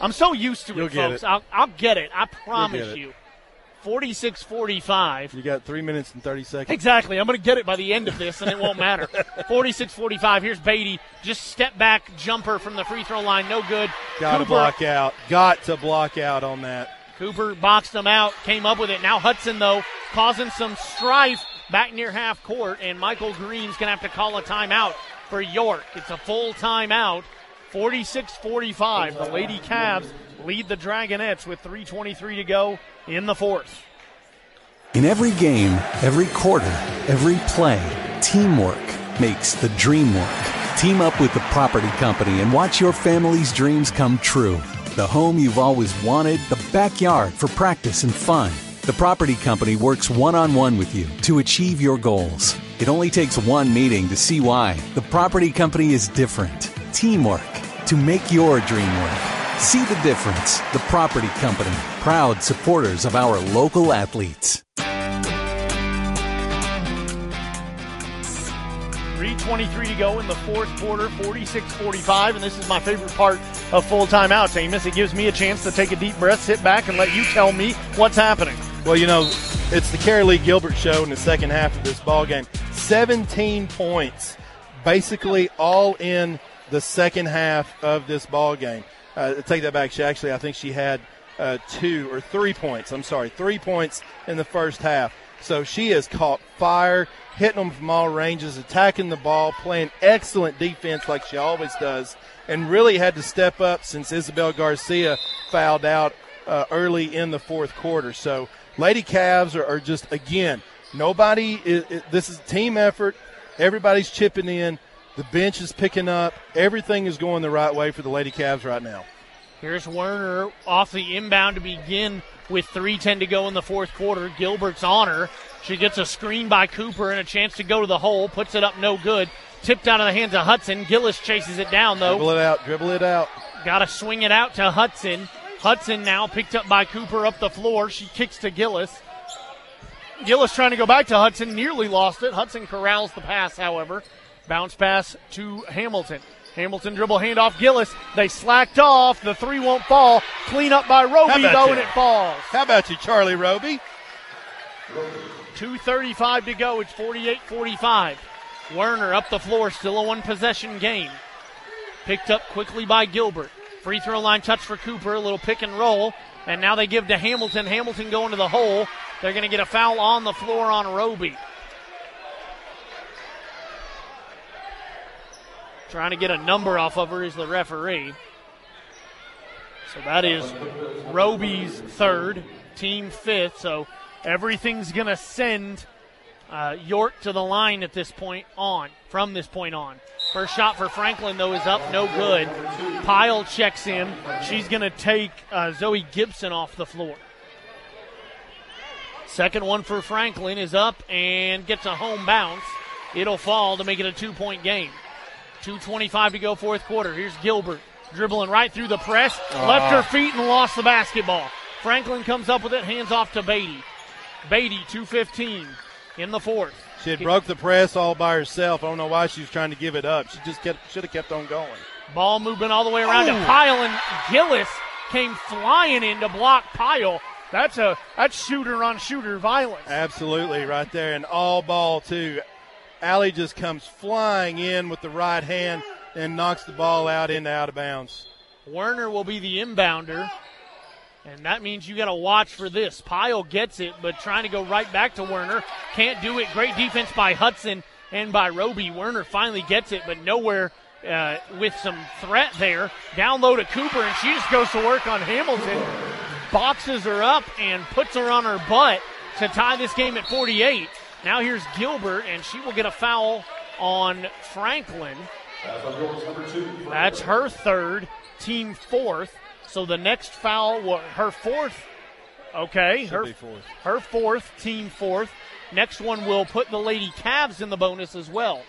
I'm so used to it, folks. I'll get it. I promise you. 46-45. You got 3 minutes and 30 seconds. Exactly. I'm going to get it by the end of this, and it won't matter. 46-45. Here's Beatty. Just step back jumper from the free throw line. No good. Got to block out. Got to block out on that. Cooper boxed them out, came up with it. Now Hudson, though, causing some strife back near half court, and Michael Green's going to have to call a timeout for York. It's a full timeout. 46-45. The Lady Cavs lead the Dragonettes with 3:23 to go in the fourth. In every game, every quarter, every play, teamwork makes the dream work. Team up with the Property Company and watch your family's dreams come true. The home you've always wanted, the backyard for practice and fun. The Property Company works one-on-one with you to achieve your goals. It only takes one meeting to see why. The Property Company is different. Teamwork to make your dream work. See the difference. The Property Company, proud supporters of our local athletes. 3:23 to go in the fourth quarter, 46-45, and this is my favorite part of full timeout, Amos. It gives me a chance to take a deep breath, sit back, and let you tell me what's happening. Well, you know, it's the Carolee Gilbert show in the second half of this ball game. 17 points, basically all in the second half of this ball game. Take that back. She actually, I think she had 2 or 3 points. I'm sorry, 3 points in the first half. So she has caught fire, hitting them from all ranges, attacking the ball, playing excellent defense like she always does, and really had to step up since Isabel Garcia fouled out early in the fourth quarter. So Lady Cavs are just, again, nobody – this is a team effort. Everybody's chipping in. The bench is picking up. Everything is going the right way for the Lady Cavs right now. Here's Werner off the inbound to begin with 3:10 to go in the fourth quarter. Gilbert's on her. She gets a screen by Cooper and a chance to go to the hole. Puts it up no good. Tipped out of the hands of Hudson. Gillis chases it down, though. Dribble it out. Got to swing it out to Hudson. Hudson now picked up by Cooper up the floor. She kicks to Gillis. Gillis trying to go back to Hudson. Nearly lost it. Hudson corrals the pass, however. Bounce pass to Hamilton. Hamilton dribble handoff Gillis. They slacked off. The three won't fall. Clean up by Roby, though, and it falls. How about you, Charlie Roby? 2:35 to go. It's 48-45. Werner up the floor. Still a one-possession game. Picked up quickly by Gilbert. Free throw line touch for Cooper. A little pick and roll. And now they give to Hamilton. Hamilton going to the hole. They're going to get a foul on the floor on Roby. Trying to get a number off of her is the referee. So that is Roby's third, team fifth. So everything's going to send York to the line at this point on, from this point on. First shot for Franklin, though, is up. No good. Pyle checks in. She's going to take Zoe Gibson off the floor. Second one for Franklin is up and gets a home bounce. It'll fall to make it a two-point game. 2:25 to go, fourth quarter. Here's Gilbert dribbling right through the press. Left her feet and lost the basketball. Franklin comes up with it, hands off to Beatty. Beatty, 2:15 in the fourth. She had broke the press all by herself. I don't know why she was trying to give it up. She just should have kept on going. Ball movement all the way around to Pyle, and Gillis came flying in to block Pyle. That's shooter-on-shooter violence. Absolutely, right there, and all ball, too. Allie just comes flying in with the right hand and knocks the ball out into out of bounds. Werner will be the inbounder, and that means you got to watch for this. Pyle gets it, but trying to go right back to Werner. Can't do it. Great defense by Hudson and by Roby. Werner finally gets it, but nowhere with some threat there. Down low to Cooper, and she just goes to work on Hamilton. Boxes her up and puts her on her butt to tie this game at 48. Now here's Gilbert, and she will get a foul on Franklin. That's her third, team fourth. So the next foul, her fourth. Okay, her fourth, team fourth. Next one will put the Lady Cavs in the bonus as well.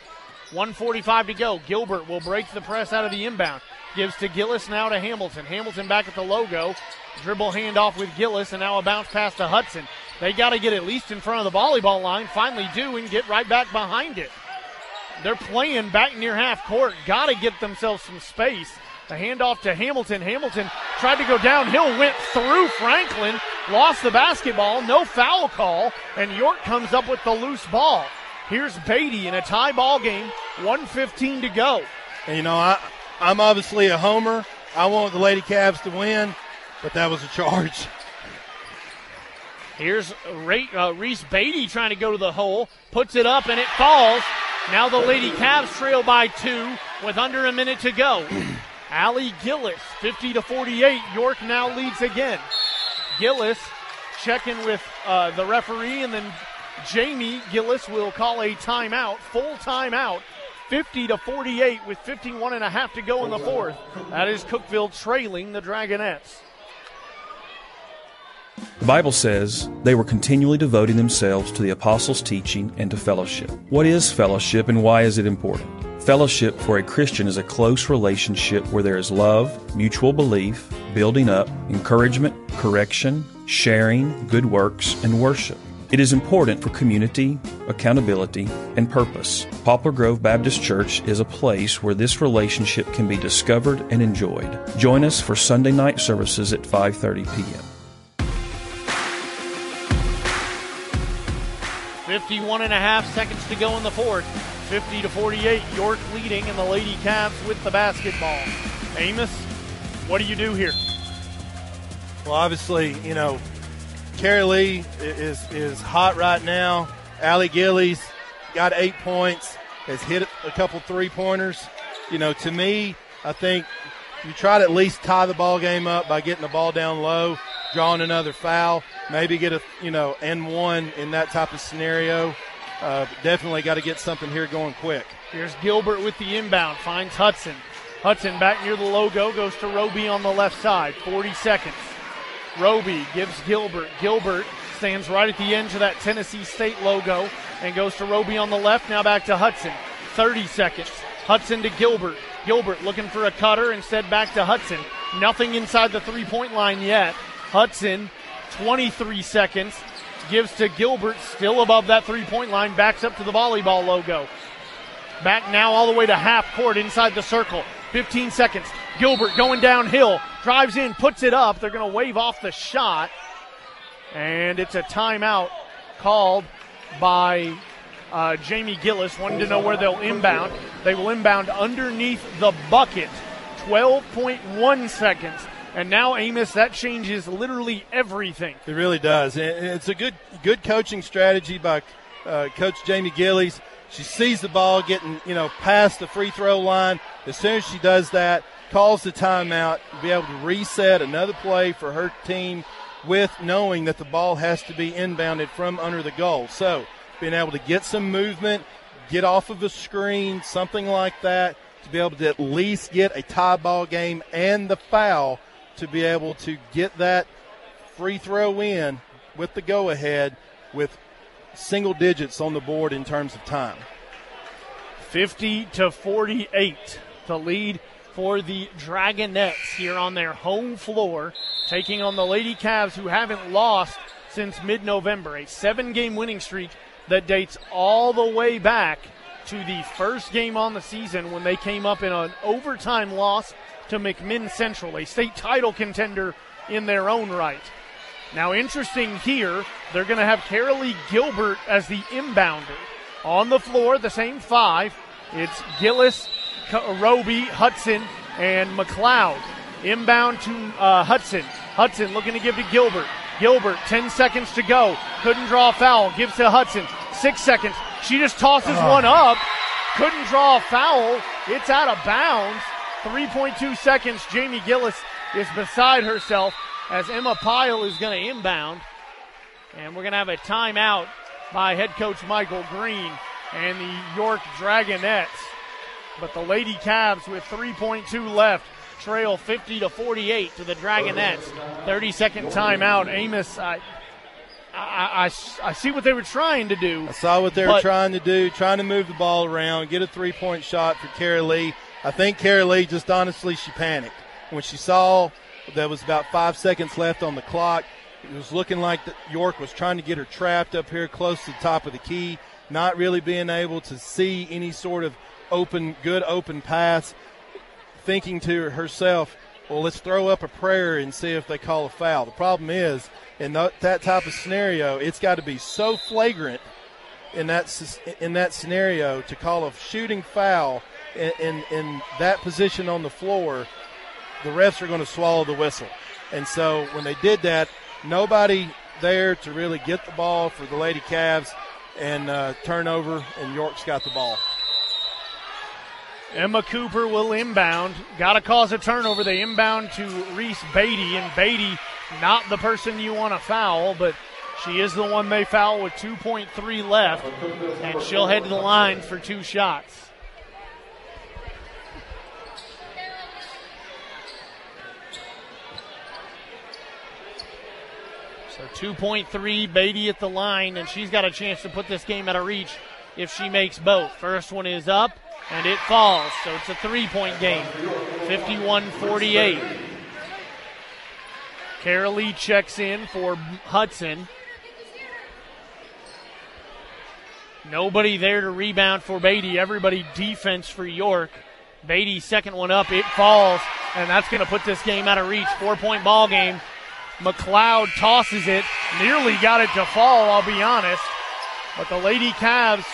1:45 to go. Gilbert will break the press out of the inbound. Gives to Gillis, now to Hamilton. Hamilton back at the logo. Dribble handoff with Gillis, and now a bounce pass to Hudson. They got to get at least in front of the volleyball line. Finally do, and get right back behind it. They're playing back near half court. Got to get themselves some space. The handoff to Hamilton. Hamilton tried to go downhill, went through Franklin, lost the basketball, no foul call, and York comes up with the loose ball. Here's Beatty in a tie ball game, 1:15 to go. And, you know, I'm obviously a homer. I want the Lady Cavs to win, but that was a charge. Here's Reese Beatty trying to go to the hole. Puts it up, and it falls. Now the Lady Cavs trail by 2 with under a minute to go. Allie Gillies, 50-48. York now leads again. Gillis checking with the referee, and then Jamie Gillies will call a timeout, full timeout, 50-48 with 51.5 to go in the fourth. That is Cookeville trailing the Dragonettes. The Bible says they were continually devoting themselves to the apostles' teaching and to fellowship. What is fellowship and why is it important? Fellowship for a Christian is a close relationship where there is love, mutual belief, building up, encouragement, correction, sharing, good works, and worship. It is important for community, accountability, and purpose. Poplar Grove Baptist Church is a place where this relationship can be discovered and enjoyed. Join us for Sunday night services at 5:30 p.m. 51.5 seconds to go in the fourth. 50-48, York leading, and the Lady Cavs with the basketball. Amos, what do you do here? Well, obviously, you know, Carolee is hot right now. Allie Gillies got 8 points, has hit a couple three-pointers. You know, to me, I think you try to at least tie the ball game up by getting the ball down low, drawing another foul, maybe get a, you know, and one in that type of scenario. Definitely got to get something here going quick. Here's Gilbert with the inbound, finds Hudson. Hudson back near the logo, goes to Roby on the left side, 40 seconds. Roby gives Gilbert. Gilbert stands right at the edge of that Tennessee State logo and goes to Roby on the left. Now back to Hudson. 30 seconds. Hudson to Gilbert. Gilbert looking for a cutter. Instead back to Hudson. Nothing inside the three-point line yet. Hudson, 23 seconds, gives to Gilbert. Still above that three-point line. Backs up to the volleyball logo. Back now all the way to half court inside the circle. 15 seconds. Gilbert going downhill. Drives in, puts it up. They're going to wave off the shot. And it's a timeout called by Jamie Gillies. Wanting to know where they'll inbound. They will inbound underneath the bucket. 12.1 seconds. And now, Amos, that changes literally everything. It really does. And it's a good coaching strategy by Coach Jamie Gillies. She sees the ball getting, you know, past the free throw line. As soon as she does that, calls the timeout, be able to reset another play for her team with knowing that the ball has to be inbounded from under the goal. So being able to get some movement, get off of the screen, something like that, to be able to at least get a tie ball game and the foul to be able to get that free throw in with the go-ahead with single digits on the board in terms of time. 50-48, the lead for the Dragonettes here on their home floor, taking on the Lady Cavs, who haven't lost since mid-November. A 7-game winning streak that dates all the way back to the first game on the season when they came up in an overtime loss to McMinn Central, a state title contender in their own right. Now, interesting here, they're going to have Carolee Gilbert as the inbounder. On the floor, the same five. It's Gillis, Roby, Hudson, and McLeod. Inbound to Hudson. Hudson looking to give to Gilbert. Gilbert, 10 seconds to go. Couldn't draw a foul. Gives to Hudson. 6 seconds. She just tosses one up. Couldn't draw a foul. It's out of bounds. 3.2 seconds. Jamie Gillies is beside herself as Emma Pyle is going to inbound. And we're going to have a timeout by head coach Michael Green and the York Dragonettes. But the Lady Cavs with 3.2 left trail 50-48 to the Dragonettes. 30-second timeout. Amos, I see what they were trying to do. I saw what they were trying to do, trying to move the ball around, get a three-point shot for Carolee. I think Carolee just honestly, she panicked. When she saw there was about 5 seconds left on the clock, it was looking like York was trying to get her trapped up here close to the top of the key, not really being able to see any sort of open pass, thinking to herself, well, let's throw up a prayer and see if they call a foul. The problem is, in that type of scenario, it's got to be so flagrant in that scenario to call a shooting foul in that position on the floor. The refs are going to swallow the whistle. And so when they did that, nobody there to really get the ball for the Lady Cavs, and turnover, and York's got the ball. Emma Cooper will inbound. Got to cause a turnover. They inbound to Reese Beatty, and Beatty, not the person you want to foul, but she is the one they foul with 2:3 left, and she'll head to the line for two shots. So 2.3, Beatty at the line, and she's got a chance to put this game out of reach if she makes both. First one is up, and it falls, so it's a three-point game, 51-48. Carolee checks in for Hudson. Nobody there to rebound for Beatty. Everybody defense for York. Beatty, second one up, it falls, and that's going to put this game out of reach. 4-point ball game. McLeod tosses it, nearly got it to fall, I'll be honest. But the Lady Cavs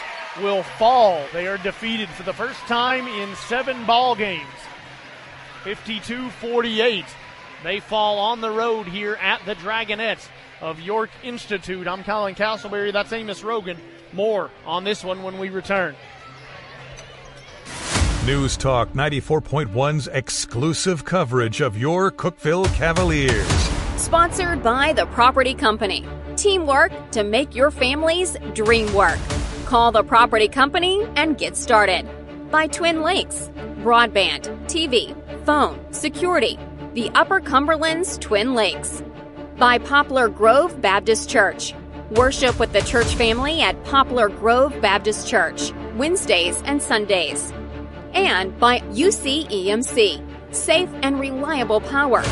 will fall. They are defeated for the first time in 7 ball games. 52-48. They fall on the road here at the Dragonettes of York Institute. I'm Colin Castleberry. That's Amos Rogan. More on this one when we return. News Talk 94.1's exclusive coverage of your Cookeville Cavaliers. Sponsored by The Property Company. Teamwork to make your family's dream work. Call The Property Company and get started. By Twin Lakes. Broadband, TV, phone, security. The Upper Cumberland's Twin Lakes. By Poplar Grove Baptist Church. Worship with the church family at Poplar Grove Baptist Church, Wednesdays and Sundays. And by UCEMC. Safe and reliable power.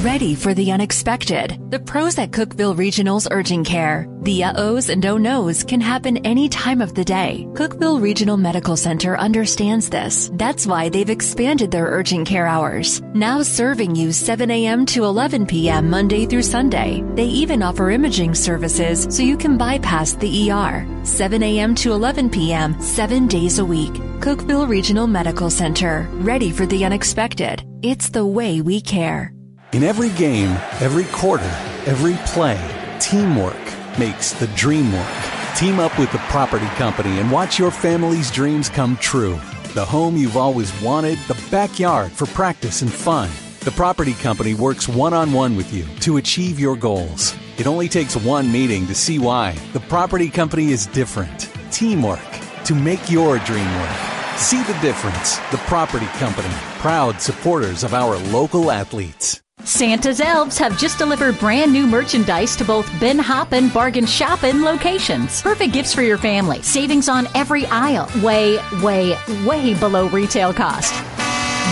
Ready for the unexpected. The pros at Cookeville Regional's Urgent Care. The uh-ohs and oh-nos can happen any time of the day. Cookeville Regional Medical Center understands this. That's why they've expanded their urgent care hours. Now serving you 7 a.m. to 11 p.m. Monday through Sunday. They even offer imaging services so you can bypass the ER. 7 a.m. to 11 p.m. 7 days a week. Cookeville Regional Medical Center. Ready for the unexpected. It's the way we care. In every game, every quarter, every play, teamwork makes the dream work. Team up with The Property Company and watch your family's dreams come true. The home you've always wanted, the backyard for practice and fun. The Property Company works one-on-one with you to achieve your goals. It only takes one meeting to see why. The Property Company is different. Teamwork to make your dream work. See the difference. The Property Company, proud supporters of our local athletes. Santa's Elves have just delivered brand new merchandise to both Ben Hoppen Bargain Shoppen locations. Perfect gifts for your family. Savings on every aisle. Way, way, way below retail cost.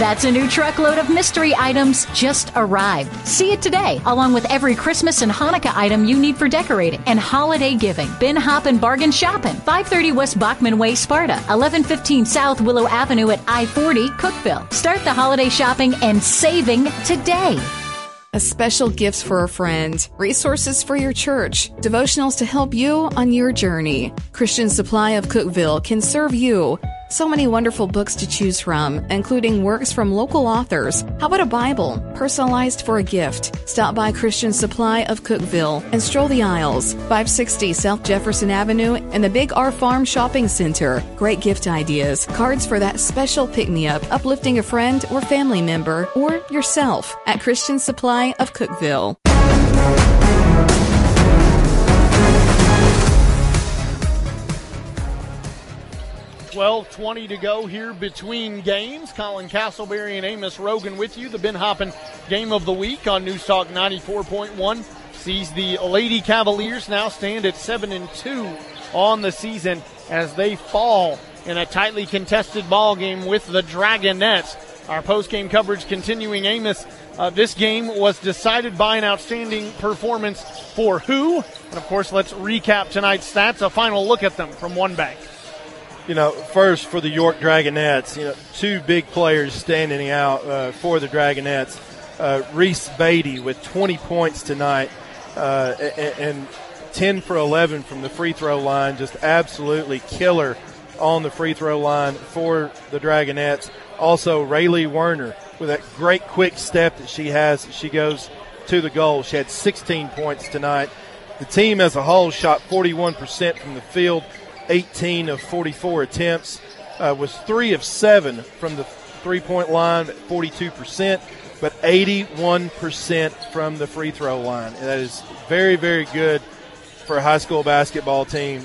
That's a new truckload of mystery items just arrived. See it today, along with every Christmas and Hanukkah item you need for decorating and holiday giving. Ben Hoppen Bargain Shopping, 530 West Bachman Way, Sparta, 1115 South Willow Avenue at I-40, Cookeville. Start the holiday shopping and saving today. A special gifts for a friend, resources for your church, devotionals to help you on your journey. Christian Supply of Cookeville can serve you. So many wonderful books to choose from, including works from local authors. How about a Bible, personalized for a gift? Stop by Christian Supply of Cookeville and stroll the aisles. 560 South Jefferson Avenue and the Big R Farm Shopping Center. Great gift ideas, cards for that special pick-me-up, uplifting a friend or family member or yourself at Christian Supply of Cookeville. Well, 20 to go here between games. Colin Castleberry and Amos Rogan with you. The Ben Hoppen Game of the Week on News Talk 94.1 sees the Lady Cavaliers now stand at 7-2 on the season as they fall in a tightly contested ball game with the Dragonettes. Our post-game coverage continuing. Amos, this game was decided by an outstanding performance for who? And, of course, let's recap tonight's stats. A final look at them from One Bank. You know, first for the York Dragonettes, you know, two big players standing out for the Dragonettes. Reese Beatty with 20 points tonight and 10 for 11 from the free throw line, just absolutely killer on the free throw line for the Dragonettes. Also, Raylee Werner with that great quick step that she has. She goes to the goal. She had 16 points tonight. The team as a whole shot 41% from the field. 18 of 44 attempts. was 3 of 7 from the three-point line at 42%, but 81% from the free throw line. And that is very, very good for a high school basketball team.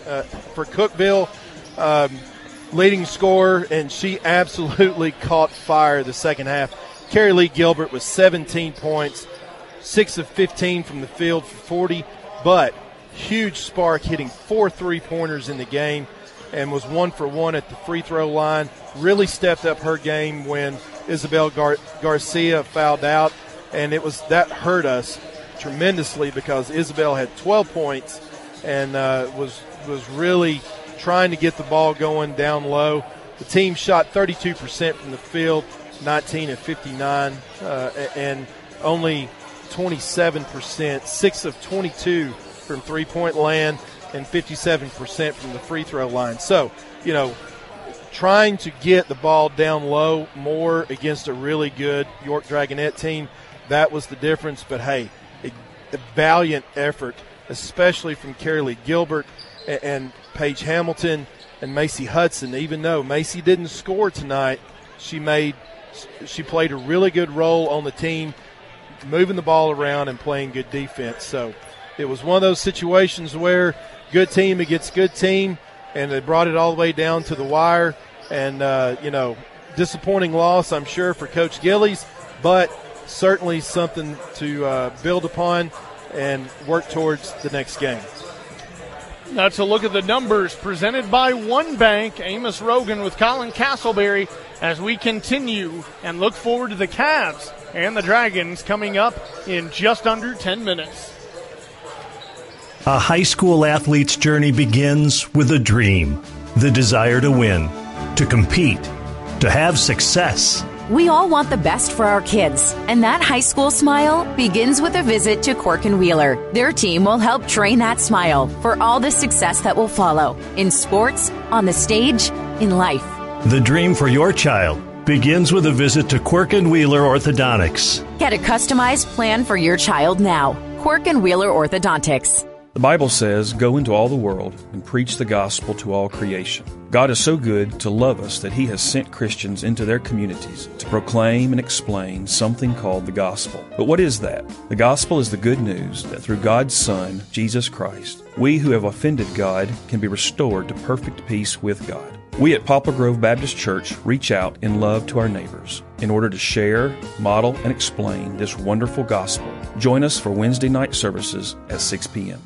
For Cookeville, leading scorer, and she absolutely caught fire the second half. Carolee Gilbert was 17 points, 6 of 15 from the field for 40, but huge spark, hitting 4 3-pointers in the game, and was 1 for 1 at the free throw line. Really stepped up her game when Isabel Garcia fouled out, and it was that hurt us tremendously because Isabel had 12 points and was really trying to get the ball going down low. The team shot 32% from the field, 19 of 59, and only 27%, 6 of 22 from three-point land, and 57% from the free throw line. So, you know, trying to get the ball down low more against a really good York Dragonette team, that was the difference. But, hey, a valiant effort, especially from Carolee Gilbert and Paige Hamilton and Macy Hudson. Even though Macy didn't score tonight, she played a really good role on the team, moving the ball around and playing good defense. So it was one of those situations where good team against good team, and they brought it all the way down to the wire. And, you know, disappointing loss, I'm sure, for Coach Gillies, but certainly something to build upon and work towards the next game. Now to look at the numbers presented by One Bank. Amos Rogan with Colin Castleberry as we continue and look forward to the Cavs and the Dragons coming up in just under 10 minutes. A high school athlete's journey begins with a dream, the desire to win, to compete, to have success. We all want the best for our kids, and that high school smile begins with a visit to Quirk and Wheeler. Their team will help train that smile for all the success that will follow in sports, on the stage, in life. The dream for your child begins with a visit to Quirk and Wheeler Orthodontics. Get a customized plan for your child now. Quirk and Wheeler Orthodontics. The Bible says, "Go into all the world and preach the gospel to all creation." God is so good to love us that He has sent Christians into their communities to proclaim and explain something called the gospel. But what is that? The gospel is the good news that through God's Son, Jesus Christ, we who have offended God can be restored to perfect peace with God. We at Poplar Grove Baptist Church reach out in love to our neighbors in order to share, model, and explain this wonderful gospel. Join us for Wednesday night services at 6 p.m.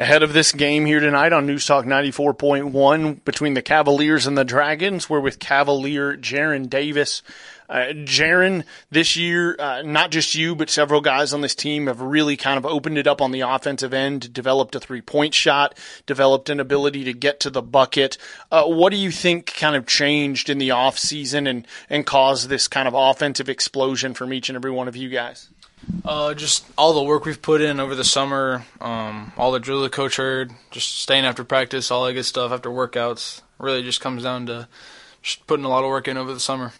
Ahead of this game here tonight on News Talk 94.1 between the Cavaliers and the Dragons, we're with Cavalier Jaron Davis. Jaron, this year, not just you, but several guys on this team have really kind of opened it up on the offensive end, developed a three-point shot, developed an ability to get to the bucket. What do you think kind of changed in the offseason and caused this kind of offensive explosion from each and every one of you guys? Just all the work we've put in over the summer, all the drill the coach heard, just staying after practice, all that good stuff after workouts. Really just comes down to just putting a lot of work in over the summer.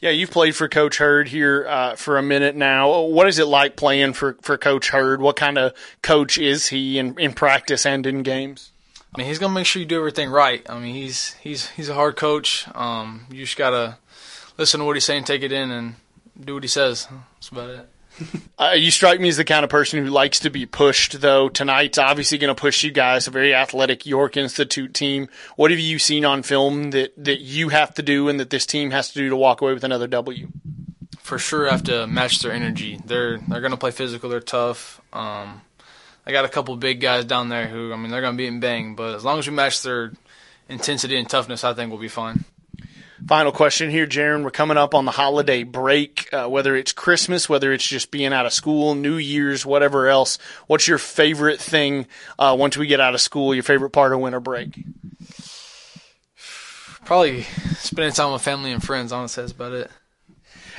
Yeah, you've played for Coach Hurd here for a minute now. What is it like playing for Coach Hurd? What kind of coach is he in practice and in games? I mean, he's going to make sure you do everything right. I mean, he's a hard coach. You just got to listen to what he's saying, take it in, and do what he says. That's about it. You strike me as the kind of person who likes to be pushed, though. Tonight's obviously going to push you guys, a very athletic York Institute team. What have you seen on film that you have to do and that this team has to do to walk away with another W? For sure, I have to match their energy. They're going to play physical. They're tough. I got a couple big guys down there who, I mean, they're going to beat and bang. But as long as we match their intensity and toughness, I think we'll be fine. Final question here, Jaron. We're coming up on the holiday break, whether it's Christmas, whether it's just being out of school, New Year's, whatever else. What's your favorite thing once we get out of school, your favorite part of winter break? Probably spending time with family and friends, honestly, that's about it.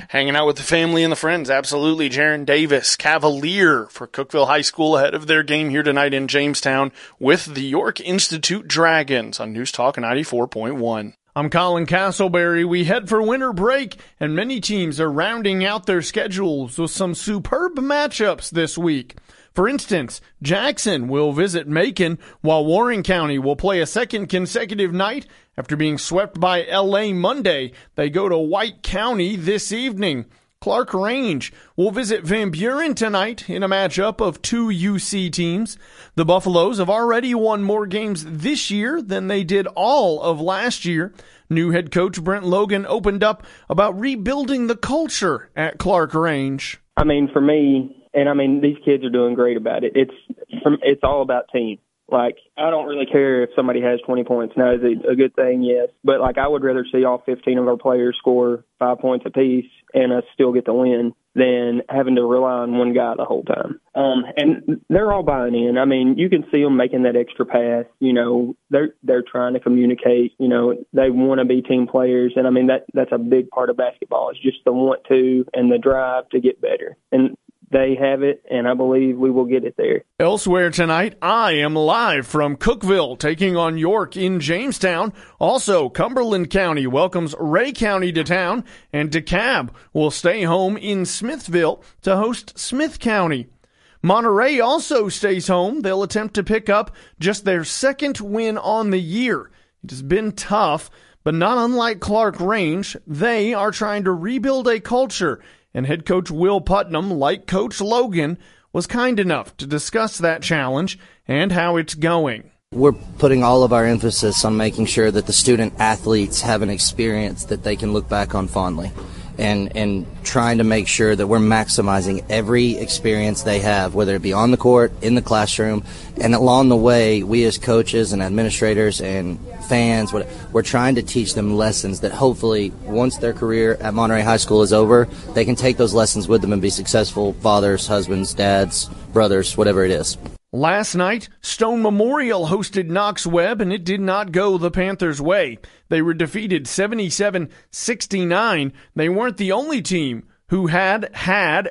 Hanging out with the family and the friends, absolutely. Jaron Davis, Cavalier for Cookeville High School, ahead of their game here tonight in Jamestown with the York Institute Dragons on News Talk 94.1. I'm Colin Castleberry. We head for winter break, and many teams are rounding out their schedules with some superb matchups this week. For instance, Jackson will visit Macon, while Warren County will play a second consecutive night. After being swept by L.A. Monday, they go to White County this evening. Clark Range will visit Van Buren tonight in a matchup of two UC teams. The Buffaloes have already won more games this year than they did all of last year. New head coach Brent Logan opened up about rebuilding the culture at Clark Range. For me... And, these kids are doing great about it. It's all about team. Like, I don't really care if somebody has 20 points. Now, is it a good thing? Yes. But, I would rather see all 15 of our players score 5 points apiece and us still get the win than having to rely on one guy the whole time. And they're all buying in. You can see them making that extra pass. They're trying to communicate. They want to be team players. And, that's a big part of basketball is just the want to and the drive to get better. And they have it, and I believe we will get it there. Elsewhere tonight, I am live from Cookeville, taking on York in Jamestown. Also, Cumberland County welcomes Ray County to town, and DeKalb will stay home in Smithville to host Smith County. Monterey also stays home. They'll attempt to pick up just their second win on the year. It has been tough, but not unlike Clark Range, they are trying to rebuild a culture. And head coach Will Putnam, like Coach Logan, was kind enough to discuss that challenge and how it's going. We're putting all of our emphasis on making sure that the student athletes have an experience that they can look back on fondly and trying to make sure that we're maximizing every experience they have, whether it be on the court, in the classroom, and along the way, we as coaches and administrators and fans, we're trying to teach them lessons that hopefully once their career at Monterey High School is over, they can take those lessons with them and be successful fathers, husbands, dads, brothers, whatever it is. Last night, Stone Memorial hosted Knox Webb, and it did not go the Panthers' way. They were defeated 77-69. They weren't the only team who had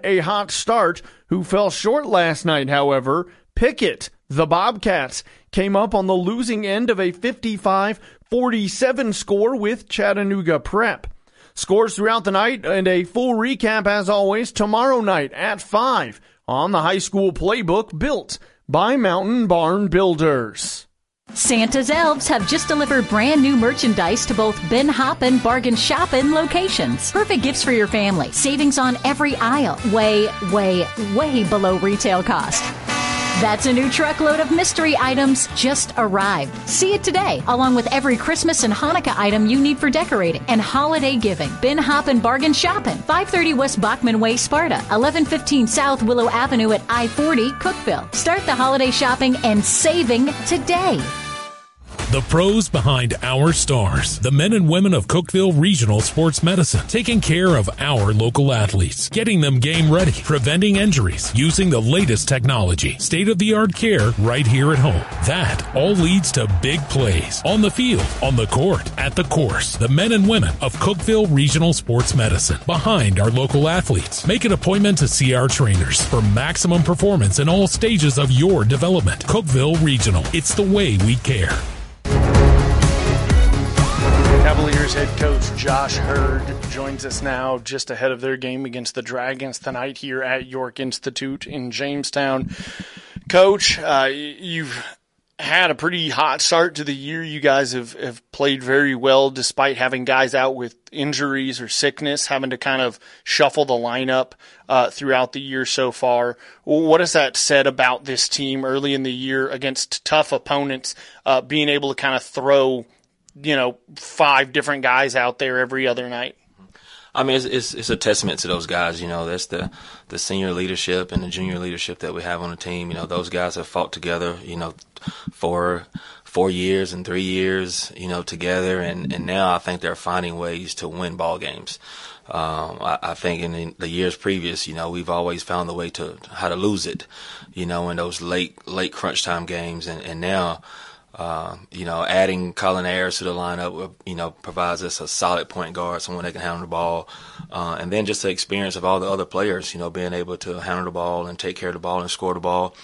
a hot start who fell short last night, however. Pickett, the Bobcats, came up on the losing end of a 55-47 score with Chattanooga Prep. Scores throughout the night and a full recap, as always, tomorrow night at 5 on the High School Playbook built by Mountain Barn Builders. Santa's Elves have just delivered brand new merchandise to both Ben Hoppen Bargain Shoppen locations. Perfect gifts for your family. Savings on every aisle. Way, way, way below retail cost. That's a new truckload of mystery items just arrived. See it today, along with every Christmas and Hanukkah item you need for decorating and holiday giving. Ben Hoppen Bargain Shopping, 530 West Bachman Way, Sparta, 1115 South Willow Avenue at I-40, Cookeville. Start the holiday shopping and saving today. The pros behind our stars, the men and women of Cookeville Regional Sports Medicine, taking care of our local athletes, getting them game ready, preventing injuries, using the latest technology, state-of-the-art care right here at home. That all leads to big plays on the field, on the court, at the course. The men and women of Cookeville Regional Sports Medicine, behind our local athletes. Make an appointment to see our trainers for maximum performance in all stages of your development. Cookeville Regional, it's the way we care. Cavaliers head coach Josh Hurd joins us now just ahead of their game against the Dragons tonight here at York Institute in Jamestown. Coach, you've had a pretty hot start to the year. You guys have played very well despite having guys out with injuries or sickness, having to kind of shuffle the lineup throughout the year so far. What has that said about this team early in the year against tough opponents, being able to kind of throw – five different guys out there every other night? It's a testament to those guys. That's the senior leadership and the junior leadership that we have on the team. Those guys have fought together, for 4 years and 3 years, together. And now I think they're finding ways to win ball games. I think in the years previous, we've always found the way to how to lose it, in those late crunch time games. And now, Adding Colin Ayers to the lineup, provides us a solid point guard, someone that can handle the ball. And then just the experience of all the other players, being able to handle the ball and take care of the ball and score the ball.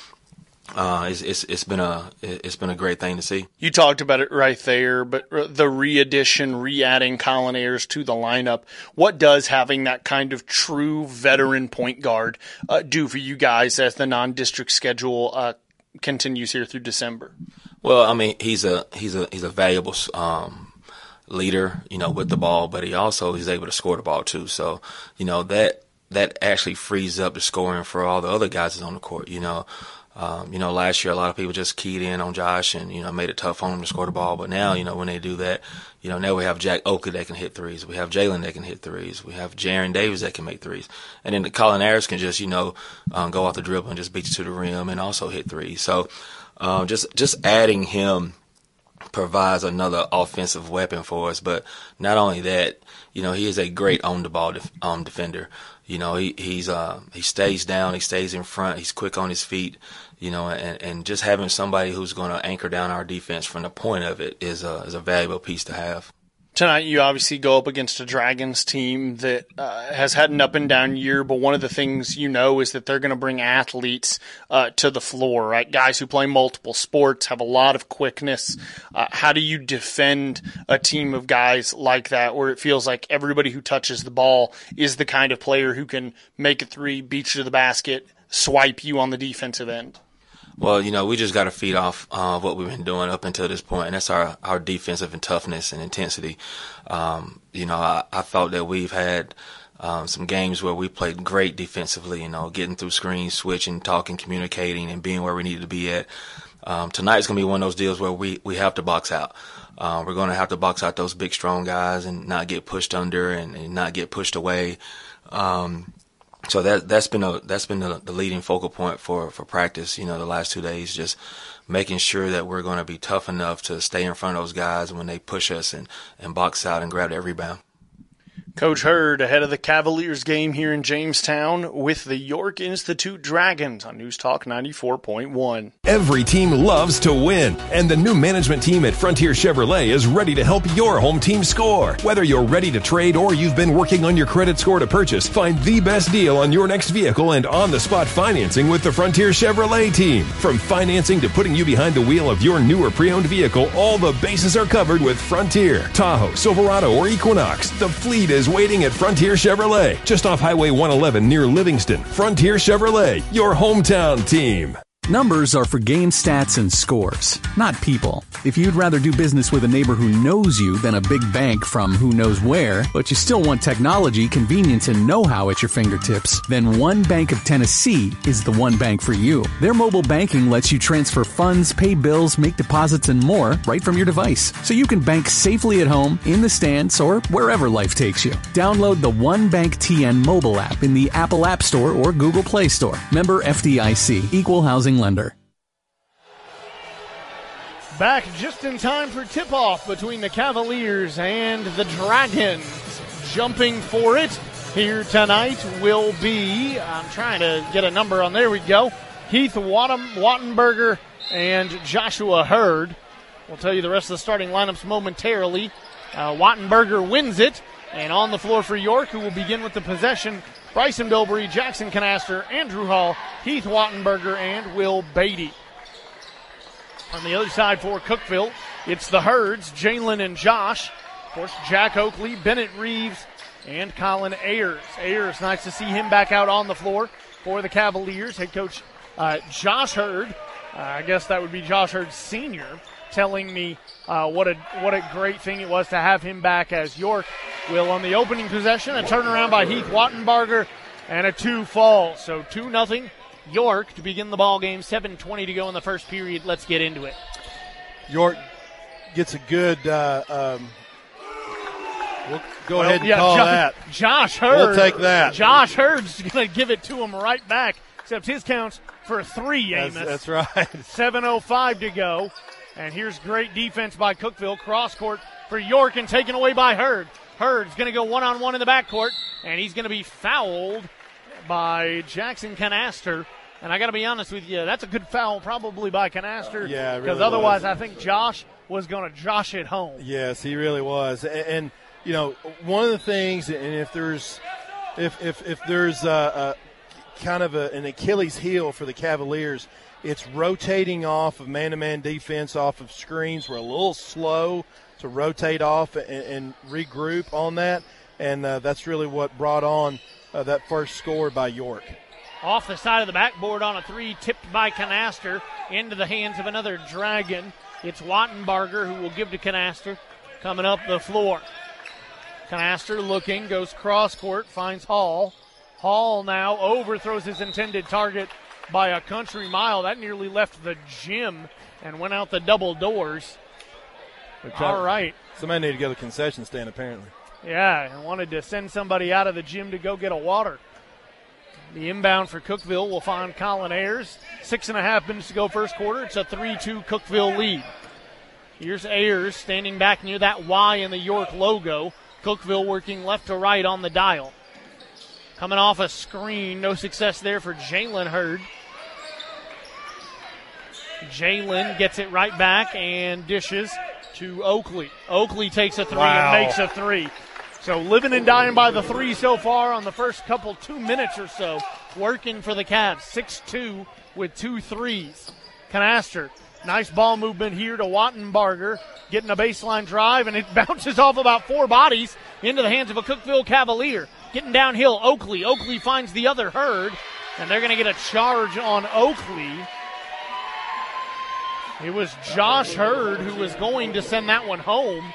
It's been a great thing to see. You talked about it right there, but the re-adding Colin Ayers to the lineup, what does having that kind of true veteran point guard do for you guys as the non-district schedule continues here through December? Well, I mean, he's a valuable leader, with the ball, but he also is able to score the ball too. So, that actually frees up the scoring for all the other guys that's on the court. Last year a lot of people just keyed in on Josh and, made it tough on him to score the ball. But now, when they do that, now we have Jack Oakley that can hit threes. We have Jalen that can hit threes. We have Jaron Davis that can make threes. And then Colin Ayers can just, go off the dribble and just beat you to the rim and also hit threes. So, just adding him provides another offensive weapon for us. But not only that, he is a great on-the-ball defender. He stays down, he stays in front, he's quick on his feet, and just having somebody who's going to anchor down our defense from the point of it is a valuable piece to have. Tonight, you obviously go up against a Dragons team that has had an up-and-down year, but one of the things is that they're going to bring athletes to the floor, right? Guys who play multiple sports, have a lot of quickness. How do you defend a team of guys like that where it feels like everybody who touches the ball is the kind of player who can make a three, beat you to the basket, swipe you on the defensive end? Well, we just got to feed off what we've been doing up until this point, and that's our defensive and toughness and intensity. I thought that we've had some games where we played great defensively, getting through screens, switching, talking, communicating, and being where we needed to be at. Tonight's going to be one of those deals where we have to box out. We're going to have to box out those big, strong guys and not get pushed under and not get pushed away. So that's been the leading focal point for practice, the last 2 days, just making sure that we're going to be tough enough to stay in front of those guys when they push us and box out and grab that rebound. Coach Hurd, ahead of the Cavaliers game here in Jamestown with the York Institute Dragons on News Talk 94.1. Every team loves to win, and the new management team at Frontier Chevrolet is ready to help your home team score. Whether you're ready to trade or you've been working on your credit score to purchase, find the best deal on your next vehicle and on-the-spot financing with the Frontier Chevrolet team. From financing to putting you behind the wheel of your new or pre-owned vehicle, all the bases are covered with Frontier, Tahoe, Silverado, or Equinox. The fleet is waiting at Frontier Chevrolet, just off Highway 111 near Livingston. Frontier Chevrolet, your hometown team. Numbers are for game stats and scores, not people. If you'd rather do business with a neighbor who knows you than a big bank from who knows where, but you still want technology, convenience, and know-how at your fingertips, then One Bank of Tennessee is the one bank for you. Their mobile banking lets you transfer funds, pay bills, make deposits, and more right from your device, so you can bank safely at home, in the stands, or wherever life takes you. Download the One Bank TN mobile app in the Apple App Store or Google Play Store. Member FDIC, Equal Housing Lender. Back just in time for tip-off between the Cavaliers and the Dragons. Jumping for it here tonight will be, I'm trying to get a number on, there we go, Heath Wattenberger and Joshua Hurd. We'll tell you the rest of the starting lineups momentarily. Wattenberger wins it, and on the floor for York, who will begin with the possession, Bryson Bilbrey, Jackson Canaster, Andrew Hall, Heath Wattenberger, and Will Beatty. On the other side for Cookeville, it's the Hurds, Jalen and Josh. Of course, Jack Oakley, Bennett Reeves, and Colin Ayers. Ayers, nice to see him back out on the floor for the Cavaliers. Head coach Josh Hurd, I guess that would be Josh Hurd Sr., telling me what a great thing it was to have him back as York will, on the opening possession, a turnaround by Heath Wattenberger and a two fall. So 2-0 York to begin the ball game. 7:20 to go in the first period. Let's get into it. York gets a good we'll go ahead and call that. Josh Hurd. We'll take that. Josh Hurd's going to give it to him right back, except his counts for a three, Amos. That's right. 7:05 to go. And here's great defense by Cookeville. Cross court for York and taken away by Hurd. Hurd's going to go one-on-one in the backcourt, and he's going to be fouled by Jackson Canaster And I got to be honest with you, that's a good foul probably by Canaster. Yeah, because really otherwise was. I think Josh was going to josh it home. Yes, he really was. And you know, one of the things, and if there's an Achilles heel for the Cavaliers, it's rotating off of man-to-man defense, off of screens. We're a little slow to rotate off and regroup on that, and that's really what brought on that first score by York. Off the side of the backboard on a three, tipped by Canaster into the hands of another Dragon. It's Wattenbarger who will give to Canaster, coming up the floor. Canaster looking, goes cross court, finds Hall. Hall now overthrows his intended target by a country mile. That nearly left the gym and went out the double doors. All right. Somebody needed to go to the concession stand apparently. Yeah, and wanted to send somebody out of the gym to go get a water. The inbound for Cookeville will find Colin Ayers. 6.5 minutes to go first quarter. It's a 3-2 Cookeville lead. Here's Ayers standing back near that Y in the York logo. Cookeville working left to right on the dial. Coming off a screen. No success there for Jalen Hurd. Jalen gets it right back and dishes to Oakley. Oakley takes a three and makes a three. So living and dying by the three so far on the first couple 2 minutes or so, working for the Cavs. 6-2 with 2 threes. Canaster, nice ball movement here to Wattenbarger, getting a baseline drive, and it bounces off about 4 bodies into the hands of a Cookeville Cavalier. Getting downhill, Oakley. Oakley finds the other Hurd, and they're going to get a charge on Oakley. It was Josh Hurd who was going to send that one home.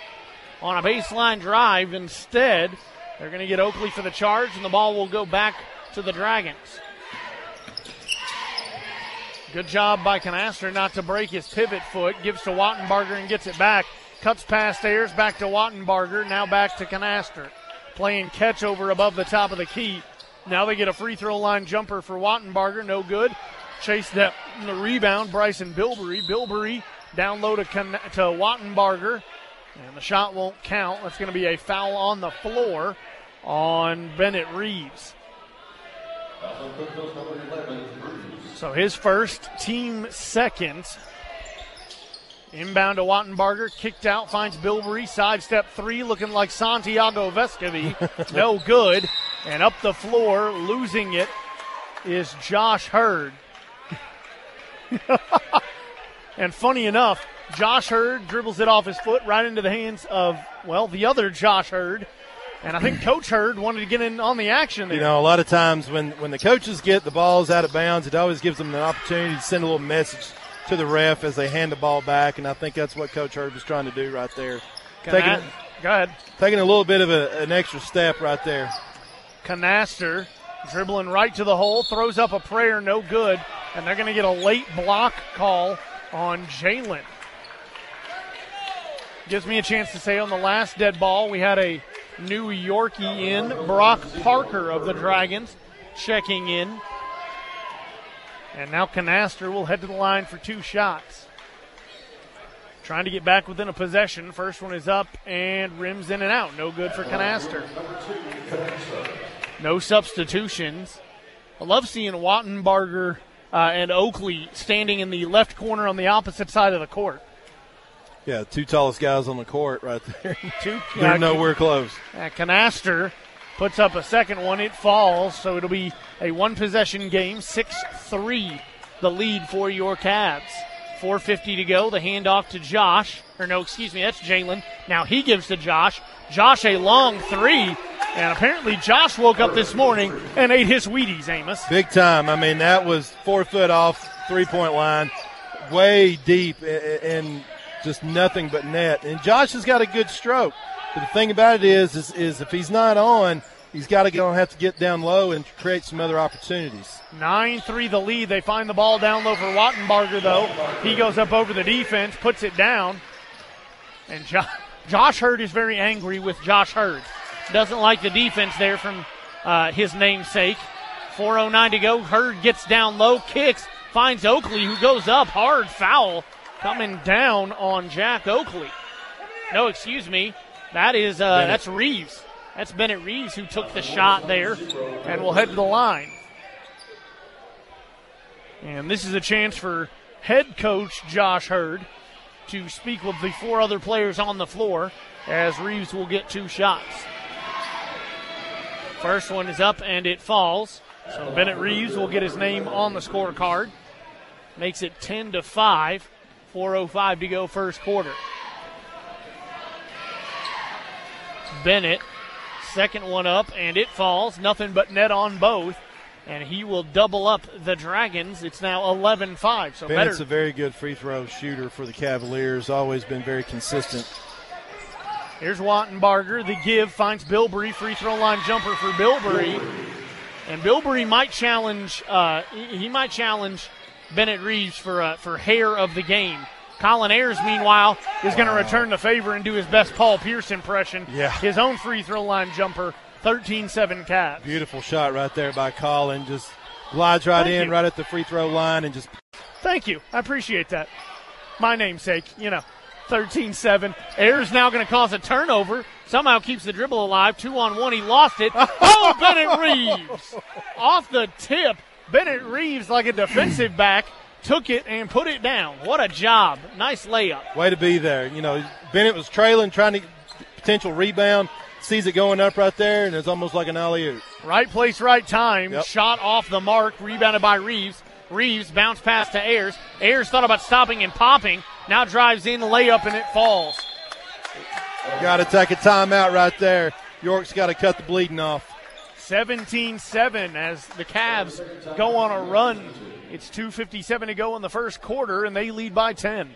On a baseline drive, instead, they're going to get Oakley for the charge, and the ball will go back to the Dragons. Good job by Canaster not to break his pivot foot. Gives to Wattenbarger and gets it back. Cuts past Ayers, back to Wattenbarger, now back to Canaster. Playing catch over above the top of the key. Now they get a free throw line jumper for Wattenbarger, no good. Chased up the rebound, Bryson Bilbrey. Bilbrey down low to Wattenbarger. And the shot won't count. That's going to be a foul on the floor on Bennett Reeves. So his first, team second. Inbound to Wattenbarger, kicked out, finds Bilbrey, sidestep three, looking like Santiago Vescovi. No good. And up the floor, losing it, is Josh Hurd. And funny enough, Josh Hurd dribbles it off his foot right into the hands of, well, the other Josh Hurd. And I think Coach Hurd wanted to get in on the action there. You know, a lot of times when the coaches get the balls out of bounds, it always gives them an opportunity to send a little message to the ref as they hand the ball back, and I think that's what Coach Hurd was trying to do right there. Go ahead. Taking a little bit of an extra step right there. Canaster dribbling right to the hole, throws up a prayer, no good, and they're going to get a late block call on Jalen. Gives me a chance to say on the last dead ball, we had a New Yorkie in. Brock Parker of the Dragons checking in. And now Canaster will head to the line for 2 shots. Trying to get back within a possession. First one is up and rims in and out. No good for Canaster. No substitutions. I love seeing Wattenbarger and Oakley standing in the left corner on the opposite side of the court. Yeah, 2 tallest guys on the court right there. They're nowhere close. Canaster puts up a second one. It falls, so it'll be a one-possession game, 6-3, the lead for your Cavs. 4:50 to go. The handoff to Josh. That's Jalen. Now he gives to Josh. Josh a long three. And apparently Josh woke up this morning and ate his Wheaties, Amos. Big time. I mean, that was 4 foot off three-point line, way deep, and just nothing but net. And Josh has got a good stroke. But the thing about it is if he's not on, he's got to have to get down low and create some other opportunities. 9-3 the lead. They find the ball down low for Wattenbarger, though. He goes up over the defense, puts it down. And Josh Hurd is very angry with Josh Hurd. Doesn't like the defense there from his namesake. 4:09 to go. Hurd gets down low, kicks, finds Oakley, who goes up. Hard foul. Coming down on Jack Oakley. No, excuse me. That's Reeves. That's Bennett Reeves who took the shot there and will head to the line. And this is a chance for head coach Josh Hurd to speak with the four other players on the floor as Reeves will get two shots. First one is up and it falls. So Bennett Reeves will get his name on the scorecard. Makes it 10-5, 4:05 to go first quarter. Bennett, second one up, and it falls. Nothing but net on both, and he will double up the Dragons. It's now 11-5. So Bennett's a very good free throw shooter for the Cavaliers, always been very consistent. Here's Wattenbarger. The give finds Bilbrey. Free throw line jumper for Bilbrey. And Bilbrey might challenge Bennett Reeves for hair of the game. Colin Ayers, meanwhile, is going to return the favor and do his best Paul Pierce impression. Yeah. His own free throw line jumper, 13-7 Cavs. Beautiful shot right there by Colin. Just glides right in, right at the free throw line, and just. Thank you. I appreciate that. My namesake, you know, 13-7. Ayers now going to cause a turnover. Somehow keeps the dribble alive. 2-on-1. He lost it. Oh, Bennett Reeves. Off the tip. Bennett Reeves, like a defensive back, took it and put it down. What a job. Nice layup. Way to be there. You know, Bennett was trailing, trying to get potential rebound, sees it going up right there, and it's almost like an alley-oop. Right place, right time. Yep. Shot off the mark, rebounded by Reeves. Reeves bounced pass to Ayers. Ayers thought about stopping and popping. Now drives in, layup, and it falls. Got to take a timeout right there. York's got to cut the bleeding off. 17-7 as the Cavs go on a run. It's 2:57 to go in the first quarter, and they lead by 10.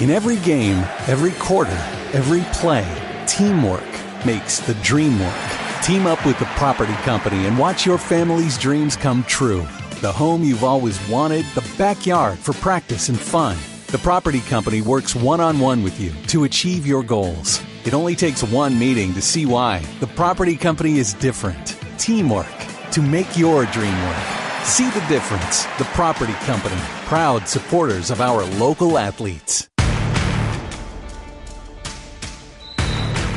In every game, every quarter, every play, teamwork makes the dream work. Team up with the property company and watch your family's dreams come true. The home you've always wanted, the backyard for practice and fun. The property company works one-on-one with you to achieve your goals. It only takes one meeting to see why. The property company is different. Teamwork to make your dream work. See the difference. The property company. Proud supporters of our local athletes.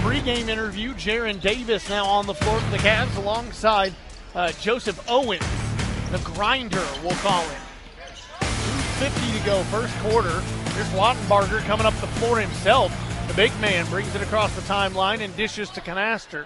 Pre-game interview. Jaron Davis now on the floor for the Cavs alongside Joseph Owens. The grinder, we'll call him. 50 to go, first quarter. Here's Wattenbarger coming up the floor himself. The big man brings it across the timeline and dishes to Canaster.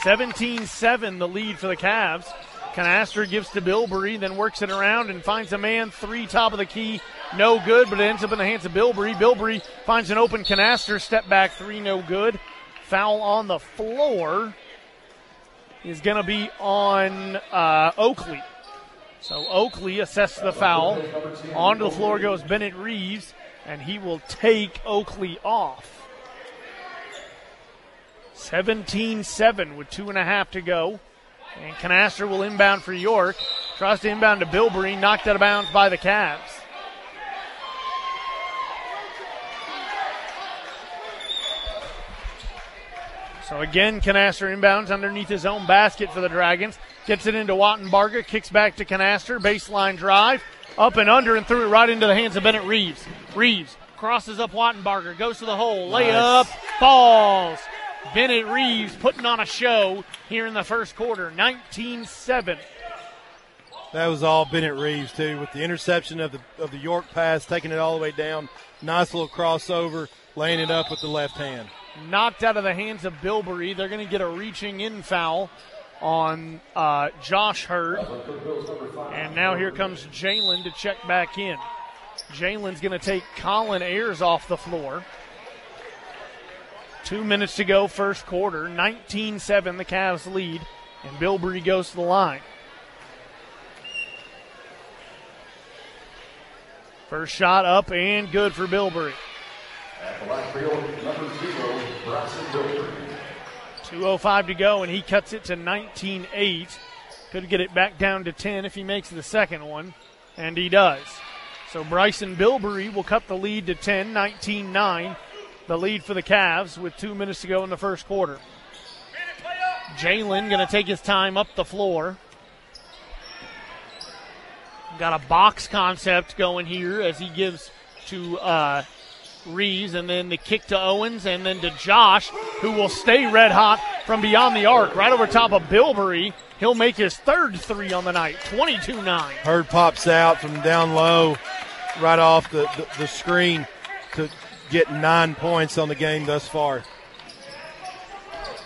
17-7 the lead for the Cavs. Canaster gives to Bilbrey, then works it around and finds a man. Three top of the key, no good, but it ends up in the hands of Bilbrey. Bilbrey finds an open Canaster, step back three, no good. Foul on the floor is going to be on Oakley. So Oakley assesses the foul. Onto the floor goes Bennett Reeves, and he will take Oakley off. 17-7 with 2:30 to go. And Canaster will inbound for York. Tries to inbound to Bilbrey, knocked out of bounds by the Cavs. So again, Canaster inbounds underneath his own basket for the Dragons. Gets it into Wattenbarger, kicks back to Canaster, baseline drive, up and under, and threw it right into the hands of Bennett Reeves. Reeves crosses up Wattenbarger, goes to the hole, layup, falls. Bennett Reeves putting on a show here in the first quarter, 19-7. That was all Bennett Reeves, too, with the interception of the York pass, taking it all the way down. Nice little crossover, laying it up with the left hand. Knocked out of the hands of Bilbrey. They're going to get a reaching in foul on Josh Hurd. And now here comes Jalen to check back in. Jalen's going to take Colin Ayers off the floor. 2 minutes to go, first quarter. 19-7, the Cavs lead. And Bilbrey goes to the line. First shot up and good for Bilbrey. At Blackfield, number 0, Bryson Bilbrey. 2:05 to go, and he cuts it to 19-8. Could get it back down to 10 if he makes the second one, and he does. So Bryson Bilbrey will cut the lead to 10, 19-9. The lead for the Cavs with 2 minutes to go in the first quarter. Jalen going to take his time up the floor. Got a box concept going here as he gives to Reeves, and then the kick to Owens, and then to Josh, who will stay red hot from beyond the arc, right over top of Bilbrey. He'll make his third three on the night, 22-9. Hurd pops out from down low, right off the screen to get 9 points on the game thus far.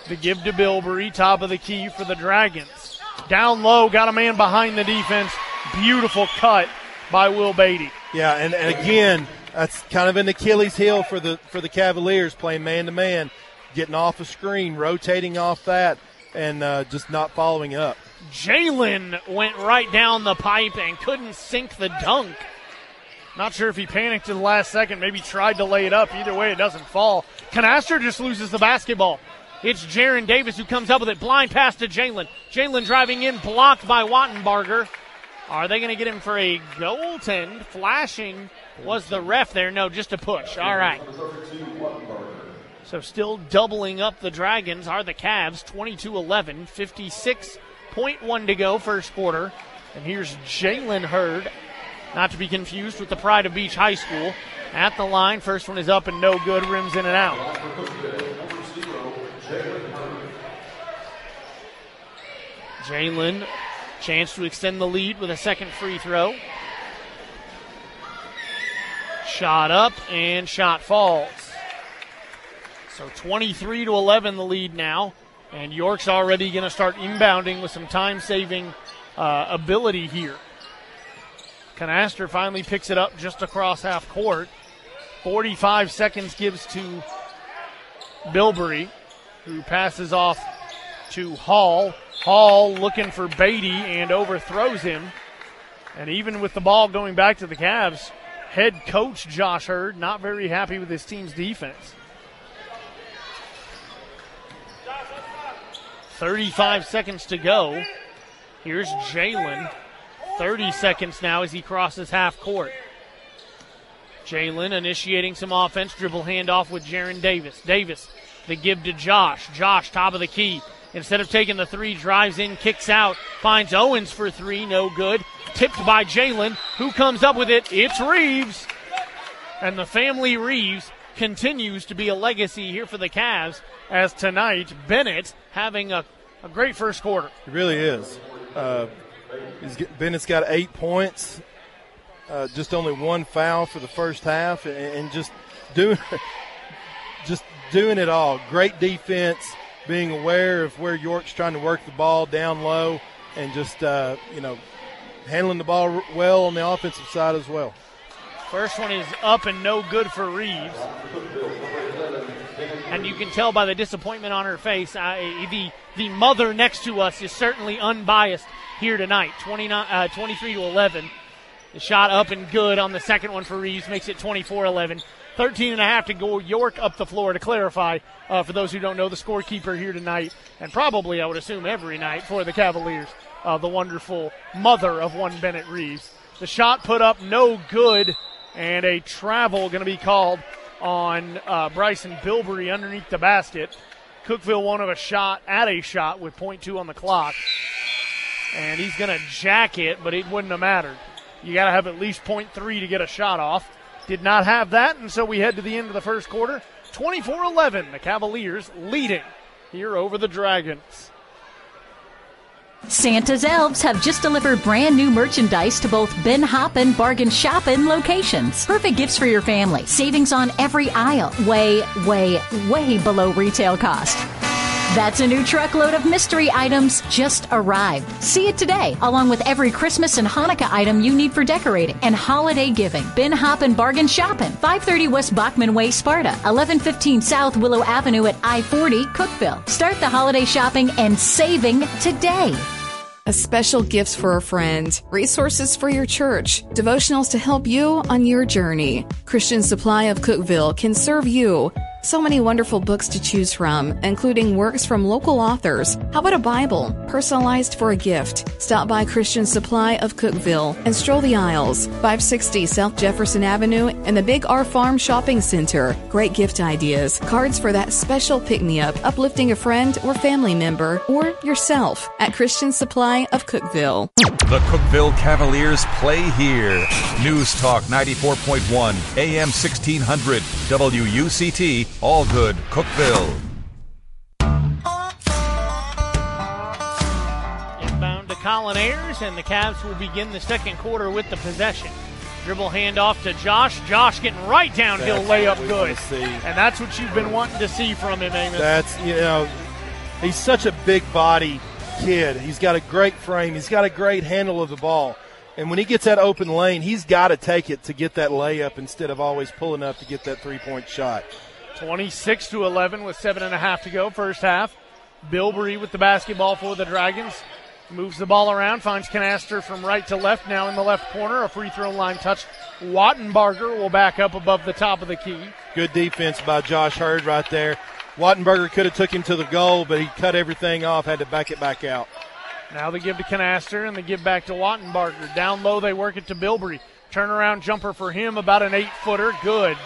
The give to Bilbrey, top of the key for the Dragons. Down low, got a man behind the defense. Beautiful cut by Will Beatty. Yeah, and again, that's kind of an Achilles heel for the Cavaliers, playing man-to-man, getting off a screen, rotating off that, and just not following up. Jalen went right down the pipe and couldn't sink the dunk. Not sure if he panicked in the last second, maybe tried to lay it up. Either way, it doesn't fall. Canaster just loses the basketball. It's Jaron Davis who comes up with it. Blind pass to Jalen. Jalen driving in, blocked by Wattenbarger. Are they going to get him for a goaltend? Flashing was the ref there. No, just a push. All right. So still doubling up the Dragons are the Cavs, 22-11, 56.1 to go first quarter. And here's Jalen Hurd, not to be confused with the Pride of Beach High School, at the line. First one is up and no good. Rims in and out. Jalen, chance to extend the lead with a second free throw. Shot up and shot falls. So 23-11 the lead now. And York's already going to start inbounding with some time-saving ability here. Canaster finally picks it up just across half court. 45 seconds gives to Bilbrey, who passes off to Hall. Hall looking for Beatty and overthrows him. And even with the ball going back to the Cavs, head coach Josh Hurd not very happy with his team's defense. 35 seconds to go. Here's Jalen. 30 seconds now as he crosses half court. Jalen initiating some offense. Dribble handoff with Jaron Davis. Davis, the give to Josh. Josh, top of the key. Instead of taking the three, drives in, kicks out, finds Owens for three, no good. Tipped by Jalen, who comes up with it. It's Reeves. And the family Reeves continues to be a legacy here for the Cavs, as tonight Bennett having a great first quarter. It really is. Bennett's got 8 points, just only one foul for the first half, and just doing it all. Great defense, being aware of where York's trying to work the ball down low, and just, handling the ball well on the offensive side as well. First one is up and no good for Reeves. And you can tell by the disappointment on her face, the mother next to us is certainly unbiased here tonight. 23-11. The shot up and good on the second one for Reeves makes it 24-11. 13.5 to go. York up the floor. To clarify, for those who don't know, the scorekeeper here tonight, and probably I would assume every night for the Cavaliers, the wonderful mother of one Bennett Reeves. The shot put up, no good, and a travel going to be called on Bryson Bilbrey underneath the basket. Cookeville won't have a shot with .2 on the clock, and he's going to jack it, but it wouldn't have mattered. You got to have at least .3 to get a shot off. Did not have that, and so we head to the end of the first quarter. 24-11, the Cavaliers leading here over the Dragons. Santa's Elves have just delivered brand new merchandise to both Ben Hoppen Bargain Shoppen locations. Perfect gifts for your family. Savings on every aisle. Way, way, way below retail cost. That's a new truckload of mystery items just arrived. See it today, along with every Christmas and Hanukkah item you need for decorating and holiday giving. Ben Hoppen Bargain Shopping, 530 West Bachman Way, Sparta, 1115 South Willow Avenue at I-40, Cookeville. Start the holiday shopping and saving today. A special gifts for a friend, resources for your church, devotionals to help you on your journey. Christian Supply of Cookeville can serve you. So many wonderful books to choose from, including works from local authors. How about a Bible, personalized for a gift? Stop by Christian Supply of Cookeville and stroll the aisles. 560 South Jefferson Avenue and the Big R Farm Shopping Center. Great gift ideas, cards for that special pick-me-up, uplifting a friend or family member or yourself at Christian Supply of Cookeville. The Cookeville Cavaliers play here. News Talk 94.1, AM 1600, WUCT. All good, Cookeville. Colin Ayers, and the Cavs will begin the second quarter with the possession. Dribble handoff to Josh. Josh getting right downhill, layup good. And that's what you've been wanting to see from him, Amos. That's, you know, he's such a big body kid. He's got a great frame. He's got a great handle of the ball. And when he gets that open lane, he's got to take it to get that layup instead of always pulling up to get that three-point shot. 26-11 with 7.5 to go, first half. Bilbrey with the basketball for the Dragons. Moves the ball around, finds Canaster from right to left, now in the left corner. A free throw line touch. Wattenberger will back up above the top of the key. Good defense by Josh Hurd right there. Wattenberger could have took him to the goal, but he cut everything off, had to back it back out. Now they give to Canaster, and they give back to Wattenberger. Down low, they work it to Bilbrey. Turnaround jumper for him, about an 8-footer. Good.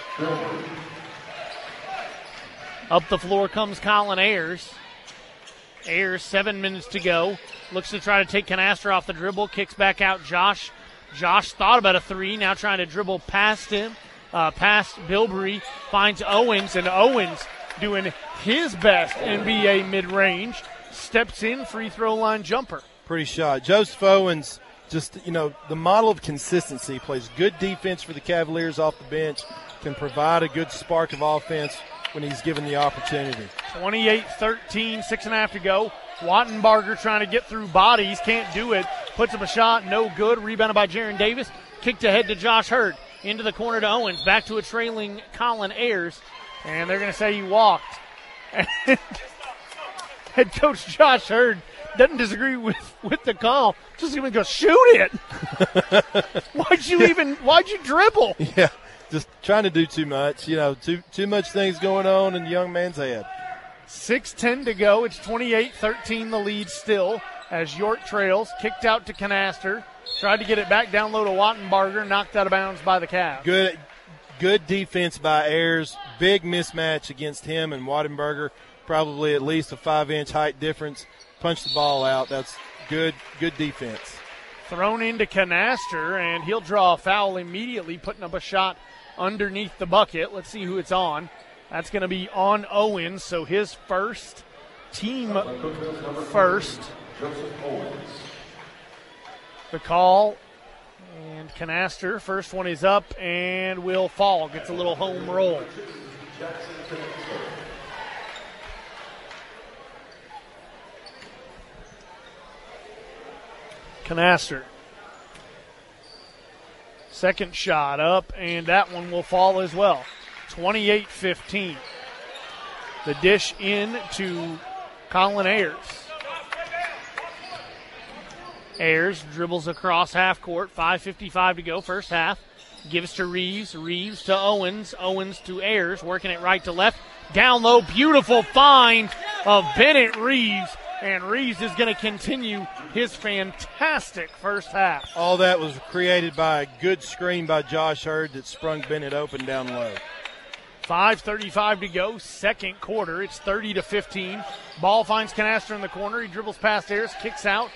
Up the floor comes Colin Ayers. Ayers, 7 minutes to go. Looks to try to take Canaster off the dribble. Kicks back out Josh. Josh thought about a three. Now trying to dribble past him. Past Bilbrey. Finds Owens. And Owens doing his best NBA mid-range. Steps in. Free throw line jumper. Pretty shot. Joseph Owens, just, you know, the model of consistency. Plays good defense for the Cavaliers off the bench. Can provide a good spark of offense when he's given the opportunity. 28-13, 6.5 to go. Wattenberger trying to get through bodies, can't do it. Puts up a shot, no good. Rebounded by Jaron Davis. Kicked ahead to Josh Hurd. Into the corner to Owens. Back to a trailing Colin Ayers. And they're going to say he walked. And head coach Josh Hurd doesn't disagree with the call. Just going to go shoot it. Why'd you dribble? Yeah. Just trying to do too much, you know, too much things going on in the young man's head. 6:10 to go. It's 28-13 the lead still as York trails. Kicked out to Canaster. Tried to get it back down low to Wattenberger. Knocked out of bounds by the Cavs. Good defense by Ayers. Big mismatch against him and Wattenberger. Probably at least a 5-inch height difference. Punched the ball out. That's good defense. Thrown into Canaster, and he'll draw a foul immediately, putting up a shot underneath the bucket. Let's see who it's on. That's going to be on Owens, so his first, team first. The call, and Canaster, first one is up and will fall. Gets a little home roll. Canaster. Second shot up, and that one will fall as well. 28-15. The dish in to Colin Ayers. Ayers dribbles across half court, 5:55 to go, first half. Gives to Reeves, Reeves to Owens, Owens to Ayers, working it right to left. Down low, beautiful find of Bennett Reeves. And Reeves is going to continue his fantastic first half. All that was created by a good screen by Josh Hurd that sprung Bennett open down low. 5:35 to go, second quarter. It's 30-15. Ball finds Canaster in the corner. He dribbles past Ayers, kicks out,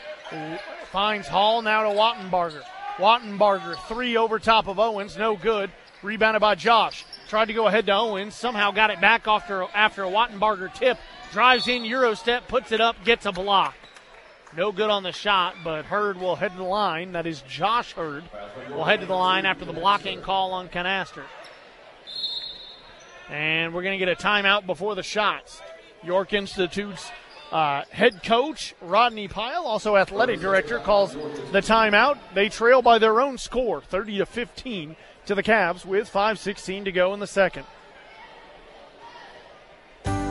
finds Hall now to Wattenberger. Wattenberger, three over top of Owens, no good. Rebounded by Josh. Tried to go ahead to Owens, somehow got it back after a Wattenberger tip. Drives in, Euro step, puts it up, gets a block. No good on the shot, but Hurd will head to the line. That is Josh Hurd will head to the line after the blocking call on Canaster. And we're going to get a timeout before the shots. York Institute's head coach, Rodney Pyle, also athletic director, calls the timeout. They trail by their own score, 30-15 to the Cavs with 5:16 to go in the second.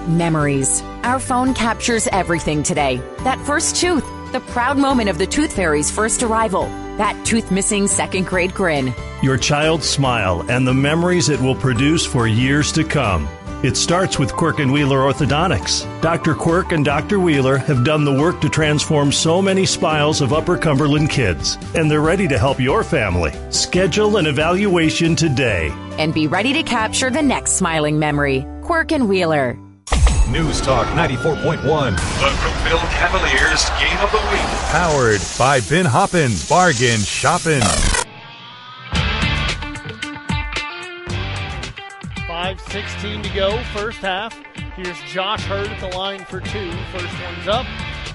Memories. Our phone captures everything today. That first tooth, the proud moment of the Tooth Fairy's first arrival, that tooth-missing second-grade grin. Your child's smile and the memories it will produce for years to come. It starts with Quirk and Wheeler Orthodontics. Dr. Quirk and Dr. Wheeler have done the work to transform so many smiles of Upper Cumberland kids, and they're ready to help your family. Schedule an evaluation today. And be ready to capture the next smiling memory. Quirk and Wheeler. News Talk 94.1, the Cookeville Cavaliers Game of the Week. Powered by Ben Hoppen Bargain Shoppen. 5:16 to go, first half. Here's Josh Hurd at the line for two. First one's up,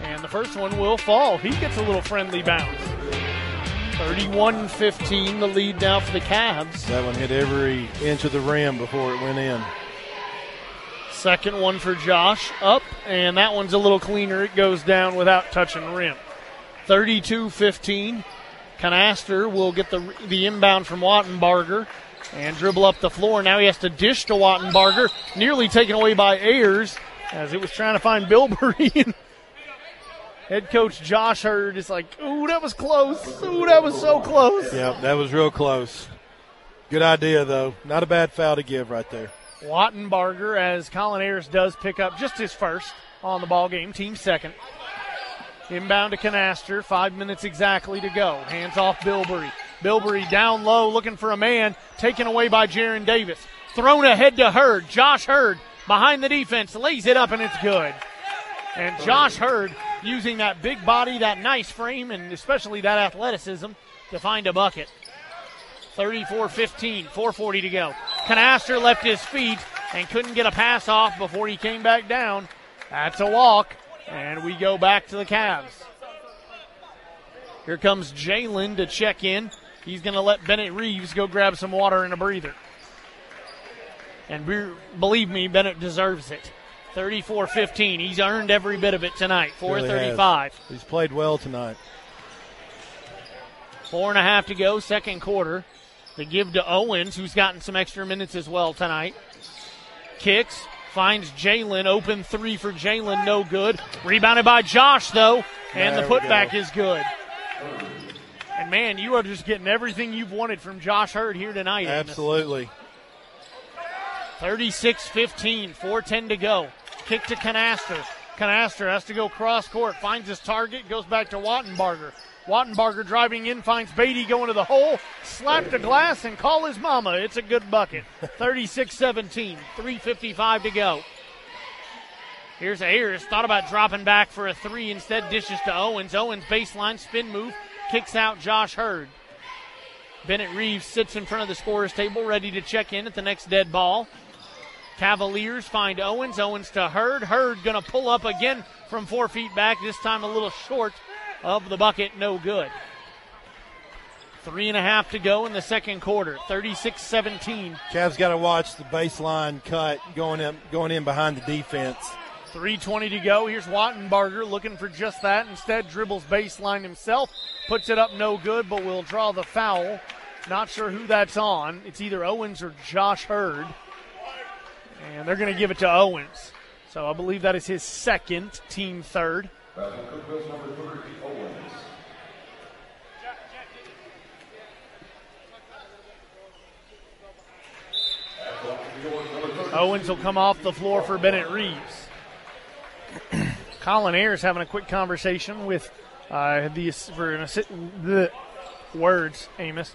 and and the first one will fall. He gets a little friendly bounce. 31-15, the lead now for the Cavs. That one hit every inch of the rim before it went in. Second one for Josh, up, and that one's a little cleaner. It goes down without touching rim. 32-15. Canaster will get the inbound from Wattenbarger and dribble up the floor. Now he has to dish to Wattenbarger, nearly taken away by Ayers as it was trying to find Bilbrey. Head coach Josh Hurd is like, ooh, that was close. Ooh, that was so close. Yeah, that was real close. Good idea, though. Not a bad foul to give right there. Wattenbarger, as Colin Ayers does pick up just his first on the ball game, team second. Inbound to Canaster, 5 minutes exactly to go. Hands off Bilbrey. Bilbrey down low, looking for a man, taken away by Jaron Davis. Thrown ahead to Hurd. Josh Hurd behind the defense, lays it up, and it's good. And Josh Hurd using that big body, that nice frame, and especially that athleticism to find a bucket. 34-15, 4:40 to go. Canaster left his feet and couldn't get a pass off before he came back down. That's a walk, and we go back to the Cavs. Here comes Jalen to check in. He's going to let Bennett Reeves go grab some water and a breather. And believe me, Bennett deserves it. 34-15. He's earned every bit of it tonight. 4:35. Really, he's played well tonight. 4.5 to go, second quarter. The give to Owens, who's gotten some extra minutes as well tonight. Kicks, finds Jalen, open three for Jalen, no good. Rebounded by Josh, though, and there the putback is good. And, man, you are just getting everything you've wanted from Josh Hurd here tonight. Absolutely. 36-15, 4:10 to go. Kick to Canaster. Canaster has to go cross-court, finds his target, goes back to Wattenbarger. Wattenbarger driving in, finds Beatty going to the hole, slap the glass, and call his mama. It's a good bucket. 36-17, 3:55 to go. Here's Ayers, thought about dropping back for a three, instead dishes to Owens. Owens baseline, spin move, kicks out Josh Hurd. Bennett Reeves sits in front of the scorer's table, ready to check in at the next dead ball. Cavaliers find Owens, Owens to Hurd. Hurd going to pull up again from 4 feet back, this time a little short of the bucket, no good. 3.5 to go in the second quarter, 36-17. Cavs got to watch the baseline cut going in behind the defense. 3:20 to go. Here's Wattenbarger looking for just that. Instead, dribbles baseline himself, puts it up no good, but will draw the foul. Not sure who that's on. It's either Owens or Josh Hurd. And they're going to give it to Owens. So I believe that is his second, team third. Owens will come off the floor for Bennett Reeves. Colin Ayers having a quick conversation with Colin Ayers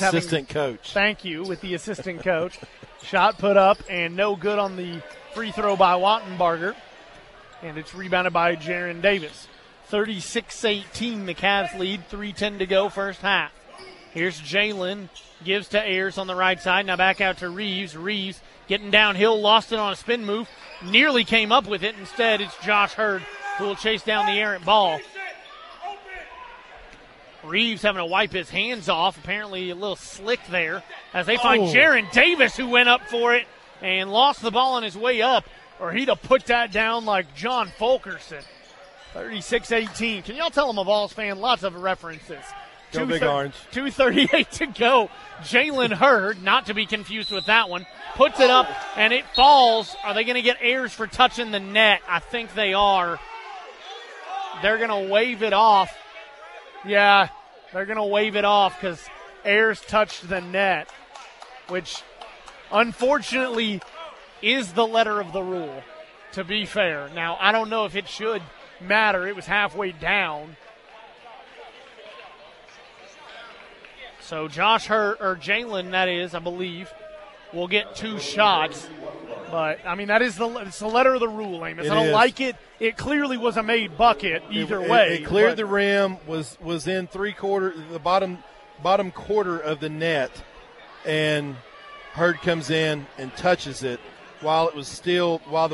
assistant coach. Thank you, with the assistant coach. Shot put up and no good on the free throw by Wattenbarger. And it's rebounded by Jaron Davis. 36-18, the Cavs lead. 3:10 to go, first half. Here's Jalen, gives to Ayers on the right side. Now back out to Reeves. Reeves getting downhill, lost it on a spin move. Nearly came up with it. Instead, it's Josh Hurd who will chase down the errant ball. Reeves having to wipe his hands off. Apparently a little slick there as they find Jaron Davis, who went up for it and lost the ball on his way up, or he'd have put that down like John Fulkerson. 36-18. Can y'all tell I'm a Vols fan? Lots of references. Go Big Orange. 2:38 to go. Jalen Hurd, not to be confused with that one, puts it up, and it falls. Are they going to get Ayers for touching the net? I think they are. They're going to wave it off. Yeah, they're going to wave it off because Ayers touched the net, which unfortunately is the letter of the rule, to be fair. Now, I don't know if it should matter. It was halfway down. So Josh Hurd, or Jalen, that is, I believe, will get two shots. But, I mean, that is it's the letter of the rule, Amos. I don't like it. It clearly was a made bucket either way. It cleared the rim, was in the bottom quarter of the net, and Hurd comes in and touches it while the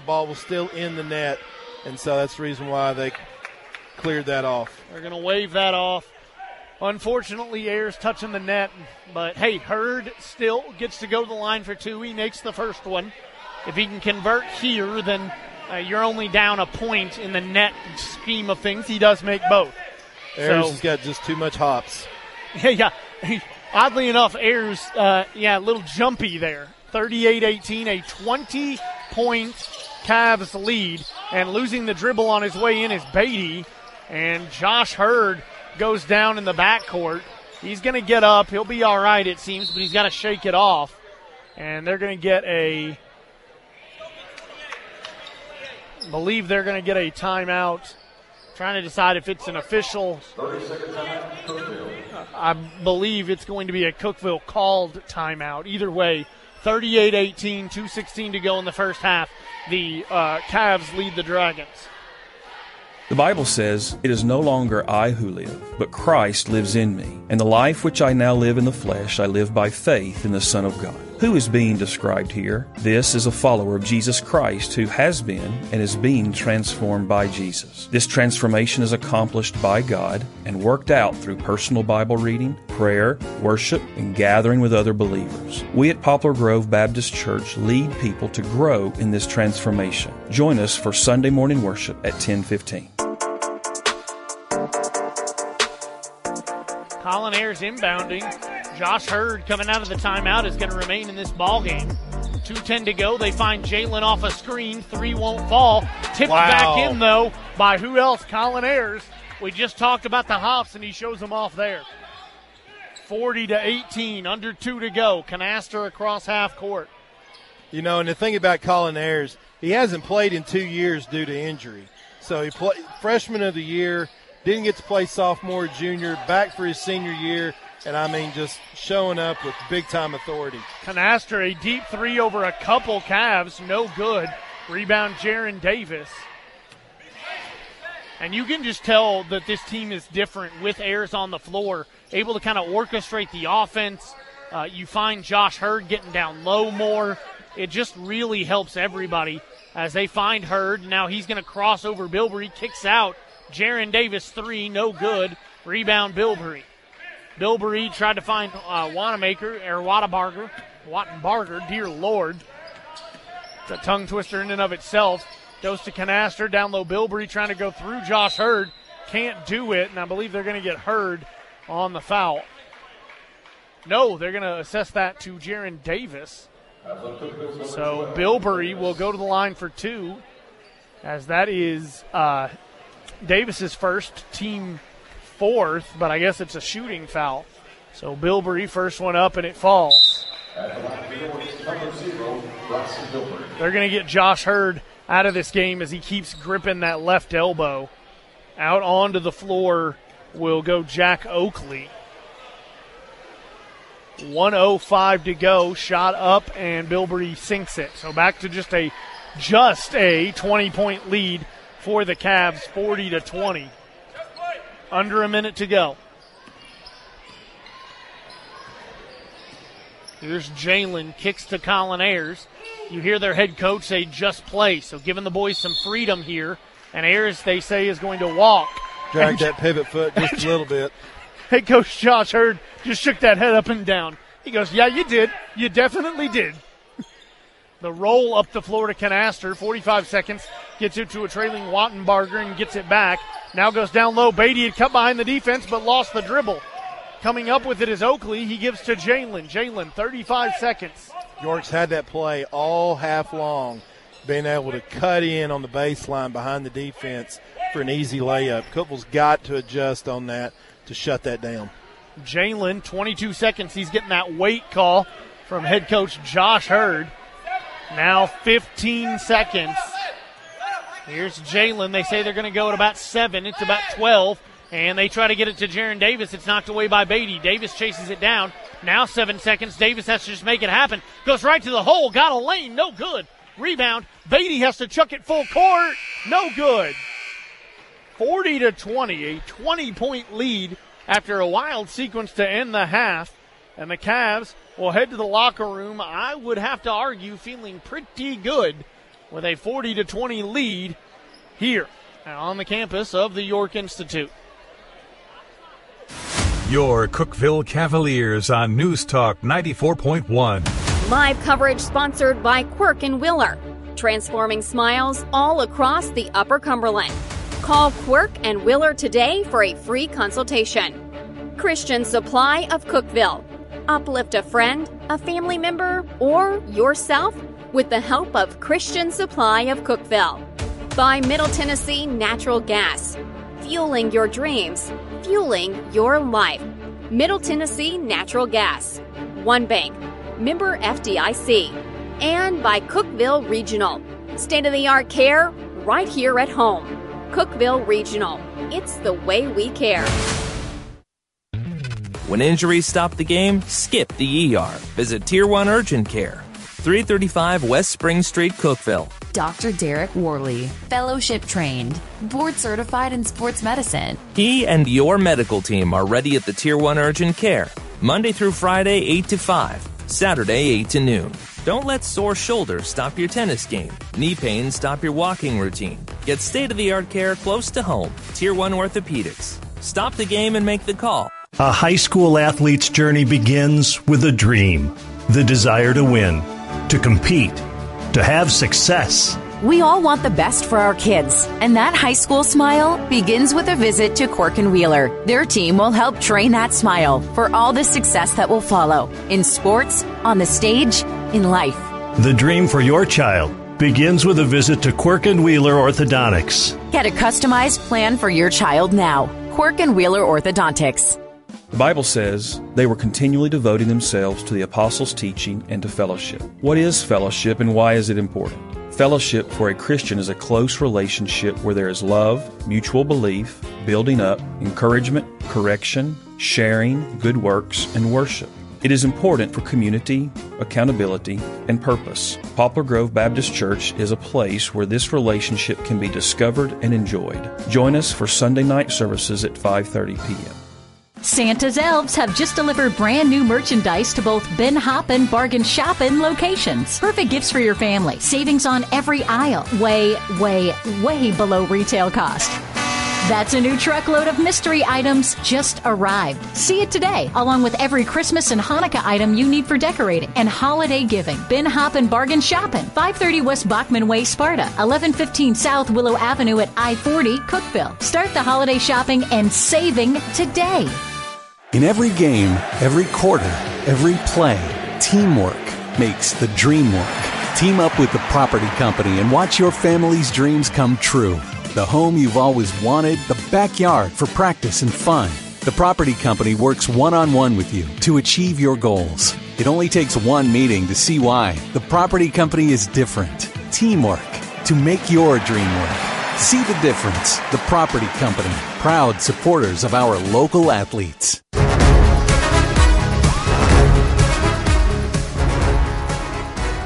ball was still in the net, and so that's the reason why they cleared that off. They're going to wave that off. Unfortunately, Ayers touching the net. But, hey, Hurd still gets to go to the line for two. He makes the first one. If he can convert here, then you're only down a point in the net scheme of things. He does make both. Ayers has got just too much hops. Yeah. Oddly enough, Ayers, a little jumpy there. 38-18, a 20-point Cavs lead. And losing the dribble on his way in is Beatty. And Josh Hurd goes down in the backcourt. He's going to get up. He'll be all right, it seems, but he's got to shake it off. And they're going to get a timeout. Trying to decide if it's an official. I believe it's going to be a Cookeville called timeout. Either way, 38-18, 2:16 to go in the first half. The Cavs lead the Dragons. The Bible says, "It is no longer I who live, but Christ lives in me. And the life which I now live in the flesh, I live by faith in the Son of God." Who is being described here? This is a follower of Jesus Christ who has been and is being transformed by Jesus. This transformation is accomplished by God and worked out through personal Bible reading, prayer, worship, and gathering with other believers. We at Poplar Grove Baptist Church lead people to grow in this transformation. Join us for Sunday morning worship at 10:15. Colin Ayers inbounding. Josh Hurd coming out of the timeout is going to remain in this ballgame. 2:10 to go. They find Jalen off a screen. Three won't fall. Tipped back in, though, by who else? Colin Ayers. We just talked about the hops, and he shows them off there. 40-18, under 2 to go. Canaster across half court. You know, and the thing about Colin Ayers, he hasn't played in 2 years due to injury. So he played freshman of the year. Didn't get to play sophomore, junior, back for his senior year, and I mean just showing up with big-time authority. Canaster, a deep three over a couple Cavs, no good. Rebound, Jaron Davis. And you can just tell that this team is different with Ayers on the floor, able to kind of orchestrate the offense. You find Josh Hurd getting down low more. It just really helps everybody as they find Hurd. Now he's going to cross over Bilbrey, kicks out. Jaron Davis, three, no good. Rebound, Bilbrey. Bilbrey tried to find Wattenbarger, dear Lord. It's a tongue twister in and of itself. Goes to Canaster, down low Bilbrey, trying to go through Josh Hurd. Can't do it, and I believe they're going to get Hurd on the foul. No, they're going to assess that to Jaron Davis. So Bilbrey will go to the line for two, as that is... Davis is first, team fourth, but I guess it's a shooting foul. So Bilbrey, first one up, and it falls. They're going to get Josh Hurd out of this game as he keeps gripping that left elbow. Out onto the floor will go Jack Oakley. 1:05 to go, shot up, and Bilbrey sinks it. So back to just a 20-point lead for the Cavs, 40-20. Under a minute to go. Here's Jalen, kicks to Colin Ayers. You hear their head coach say, just play. So giving the boys some freedom here. And Ayers, they say, is going to walk. Drag that pivot foot just a little bit. Head coach Josh Hurd just shook that head up and down. He goes, yeah, you did. You definitely did. The roll up the floor to Canaster, 45 seconds, gets it to a trailing Wattenbarger and gets it back. Now goes down low. Beatty had cut behind the defense but lost the dribble. Coming up with it is Oakley. He gives to Jalen. Jalen, 35 seconds. York's had that play all half long, being able to cut in on the baseline behind the defense for an easy layup. Cookville's got to adjust on that to shut that down. Jalen, 22 seconds. He's getting that weight call from head coach Josh Hurd. Now 15 seconds. Here's Jalen. They say they're going to go at about 7. It's about 12. And they try to get it to Jaron Davis. It's knocked away by Beatty. Davis chases it down. Now 7 seconds. Davis has to just make it happen. Goes right to the hole. Got a lane. No good. Rebound. Beatty has to chuck it full court. No good. 40-20. A 20-point lead after a wild sequence to end the half. And the Cavs will head to the locker room, I would have to argue, feeling pretty good with a 40-20 lead here on the campus of the York Institute. Your Cookeville Cavaliers on News Talk 94.1. Live coverage sponsored by Quirk and Wheeler, transforming smiles all across the Upper Cumberland. Call Quirk and Wheeler today for a free consultation. Christian Supply of Cookeville. Uplift a friend, a family member, or yourself with the help of Christian Supply of Cookeville. By Middle Tennessee Natural Gas. Fueling your dreams, fueling your life. Middle Tennessee Natural Gas. One Bank, member FDIC. And by Cookeville Regional. State-of-the-art care right here at home. Cookeville Regional. It's the way we care. When injuries stop the game, skip the ER. Visit Tier One Urgent Care. 335 West Spring Street, Cookeville. Dr. Derek Worley, fellowship trained, board certified in sports medicine. He and your medical team are ready at the Tier 1 Urgent Care, Monday through Friday, 8 to 5, Saturday, 8 to noon. Don't let sore shoulders stop your tennis game, knee pain stop your walking routine. Get state-of-the-art care close to home. Tier 1 Orthopedics. Stop the game and make the call. A high school athlete's journey begins with a dream, the desire to win, to compete, to have success. We all want the best for our kids, and that high school smile begins with a visit to Quirk and Wheeler. Their team will help train that smile for all the success that will follow in sports, on the stage, in life. The dream for your child begins with a visit to Quirk and Wheeler Orthodontics. Get a customized plan for your child now. Quirk and Wheeler Orthodontics. The Bible says they were continually devoting themselves to the apostles' teaching and to fellowship. What is fellowship and why is it important? Fellowship for a Christian is a close relationship where there is love, mutual belief, building up, encouragement, correction, sharing, good works, and worship. It is important for community, accountability, and purpose. Poplar Grove Baptist Church is a place where this relationship can be discovered and enjoyed. Join us for Sunday night services at 5:30 p.m. Santa's Elves have just delivered brand new merchandise to both Ben Hoppen Bargain Shoppen locations. Perfect gifts for your family. Savings on every aisle. Way, way, way below retail cost. That's a new truckload of mystery items just arrived. See it today, along with every Christmas and Hanukkah item you need for decorating and holiday giving. Ben Hoppen Bargain Shopping, 530 West Bachman Way, Sparta, 1115 South Willow Avenue at I-40, Cookeville. Start the holiday shopping and saving today. In every game, every quarter, every play, teamwork makes the dream work. Team up with the Property Company and watch your family's dreams come true. The home you've always wanted, the backyard for practice and fun. The Property Company works one-on-one with you to achieve your goals. It only takes one meeting to see why. The Property Company is different. Teamwork to make your dream work. See the difference. The Property Company, proud supporters of our local athletes.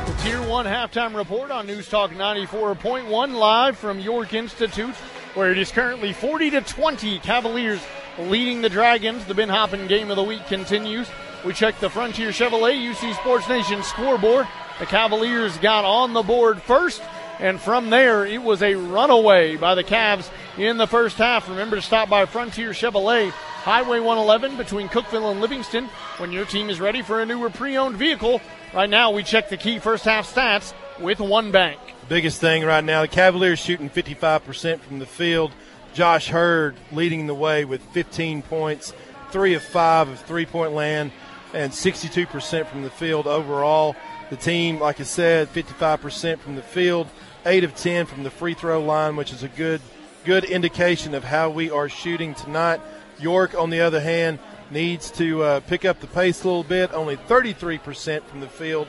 The Tier 1 halftime report on News Talk 94.1 live from York Institute, where it is currently 40-20 Cavaliers leading the Dragons. The Ben Hoppen Game of the Week continues. We check the Frontier Chevrolet UC Sports Nation scoreboard. The Cavaliers got on the board first, and from there, it was a runaway by the Cavs in the first half. Remember to stop by Frontier Chevrolet, Highway 111 between Cookeville and Livingston when your team is ready for a new or pre-owned vehicle. Right now, we check the key first half stats with One Bank. The biggest thing right now, the Cavaliers shooting 55% from the field. Josh Hurd leading the way with 15 points, 3 of 5 of three-point land, and 62% from the field overall. The team, like I said, 55% from the field, 8 of 10 from the free throw line, which is a good indication of how we are shooting tonight. York, on the other hand, needs to pick up the pace a little bit, only 33% from the field.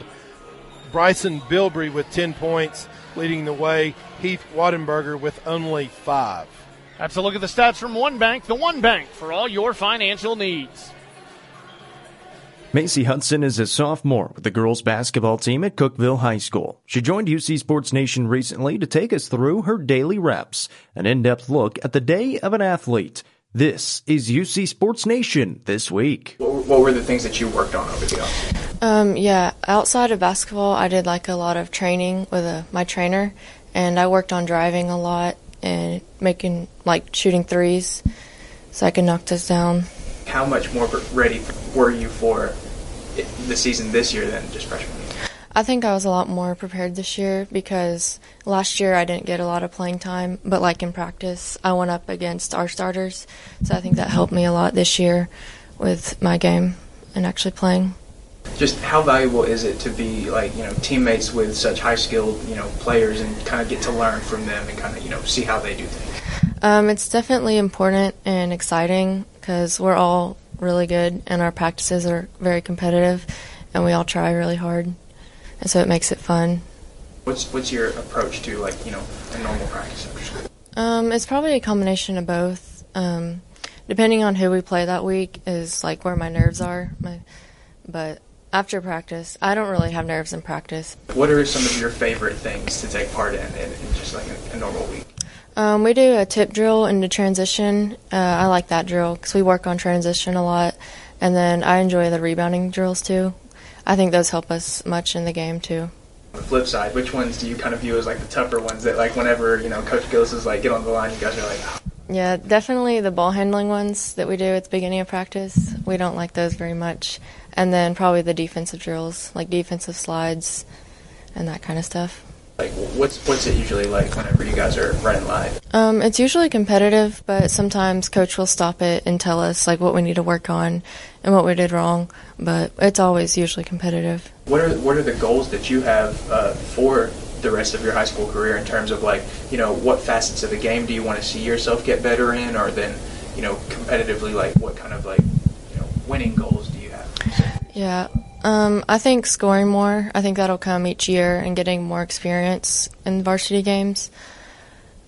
Bryson Bilbrey with 10 points leading the way. Heath Wattenberger with only 5. That's a look at the stats from One Bank, the One Bank for all your financial needs. Macy Hudson is a sophomore with the girls basketball team at Cookeville High School. She joined UC Sports Nation recently to take us through her daily reps, an in-depth look at the day of an athlete. This is UC Sports Nation This Week. What were the things that you worked on over the offseason? Outside of basketball, I did a lot of training with my trainer, and I worked on driving a lot and making, like, shooting threes so I can knock us down. How much more ready were you for the season this year than just freshman year? I think I was a lot more prepared this year because last year I didn't get a lot of playing time, but, like, in practice I went up against our starters, so I think that helped me a lot this year with my game and actually playing. Just how valuable is it to be, like, you know, teammates with such high-skilled, you know, players and kind of get to learn from them and kind of, you know, see how they do things? It's definitely important and exciting because we're all really good and our practices are very competitive and we all try really hard, and so it makes it fun. What's your approach to, like, you know, a normal practice after school? It's probably a combination of both. Depending on who we play that week is, like, where my nerves are. But after practice, I don't really have nerves in practice. What are some of your favorite things to take part in just, like, a normal week? We do a tip drill and a transition. I like that drill because we work on transition a lot. And then I enjoy the rebounding drills, too. I think those help us much in the game, too. On the flip side, which ones do you kind of view as, like, the tougher ones that, like, whenever, you know, Coach Gillis is, like, get on the line, you guys are like, oh. Yeah, definitely the ball handling ones that we do at the beginning of practice. We don't like those very much. And then probably the defensive drills, like defensive slides and that kind of stuff. Like, what's it usually like whenever you guys are running live? It's usually competitive, but sometimes Coach will stop it and tell us, like, what we need to work on and what we did wrong. But it's always usually competitive. What are the goals that you have for the rest of your high school career in terms of, like, you know, what facets of the game do you want to see yourself get better in, or then, you know, competitively, like, what kind of, like, you know, winning goals do you have? Yeah, I think scoring more. I think that'll come each year and getting more experience in varsity games.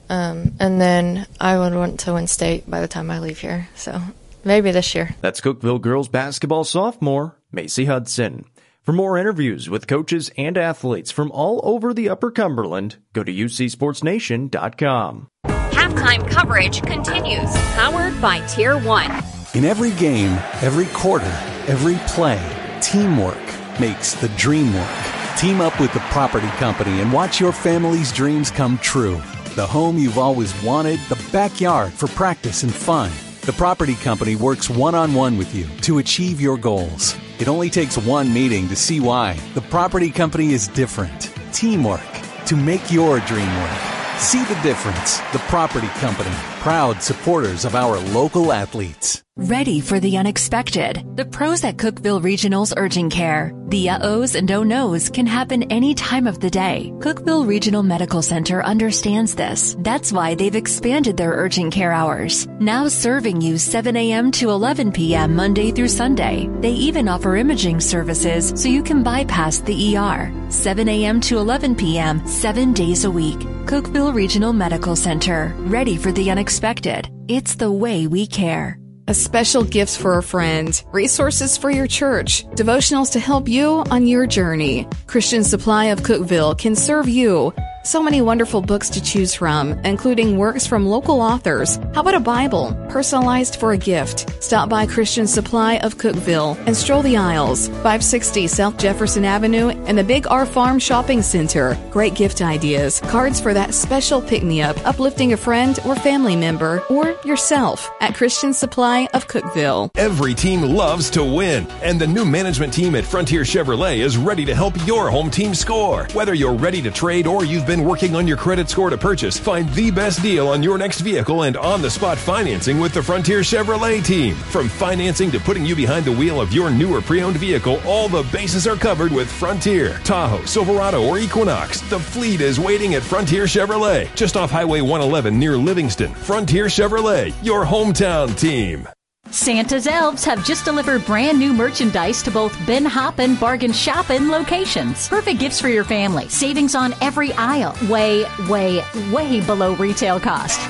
And then I would want to win state by the time I leave here, so maybe this year. That's Cookeville girls basketball sophomore Macy Hudson. For more interviews with coaches and athletes from all over the Upper Cumberland, go to ucsportsnation.com. Halftime coverage continues, powered by Tier One. In every game, every quarter, every play, teamwork makes the dream work. Team up with the Property Company and watch your family's dreams come true. The home you've always wanted, the backyard for practice and fun. The Property Company works one-on-one with you to achieve your goals. It only takes one meeting to see why. The Property Company is different. Teamwork to make your dream work. See the difference. The Property Company. Proud supporters of our local athletes. Ready for the unexpected. The pros at Cookeville Regional's Urgent Care. The uh-ohs and oh-nos can happen any time of the day. Cookeville Regional Medical Center understands this. That's why they've expanded their urgent care hours, now serving you 7 a.m. to 11 p.m. Monday through Sunday. They even offer imaging services so you can bypass the ER. 7 a.m. to 11 p.m., 7 days a week. Cookeville Regional Medical Center. Ready for the unexpected. It's the way we care. A special gift for a friend, resources for your church, devotionals to help you on your journey. Christian Supply of Cookeville can serve you. So many wonderful books to choose from, including works from local authors. How about a Bible, personalized for a gift? Stop by Christian Supply of Cookeville and stroll the aisles. 560 South Jefferson Avenue and the Big R Farm Shopping Center. Great gift ideas, cards for that special pick-me-up, uplifting a friend or family member or yourself at Christian Supply of Cookeville. Every team loves to win, and the new management team at Frontier Chevrolet is ready to help your home team score. Whether you're ready to trade or you've been working on your credit score to purchase, find the best deal on your next vehicle and on-the-spot financing with the Frontier Chevrolet team. From financing to putting you behind the wheel of your new or pre-owned vehicle, all the bases are covered with Frontier. Tahoe, Silverado, or Equinox, the fleet is waiting at Frontier Chevrolet. Just off Highway 111 near Livingston, Frontier Chevrolet, your hometown team. Santa's Elves have just delivered brand new merchandise to both Ben Hoppen Bargain Shoppen locations. Perfect gifts for your family. Savings on every aisle. Way, way, way below retail cost.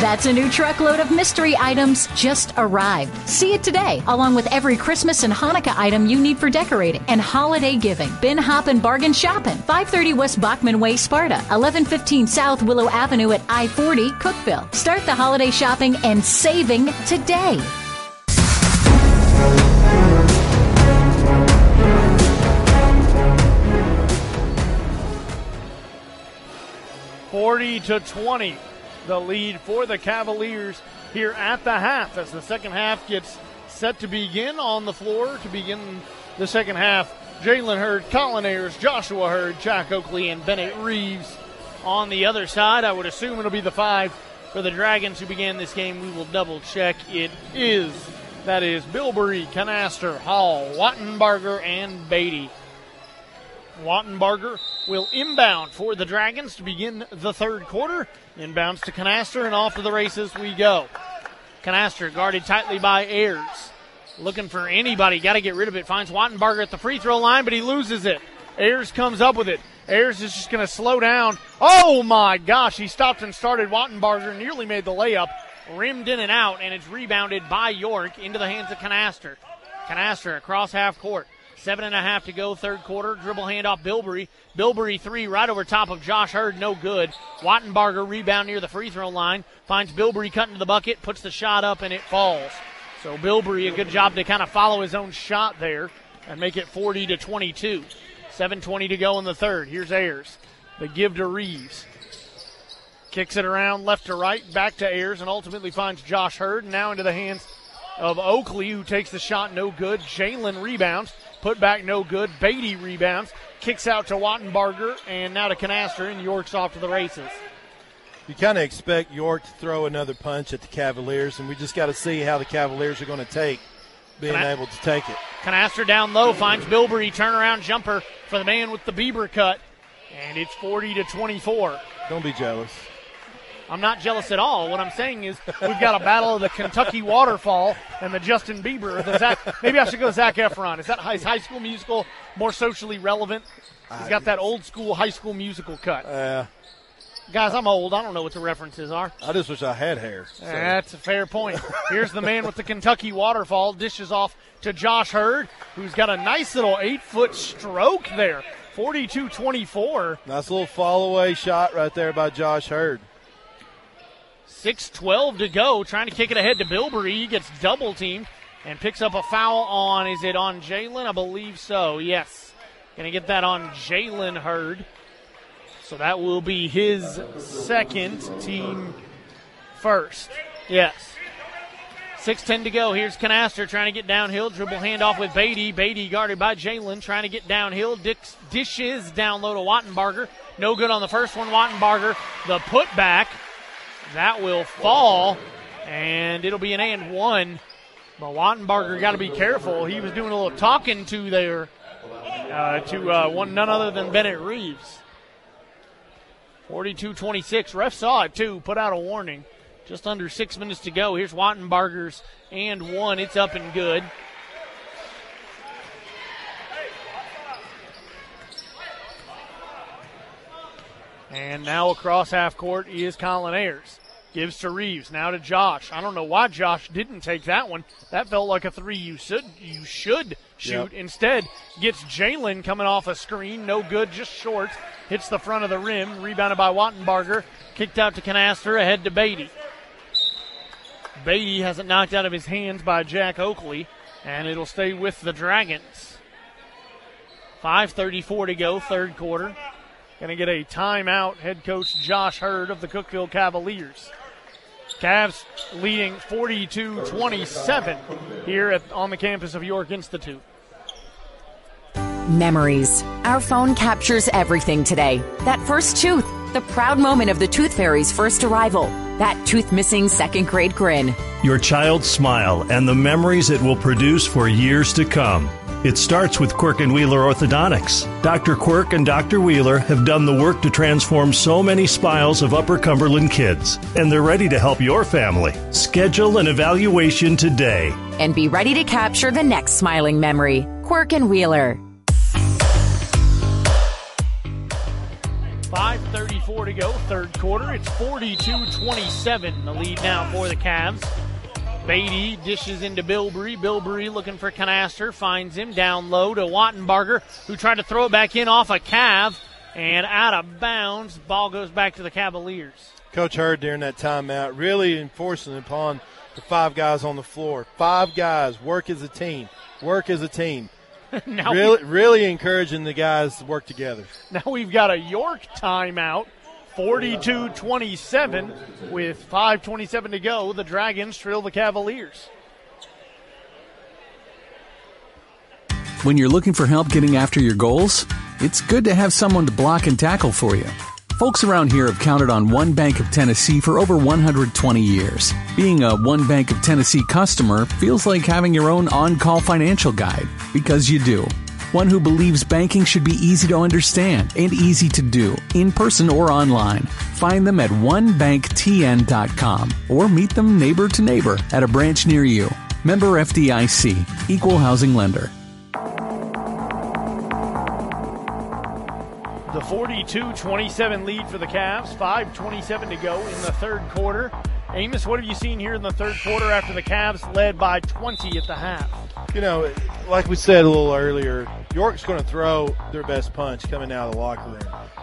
That's a new truckload of mystery items just arrived. See it today, along with every Christmas and Hanukkah item you need for decorating and holiday giving. Ben Hoppen Bargain Shopping, 530 West Bachman Way, Sparta, 1115 South Willow Avenue at I-40, Cookeville. Start the holiday shopping and saving today. the lead for the Cavaliers here at the half as the second half gets set to begin on the floor. To begin the second half, Jalen Hurd, Colin Ayers, Joshua Hurd, Jack Oakley, and Bennett Reeves on the other side. I would assume it'll be the five for the Dragons who began this game. We will double check. It is. That is Bilbrey, Canaster, Hall, Wattenbarger, and Beatty. Wattenbarger will inbound for the Dragons to begin the third quarter. Inbounds to Canaster, and off to the races we go. Canaster guarded tightly by Ayers. Looking for anybody, got to get rid of it. Finds Wattenbarger at the free throw line, but he loses it. Ayers comes up with it. Ayers is just going to slow down. Oh, my gosh. He stopped and started Wattenbarger, nearly made the layup. Rimmed in and out, and it's rebounded by York into the hands of Canaster. Canaster across half court. 7:30 to go, third quarter. Dribble handoff, Bilbrey. Bilbrey three right over top of Josh Hurd, no good. Wattenbarger rebound near the free throw line. Finds Bilbrey cutting to the bucket, puts the shot up, and it falls. So Bilbrey, a good job to kind of follow his own shot there and make it 40-22. 7:20 to go in the third. Here's Ayers. The give to Reeves. Kicks it around left to right, back to Ayers, and ultimately finds Josh Hurd. Now into the hands of Oakley, who takes the shot, no good. Jalen rebounds, put back, no good. Beatty rebounds, kicks out to Wattenbarger, and now to Canaster, and York's off to the races. You kind of expect York to throw another punch at the Cavaliers, and we just got to see how the Cavaliers are going to take being able to take it. Canaster down low, finds Bilbrey, turnaround jumper for the man with the Bieber cut, and it's 40-24. Don't be jealous. I'm not jealous at all. What I'm saying is we've got a battle of the Kentucky Waterfall and the Justin Bieber. The Zach, maybe I should go Zac Efron. Is that High School Musical more socially relevant? He's got that old school High School Musical cut. Guys, I'm old. I don't know what the references are. I just wish I had hair. So. That's a fair point. Here's the man with the Kentucky Waterfall. Dishes off to Josh Hurd, who's got a nice little 8-foot stroke there. 42-24. Nice little fall-away shot right there by Josh Hurd. 6:12 to go, trying to kick it ahead to Bilbrey. He gets double-teamed and picks up a foul on, is it on Jalen? I believe so, yes. Going to get that on Jalen Hurd. So that will be his second, team first. Yes. 6:10 to go. Here's Canaster trying to get downhill. Dribble handoff with Beatty. Beatty guarded by Jalen trying to get downhill. Dishes down low to Wattenbarger. No good on the first one. Wattenbarger, the putback. That will fall, and it'll be an and one. But Wattenbarger got to be careful. He was doing a little talking to there to none other than Bennett Reeves. 42-26. Ref saw it, too. Put out a warning. Just under 6 minutes to go. Here's Wattenbarger's and one. It's up and good. And now across half court is Colin Ayers. Gives to Reeves, now to Josh. I don't know why Josh didn't take that one. That felt like a three you should shoot. Yep. Instead, gets Jalen coming off a screen. No good, just short. Hits the front of the rim. Rebounded by Wattenbarger. Kicked out to Canaster, ahead to Beatty. Beatty has it knocked out of his hands by Jack Oakley, and it'll stay with the Dragons. 5:34 to go, third quarter. Going to get a timeout, head coach Josh Hurd of the Cookeville Cavaliers. Cavs leading 42-27 here on the campus of York Institute. Memories. Our phone captures everything today. That first tooth, the proud moment of the Tooth Fairy's first arrival, that tooth-missing second-grade grin. Your child's smile and the memories it will produce for years to come. It starts with Quirk and Wheeler Orthodontics. Dr. Quirk and Dr. Wheeler have done the work to transform so many smiles of Upper Cumberland kids, and they're ready to help your family. Schedule an evaluation today. And be ready to capture the next smiling memory. Quirk and Wheeler. 5:34 to go, third quarter. It's 42-27, the lead now for the Cavs. Beatty dishes into Bilbrey. Bilbrey looking for Canaster. Finds him down low to Wattenbarger, who tried to throw it back in off a Cav. And out of bounds, ball goes back to the Cavaliers. Coach Hurd during that timeout really enforcing upon the five guys on the floor. Five guys, work as a team. Work as a team. Really encouraging the guys to work together. Now we've got a York timeout. 42-27 with 5:27 to go. The Dragons trail the Cavaliers. When you're looking for help getting after your goals, it's good to have someone to block and tackle for you. Folks around here have counted on One Bank of Tennessee for over 120 years. Being a One Bank of Tennessee customer feels like having your own on-call financial guide, because you do. One who believes banking should be easy to understand and easy to do, in person or online. Find them at onebanktn.com or meet them neighbor to neighbor at a branch near you. Member FDIC, Equal Housing Lender. The 42-27 lead for the Cavs, 5:27 to go in the third quarter. Amos, what have you seen here in the third quarter after the Cavs led by 20 at the half? You know, like we said a little earlier, York's going to throw their best punch coming out of the locker room,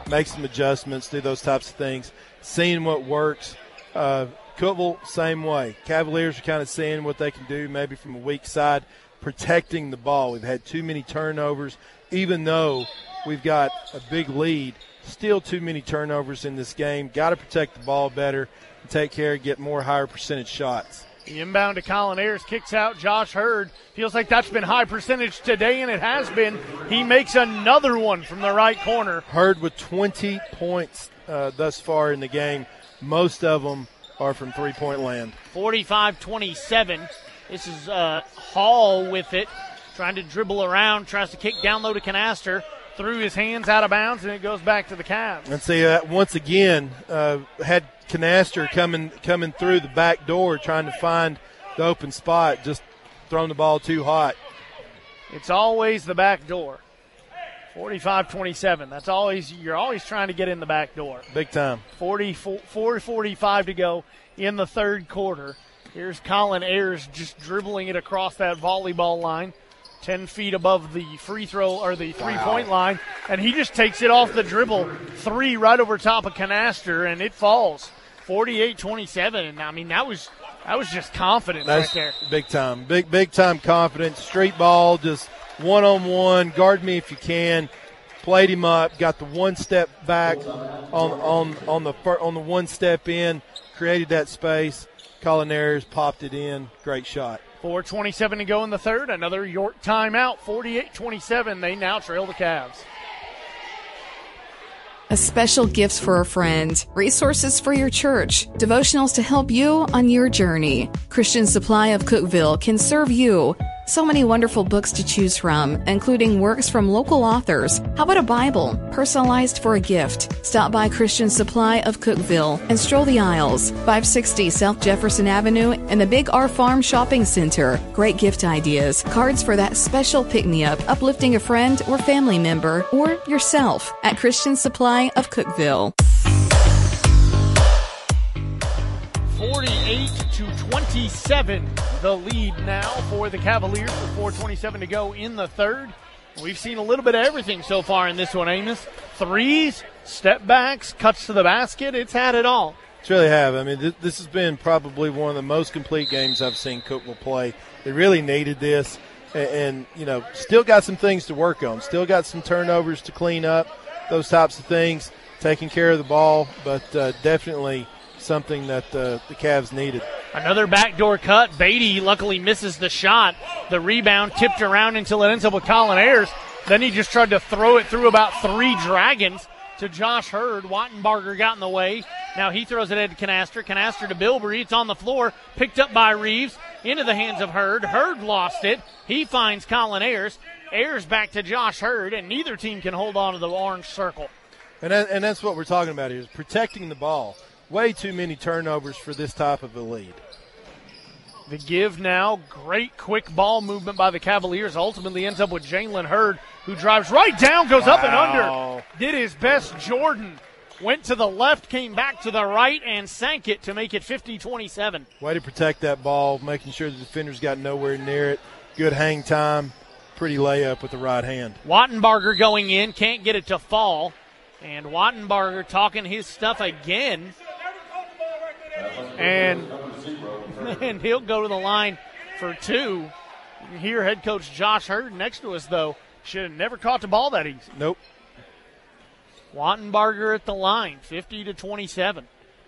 make some adjustments, do those types of things, seeing what works. Cookeville, same way. Cavaliers are kind of seeing what they can do maybe from a weak side, protecting the ball. We've had too many turnovers, even though we've got a big lead. Still too many turnovers in this game. Got to protect the ball better, take care, get more higher percentage shots. The inbound to Colin Ayers, kicks out Josh Hurd. Feels like that's been high percentage today, and it has been. He makes another one from the right corner. Hurd with 20 points thus far in the game. Most of them are from three-point land. 45-27. This is Hall with it. Trying to dribble around, tries to kick down low to Canaster. Threw his hands out of bounds, and it goes back to the Cavs. And see, once again, had Canaster coming through the back door, trying to find the open spot, just throwing the ball too hot. It's always the back door. 45-27. That's always, you're always trying to get in the back door. Big time. 4:45 to go in the third quarter. Here's Colin Ayers just dribbling it across that volleyball line. 10 feet above the free throw or the three-point line, and he just takes it off the dribble. Three right over top of Canaster, and it falls. 48-27, and I mean, that was just confidence. That's right there. Big time. Big time confidence. Street ball, just one-on-one. Guard me if you can. Played him up. Got the one step back on the one step in. Created that space. Colin Ayers popped it in. Great shot. 4:27 to go in the third. Another York timeout. 48-27. They now trail the Cavs. A special gift for a friend, resources for your church, devotionals to help you on your journey. Christian Supply of Cookeville can serve you. So many wonderful books to choose from, including works from local authors. How about a Bible, personalized for a gift? Stop by Christian Supply of Cookeville and stroll the aisles. 560 South Jefferson Avenue and the Big R Farm Shopping Center. Great gift ideas, cards for that special pick-me-up, uplifting a friend or family member or yourself at Christian Supply of Cookeville. 48-27, the lead now for the Cavaliers with 4:27 to go in the third. We've seen a little bit of everything so far in this one, Amos. Threes, step backs, cuts to the basket. It's had it all. It's really have. I mean, this has been probably one of the most complete games I've seen Cookeville play. They really needed this, and you know, still got some things to work on. Still got some turnovers to clean up, those types of things, taking care of the ball, but definitely something that the Cavs needed. Another backdoor cut. Beatty luckily misses the shot. The rebound tipped around until it ends up with Colin Ayers. Then he just tried to throw it through about three Dragons to Josh Hurd. Wattenbarger got in the way. Now he throws it at Canaster. Canaster to Bilbrey. It's on the floor. Picked up by Reeves. Into the hands of Hurd. Hurd lost it. He finds Colin Ayers. Ayers back to Josh Hurd, and neither team can hold on to the orange circle. And that's what we're talking about here, is protecting the ball. Way too many turnovers for this type of a lead. The give now, great quick ball movement by the Cavaliers. Ultimately ends up with Jalen Hurd, who drives right down, goes up and under. Did his best Jordan. Went to the left, came back to the right, and sank it to make it 50-27. Way to protect that ball, making sure the defenders got nowhere near it. Good hang time, pretty layup with the right hand. Wattenbarger going in, can't get it to fall. And Wattenbarger talking his stuff again. And he'll go to the line for two. You can hear head coach Josh Hurd next to us, though. Should have never caught the ball that easy. Nope. Wattenbarger at the line, 50-27.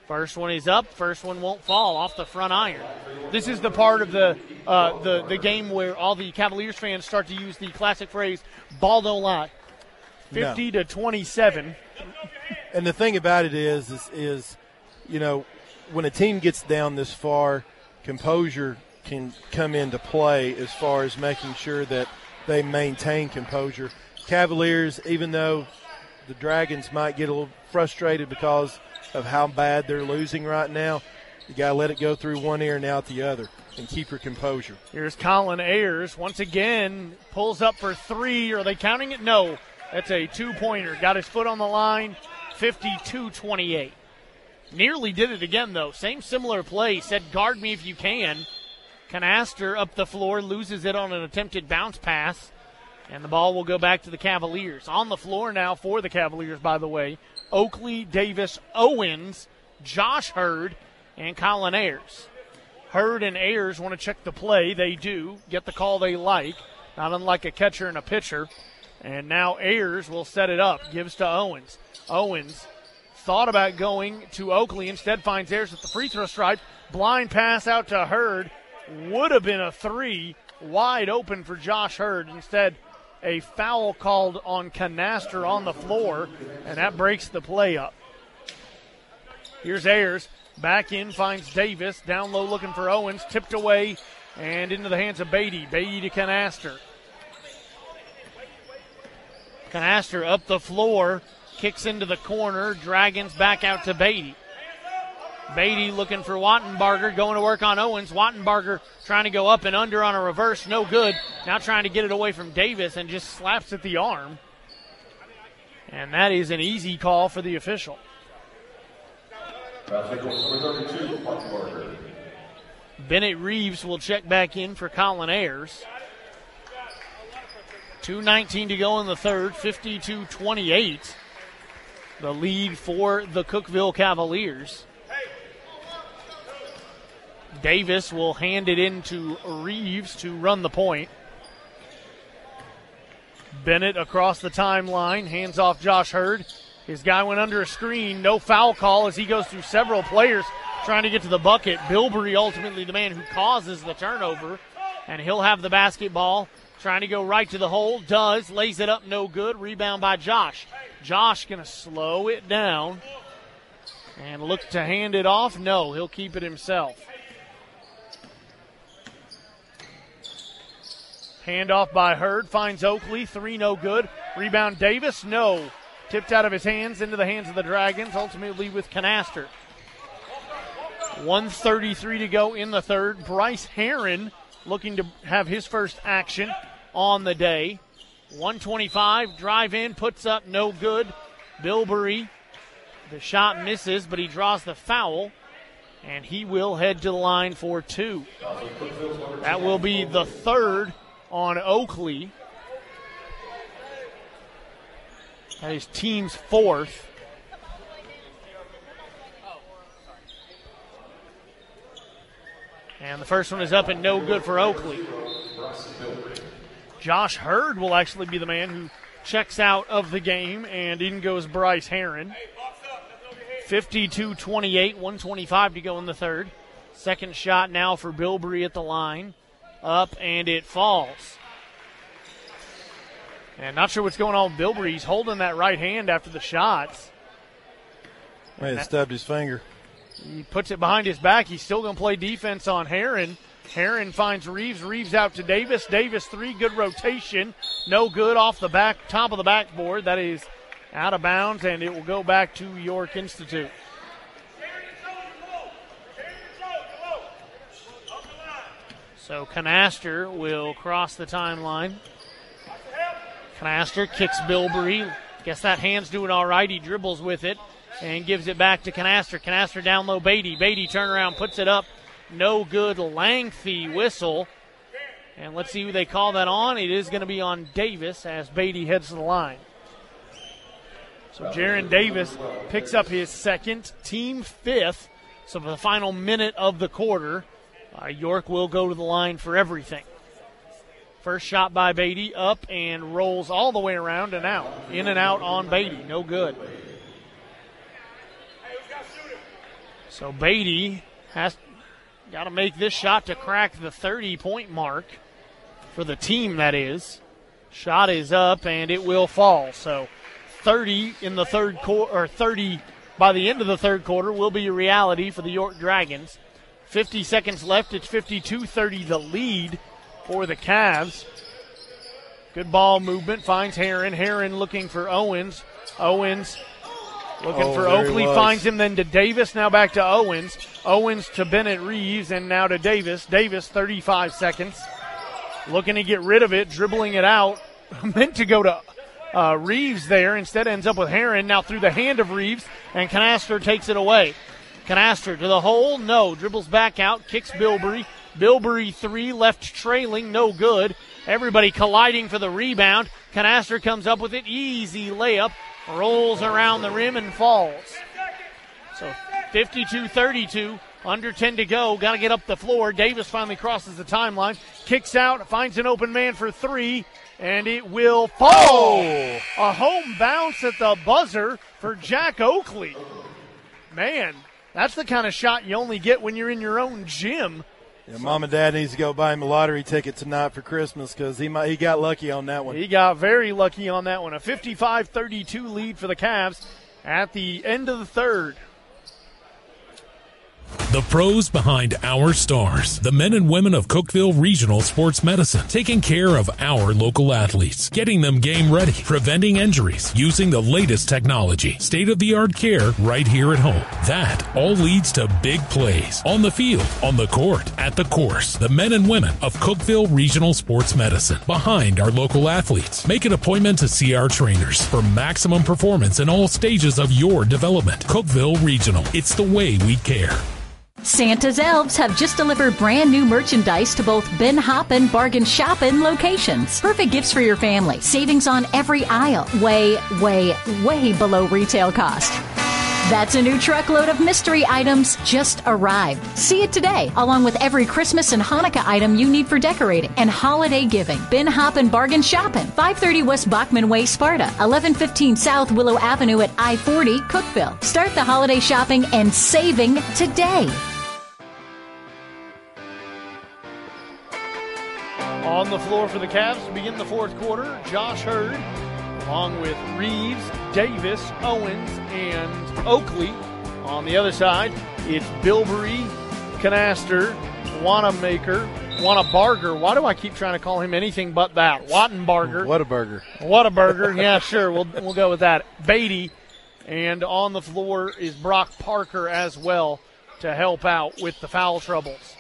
First one is up. First one won't fall off the front iron. This is the part of the game where all the Cavaliers fans start to use the classic phrase, ball don't lie. 50-27. And the thing about it is, you know, when a team gets down this far, composure can come into play as far as making sure that they maintain composure. Cavaliers, even though the Dragons might get a little frustrated because of how bad they're losing right now, you got to let it go through one ear and out the other and keep your composure. Here's Colin Ayers once again, pulls up for three. Are they counting it? No. That's a two-pointer. Got his foot on the line, 52-28. Nearly did it again, though. Same similar play. Said, guard me if you can. Canaster up the floor, loses it on an attempted bounce pass, and the ball will go back to the Cavaliers. On the floor now for the Cavaliers, by the way, Oakley, Davis, Owens, Josh Hurd, and Colin Ayers. Hurd and Ayers want to check the play. They do. Get the call they like, not unlike a catcher and a pitcher. And now Ayers will set it up, gives to Owens. Owens thought about going to Oakley, instead finds Ayers at the free throw stripe. Blind pass out to Hurd. Would have been a three, wide open for Josh Hurd. Instead, a foul called on Canaster on the floor, and that breaks the play up. Here's Ayers. Back in, finds Davis. Down low looking for Owens. Tipped away and into the hands of Beatty. Beatty to Canaster. Canaster up the floor, kicks into the corner, Dragons back out to Beatty. Beatty looking for Wattenbarger, going to work on Owens. Wattenbarger trying to go up and under on a reverse, no good. Now trying to get it away from Davis and just slaps at the arm. And that is an easy call for the official. Bennett Reeves will check back in for Colin Ayers. 2:19 to go in the third, 52-28. The lead for the Cookeville Cavaliers. Davis will hand it in to Reeves to run the point. Bennett across the timeline, hands off Josh Hurd. His guy went under a screen, no foul call as he goes through several players trying to get to the bucket. Bilbrey ultimately the man who causes the turnover, and he'll have the basketball. Trying to go right to the hole, does, lays it up, no good. Rebound by Josh. Josh going to slow it down and look to hand it off. No, he'll keep it himself. Handoff by Hurd, finds Oakley, three, no good. Rebound Davis, no. Tipped out of his hands, into the hands of the Dragons, ultimately with Canaster. 1:33 to go in the third. Bryce Heron looking to have his first action on the day. 125, drive in, puts up, no good. Bilbrey, the shot misses, but he draws the foul, and he will head to the line for two. That will be the third on Oakley. That is team's fourth. And the first one is up and no good for Oakley. Josh Hurd will actually be the man who checks out of the game, and in goes Bryce Heron. 52-28, 1:25 to go in the third. Second shot now for Bilbrey at the line. Up, and it falls. And not sure what's going on with Bilbrey. He's holding that right hand after the shots. He stubbed his finger. He puts it behind his back. He's still going to play defense on Heron. Heron finds Reeves. Reeves out to Davis. Davis three, good rotation. No good off the back, top of the backboard. That is out of bounds, and it will go back to York Institute. So Canaster will cross the timeline. Canaster kicks Bilbrey. Guess that hand's doing all right. He dribbles with it and gives it back to Canaster. Canaster down low, Beatty. Beatty turnaround, puts it up. No good, lengthy whistle. And let's see who they call that on. It is going to be on Davis as Beatty heads to the line. So Jaron Davis picks up his second, team fifth. So for the final minute of the quarter, York will go to the line for everything. First shot by Beatty, up and rolls all the way around and out. In and out on Beatty, no good. So Beatty has got to make this shot to crack the 30-point mark for the team, that is. Shot is up, and it will fall. So 30 in the third quarter, or 30 by the end of the third quarter will be a reality for the York Dragons. 50 seconds left. It's 52-30 the lead for the Cavs. Good ball movement. Finds Herron. Herron looking for Owens. Owens looking for Oakley. Finds him, then to Davis. Now back to Owens. Owens to Bennett Reeves, and now to Davis. Davis, 35 seconds. Looking to get rid of it. Dribbling it out. Meant to go to Reeves there. Instead ends up with Herron. Now through the hand of Reeves, and Canaster takes it away. Canaster to the hole, no. Dribbles back out, kicks Bilbrey. Bilbrey three, left trailing, no good. Everybody colliding for the rebound. Canaster comes up with it, easy layup. Rolls around the rim and falls. So 52-32, under 10 to go. Got to get up the floor. Davis finally crosses the timeline. Kicks out, finds an open man for three, and it will fall. Oh. A home bounce at the buzzer for Jack Oakley. Man. That's the kind of shot you only get when you're in your own gym. Yeah, so. Mom and Dad needs to go buy him a lottery ticket tonight for Christmas because he got lucky on that one. He got very lucky on that one. A 55-32 lead for the Cavs at the end of the third. The pros behind our stars, the men and women of Cookeville Regional Sports Medicine, taking care of our local athletes, getting them game ready, preventing injuries, using the latest technology, state-of-the-art care right here at home. That all leads to big plays on the field, on the court, at the course. The men and women of Cookeville Regional Sports Medicine, behind our local athletes. Make an appointment to see our trainers for maximum performance in all stages of your development. Cookeville Regional, it's the way we care. Santa's Elves have just delivered brand new merchandise to both Ben Hoppen Bargain Shoppen locations. Perfect gifts for your family. Savings on every aisle. Way, way, way below retail cost. That's a new truckload of mystery items just arrived. See it today, along with every Christmas and Hanukkah item you need for decorating and holiday giving. Ben Hoppen Bargain Shopping, 530 West Bachman Way, Sparta, 1115 South Willow Avenue at I-40, Cookeville. Start the holiday shopping and saving today. On the floor for the Cavs to begin the fourth quarter, Josh Hurd, along with Reeves, Davis, Owens, and Oakley. On the other side, it's Bilbrey, Canaster, Wanamaker, Wanabarger. Why do I keep trying to call him anything but that? Wattenbarger. Whataburger. Yeah, sure. We'll go with that. Beatty. And on the floor is Brock Parker as well to help out with the foul troubles.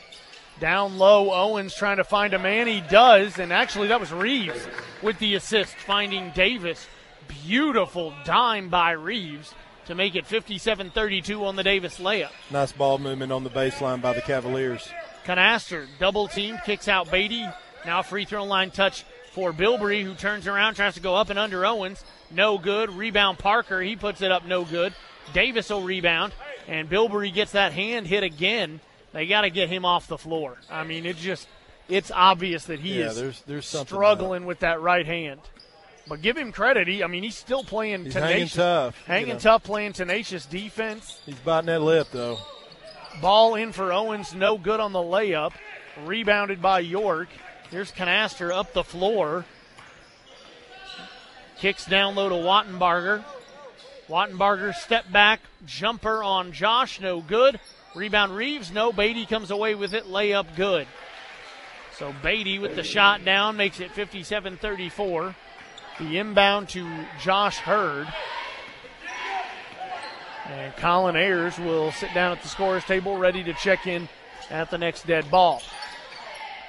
Down low, Owens trying to find a man. He does, and actually that was Reeves with the assist, finding Davis. Beautiful dime by Reeves to make it 57-32 on the Davis layup. Nice ball movement on the baseline by the Cavaliers. Canaster, double team, kicks out Beatty. Now free throw line touch for Bilbrey, who turns around, tries to go up and under Owens. No good. Rebound Parker. He puts it up, no good. Davis will rebound, and Bilbrey gets that hand hit again. They got to get him off the floor. I mean, it's obvious that he is there's struggling with that right hand. But give him credit. He's still playing tenacious. Hanging tough, playing tenacious defense. He's biting that lip, though. Ball in for Owens, no good on the layup. Rebounded by York. Here's Canaster up the floor. Kicks down low to Wattenbarger. Wattenbarger step back, jumper on Josh, no good. Rebound Reeves, no. Beatty comes away with it. Layup good. So Beatty with the shot down makes it 57-34. The inbound to Josh Hurd. And Colin Ayers will sit down at the scorer's table ready to check in at the next dead ball.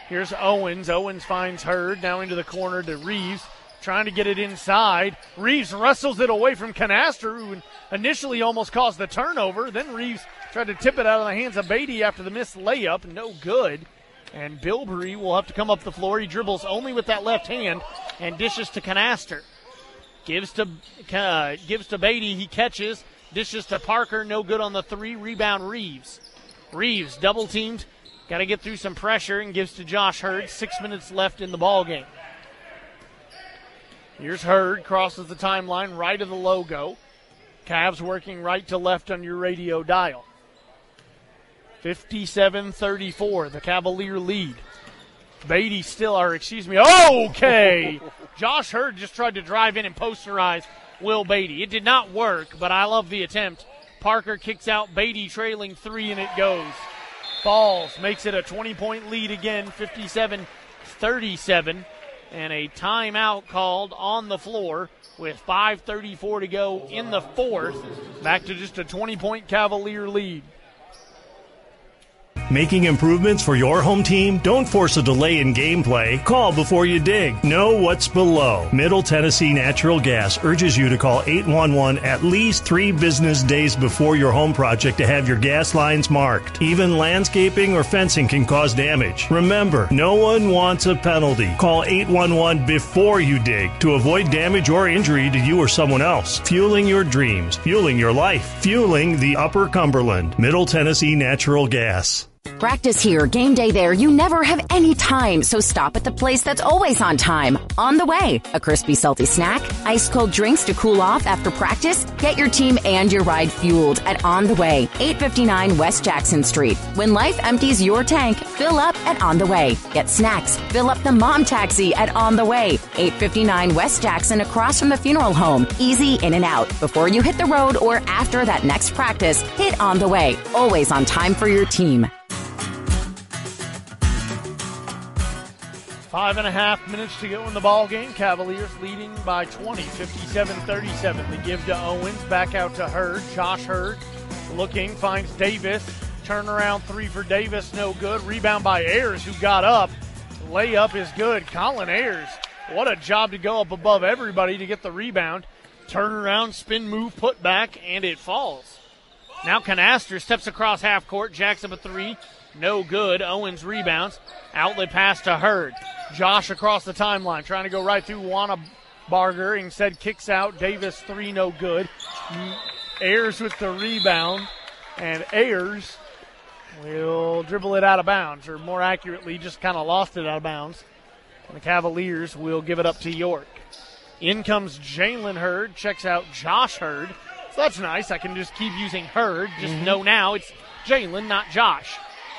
Here's Owens. Owens finds Hurd down into the corner to Reeves. Trying to get it inside. Reeves wrestles it away from Canaster, who initially almost caused the turnover. Then Reeves tried to tip it out of the hands of Beatty after the missed layup. No good. And Bilbrey will have to come up the floor. He dribbles only with that left hand and dishes to Canaster. Gives to Beatty. He catches. Dishes to Parker. No good on the three. Rebound Reeves. Reeves double-teamed. Got to get through some pressure and gives to Josh Hurd. 6 minutes left in the ball game. Here's Hurd, crosses the timeline right of the logo. Cavs working right to left on your radio dial. 57-34, the Cavalier lead. Beatty still, okay. Josh Hurd just tried to drive in and posterize Will Beatty. It did not work, but I love the attempt. Parker kicks out Beatty trailing three, and it goes. Falls, makes it a 20-point lead again, 57-37. And a timeout called on the floor with 5:34 to go in the fourth. Back to just a 20-point Cavalier lead. Making improvements for your home team? Don't force a delay in gameplay. Call before you dig. Know what's below. Middle Tennessee Natural Gas urges you to call 811 at least 3 business days before your home project to have your gas lines marked. Even landscaping or fencing can cause damage. Remember, no one wants a penalty. Call 811 before you dig to avoid damage or injury to you or someone else. Fueling your dreams. Fueling your life. Fueling the Upper Cumberland. Middle Tennessee Natural Gas. Practice here, game day there. You never have any time, so stop at the place that's always on time. On the way, a crispy, salty snack, ice-cold drinks to cool off after practice. Get your team and your ride fueled at On the Way, 859 West Jackson Street. When life empties your tank, fill up at On the Way. Get snacks. Fill up the mom taxi at On the Way, 859 West Jackson, across from the funeral home. Easy in and out. Before you hit the road or after that next practice, hit On the Way. Always on time for your team. 5.5 minutes to go in the ball game. Cavaliers leading by 20, 57-37. They give to Owens, back out to Hurd. Josh Hurd looking, finds Davis. Turnaround three for Davis, no good. Rebound by Ayers, who got up. Layup is good. Colin Ayers, what a job to go up above everybody to get the rebound. Turnaround, spin move, put back, and it falls. Now Canaster steps across half court, jacks up a three. No good. Owens rebounds. Outlet pass to Hurd. Josh across the timeline, trying to go right through Juana Barger. Instead kicks out. Davis, three, no good. Ayers with the rebound, and Ayers will dribble it out of bounds, or more accurately, just kind of lost it out of bounds. And the Cavaliers will give it up to York. In comes Jalen Hurd, checks out Josh Hurd. So that's nice. I can just keep using Hurd. Just know now it's Jalen, not Josh.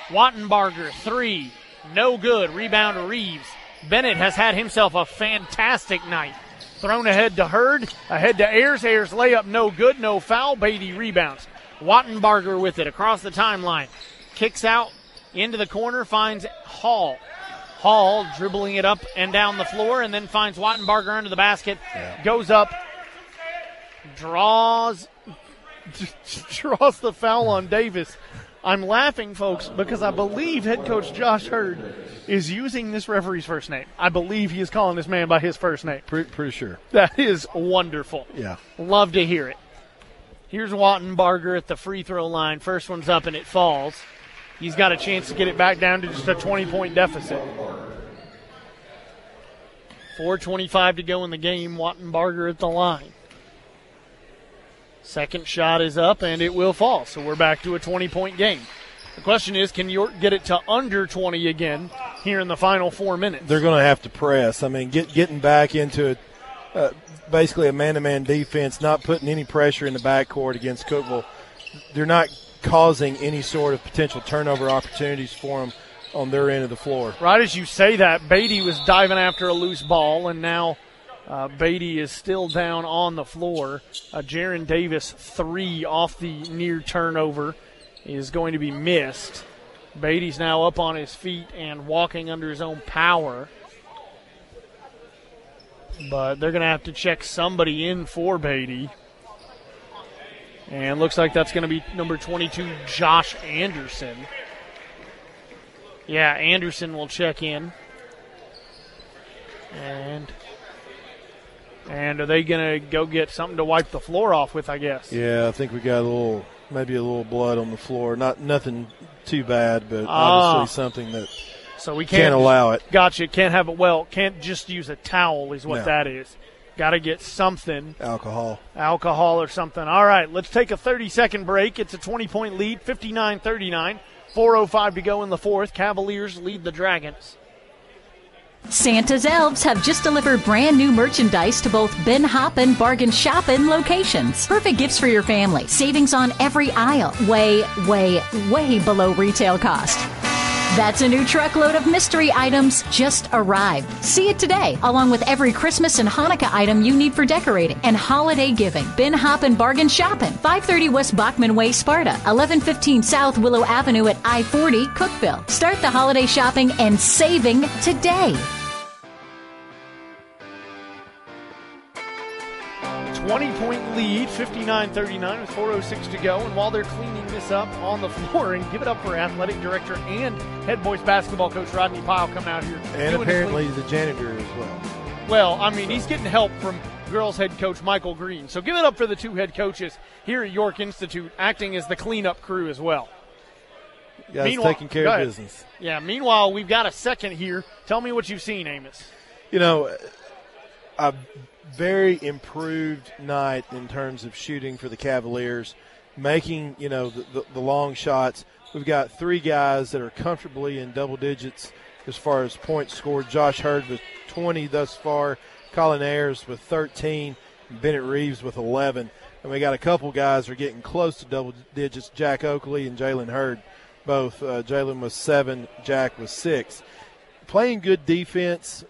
Wattenbarger, three, no good. Rebound to Reeves. Bennett has had himself a fantastic night. Thrown ahead to Hurd, ahead to Ayers. Ayers layup, no good, no foul. Beatty rebounds. Wattenbarger with it across the timeline. Kicks out into the corner, finds Hall. Hall dribbling it up and down the floor, and then finds Wattenbarger under the basket. Yeah. Goes up, draws the foul on Davis. I'm laughing, folks, because I believe head coach Josh Hurd is using this referee's first name. I believe he is calling this man by his first name. Pretty sure. That is wonderful. Yeah. Love to hear it. Here's Wattenbarger at the free throw line. First one's up, and it falls. He's got a chance to get it back down to just a 20-point deficit. 4:25 to go in the game. Wattenbarger at the line. Second shot is up, and it will fall, so we're back to a 20-point game. The question is, can York get it to under 20 again here in the final 4 minutes? They're going to have to press. I mean, getting back into basically a man-to-man defense, not putting any pressure in the backcourt against Cookeville. They're not causing any sort of potential turnover opportunities for them on their end of the floor. Right as you say that, Beatty was diving after a loose ball, and now – Beatty is still down on the floor. Jaron Davis, three off the near turnover, is going to be missed. Beatty's now up on his feet and walking under his own power. But they're going to have to check somebody in for Beatty. And looks like that's going to be number 22, Josh Anderson. Yeah, Anderson will check in. And are they going to go get something to wipe the floor off with, I guess? Yeah, I think we got a little blood on the floor. Nothing too bad, but obviously something that so we can't allow it. Gotcha. Can't have it. Well, can't just use a towel is what that is. Got to get something. Alcohol or something. All right, let's take a 30-second break. It's a 20-point lead, 59-39. 4:05 to go in the fourth. Cavaliers lead the Dragons. Santa's Elves have just delivered brand new merchandise to both Ben Hoppen Bargain Shoppen locations. Perfect gifts for your family. Savings on every aisle. Way, way, way below retail cost. That's a new truckload of mystery items just arrived. See it today, along with every Christmas and Hanukkah item you need for decorating and holiday giving. Ben Hoppen Bargain Shopping, 530 West Bachman Way, Sparta, 1115 South Willow Avenue at I-40, Cookeville. Start the holiday shopping and saving today. 20-point lead, 59-39 with 4:06 to go. And while they're cleaning this up on the floor, and give it up for athletic director and head boys basketball coach Rodney Pyle coming out here. And apparently the janitor as well. Well, I mean, he's getting help from girls head coach Michael Green. So give it up for the two head coaches here at York Institute acting as the cleanup crew as well. Yeah, it's taking care of business. Yeah, meanwhile, we've got a second here. Tell me what you've seen, Amos. You know, I've very improved night in terms of shooting for the Cavaliers, making, you know, the long shots. We've got three guys that are comfortably in double digits as far as points scored. Josh Hurd with 20 thus far, Colin Ayers with 13, and Bennett Reeves with 11. And we got a couple guys that are getting close to double digits, Jack Oakley and Jalen Hurd both. Jalen was 7, Jack was 6. Playing good defense.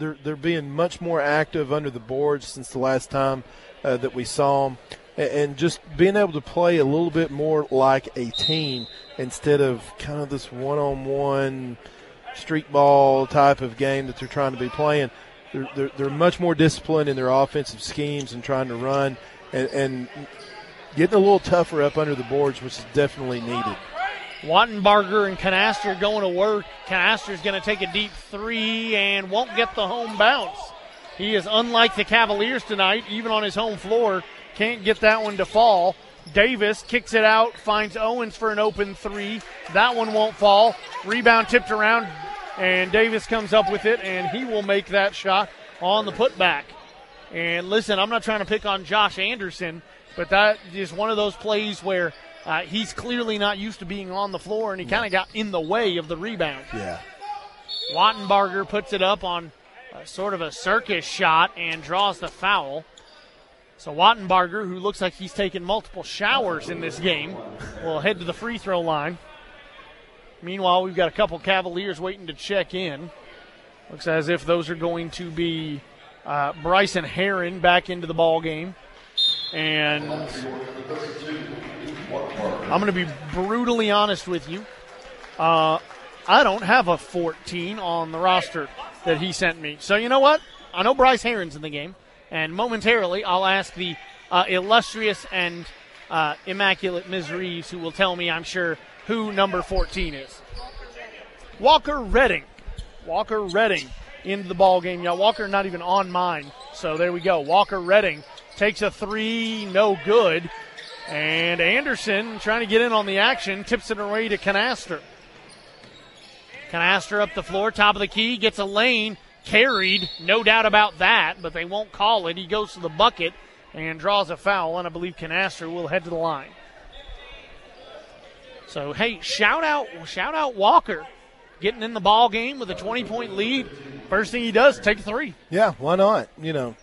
They're being much more active under the boards since the last time that we saw them, and just being able to play a little bit more like a team instead of kind of this one-on-one street ball type of game that they're trying to be playing. They're much more disciplined in their offensive schemes and trying to run and getting a little tougher up under the boards, which is definitely needed. Wattenbarger and Canaster going to work. Canaster's going to take a deep three and won't get the home bounce. He is unlike the Cavaliers tonight, even on his home floor. Can't get that one to fall. Davis kicks it out, finds Owens for an open three. That one won't fall. Rebound tipped around, and Davis comes up with it, and he will make that shot on the putback. And listen, I'm not trying to pick on Josh Anderson, but that is one of those plays where he's clearly not used to being on the floor, and he kind of got in the way of the rebound. Yeah. Wattenbarger puts it up on sort of a circus shot and draws the foul. So Wattenbarger, who looks like he's taken multiple showers in this game, will head to the free throw line. Meanwhile, we've got a couple Cavaliers waiting to check in. Looks as if those are going to be Bryson Heron back into the ball game. And I'm going to be brutally honest with you. I don't have a 14 on the roster that he sent me. So you know what? I know Bryce Heron's in the game, and momentarily I'll ask the illustrious and immaculate Ms. Reeves, who will tell me, I'm sure, who number 14 is. Walker Redding. Walker Redding into the ball game. Y'all, Walker not even on mine. So there we go. Walker Redding takes a three, no good. And Anderson, trying to get in on the action, tips it away to Canaster. Canaster up the floor, top of the key, gets a lane, carried, no doubt about that, but they won't call it. He goes to the bucket and draws a foul, and I believe Canaster will head to the line. So, hey, shout out Walker getting in the ball game with a 20-point lead. First thing he does, take a three. Yeah, why not? You know.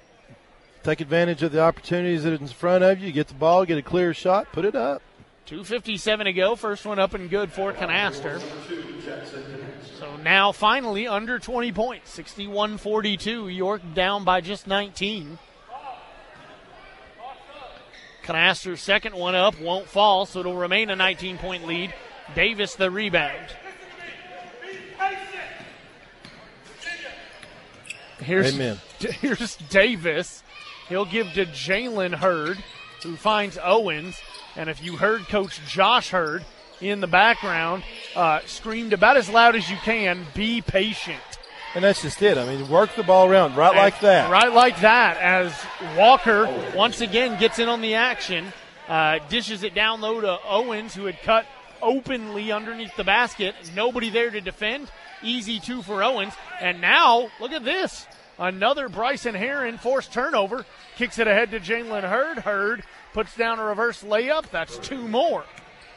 Take advantage of the opportunities that are in front of you. Get the ball, get a clear shot, put it up. 2:57 to go. First one up and good for Canaster. So now finally under 20 points. 61-42. York down by just 19. Canaster's second one up won't fall, so it'll remain a 19-point lead. Davis the rebound. Here's Davis. He'll give to Jalen Hurd, who finds Owens. And if you heard Coach Josh Hurd in the background, screamed about as loud as you can, be patient. And that's just it. I mean, work the ball around like that. Right like that, as Walker once again gets in on the action, dishes it down low to Owens, who had cut openly underneath the basket. Nobody there to defend. Easy two for Owens. And now, look at this. Another Bryson Heron forced turnover. Kicks it ahead to Jalen Hurd. Hurd puts down a reverse layup. That's two more.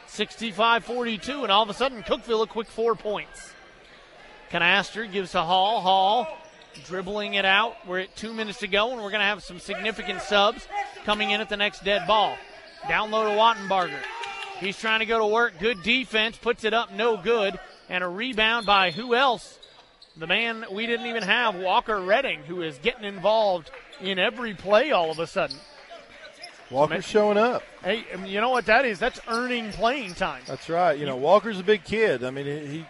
65-42, and all of a sudden, Cookeville a quick 4 points. Canaster gives to Hall. Hall dribbling it out. We're at 2 minutes to go, and we're going to have some significant subs coming in at the next dead ball. Down low to Wattenbarger. He's trying to go to work. Good defense. Puts it up. No good. And a rebound by who else? The man we didn't even have, Walker Redding, who is getting involved in every play all of a sudden. Walker's showing up. Hey, I mean, you know what that is? That's earning playing time. That's right. You know, Walker's a big kid. I mean, he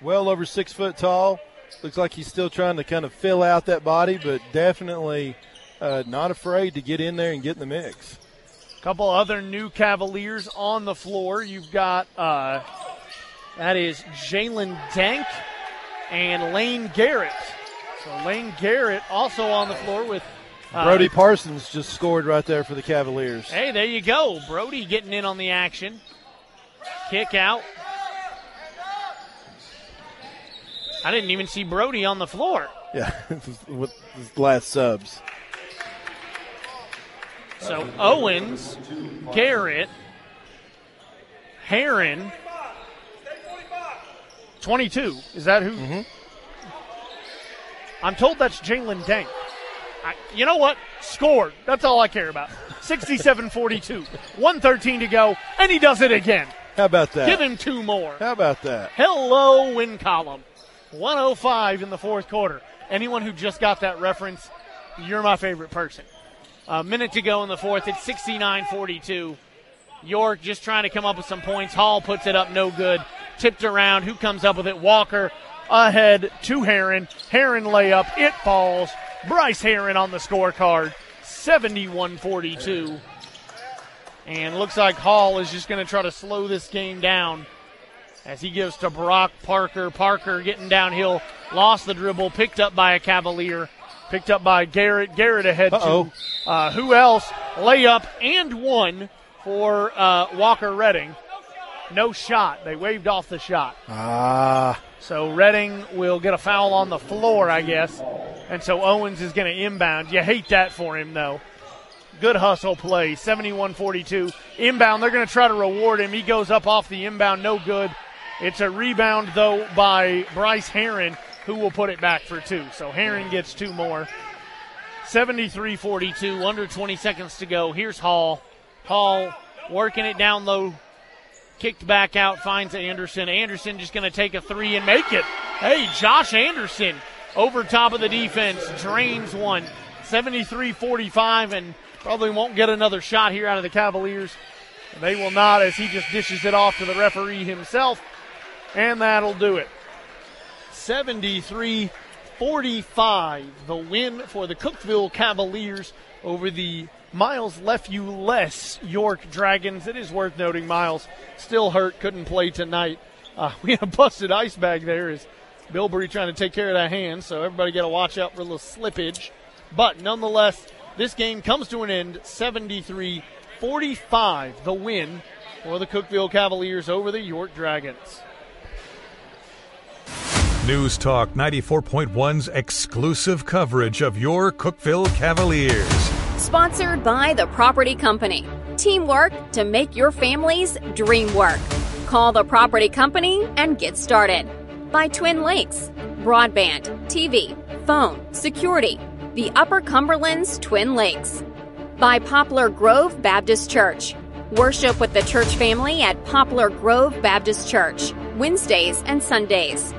well over 6 foot tall. Looks like he's still trying to kind of fill out that body, but definitely not afraid to get in there and get in the mix. A couple other new Cavaliers on the floor. You've got that is Jalen Dank and Lane Garrett. So Lane Garrett also on the floor with Brody Parsons just scored right there for the Cavaliers. Hey, there you go. Brody getting in on the action. Kick out. I didn't even see Brody on the floor. Yeah, with last subs. So Owens, Garrett, Heron, 22. Is that who? Mm-hmm. I'm told that's Jalen Dank. You know what? Scored. That's all I care about. 67-42. 1:13 to go, and he does it again. How about that? Give him two more. How about that? Hello, win column. 105 in the fourth quarter. Anyone who just got that reference, you're my favorite person. A minute to go in the fourth. It's 69-42. York just trying to come up with some points. Hall puts it up, no good. Tipped around. Who comes up with it? Walker ahead to Heron. Heron layup. It falls. Bryce Heron on the scorecard, 71-42. And looks like Hall is just going to try to slow this game down as he gives to Brock Parker. Parker getting downhill, lost the dribble, picked up by a Cavalier, picked up by Garrett. Garrett ahead to who else? Layup and one for Walker Redding. No shot. They waved off the shot. So Redding will get a foul on the floor, I guess. And so Owens is going to inbound. You hate that for him, though. Good hustle play, 71-42. Inbound, they're going to try to reward him. He goes up off the inbound, no good. It's a rebound, though, by Bryce Heron, who will put it back for two. So Heron gets two more. 73-42, under 20 seconds to go. Here's Hall. Hall working it down low. Kicked back out, finds Anderson. Anderson just going to take a three and make it. Hey, Josh Anderson over top of the defense, drains one. 73-45, and probably won't get another shot here out of the Cavaliers. They will not, as he just dishes it off to the referee himself, and that'll do it. 73-45, the win for the Cookeville Cavaliers over the Miles Lefuless York Dragons. It is worth noting Miles still hurt, couldn't play tonight. We had a busted ice bag there as Bilbrey trying to take care of that hand, so everybody got to watch out for a little slippage. But nonetheless, this game comes to an end, 73-45, the win for the Cookeville Cavaliers over the York Dragons. News Talk 94.1's exclusive coverage of your Cookeville Cavaliers. Sponsored by The Property Company. Teamwork to make your family's dream work. Call The Property Company and get started. By Twin Lakes. Broadband, TV, phone, security. The Upper Cumberland's Twin Lakes. By Poplar Grove Baptist Church. Worship with the church family at Poplar Grove Baptist Church, Wednesdays and Sundays.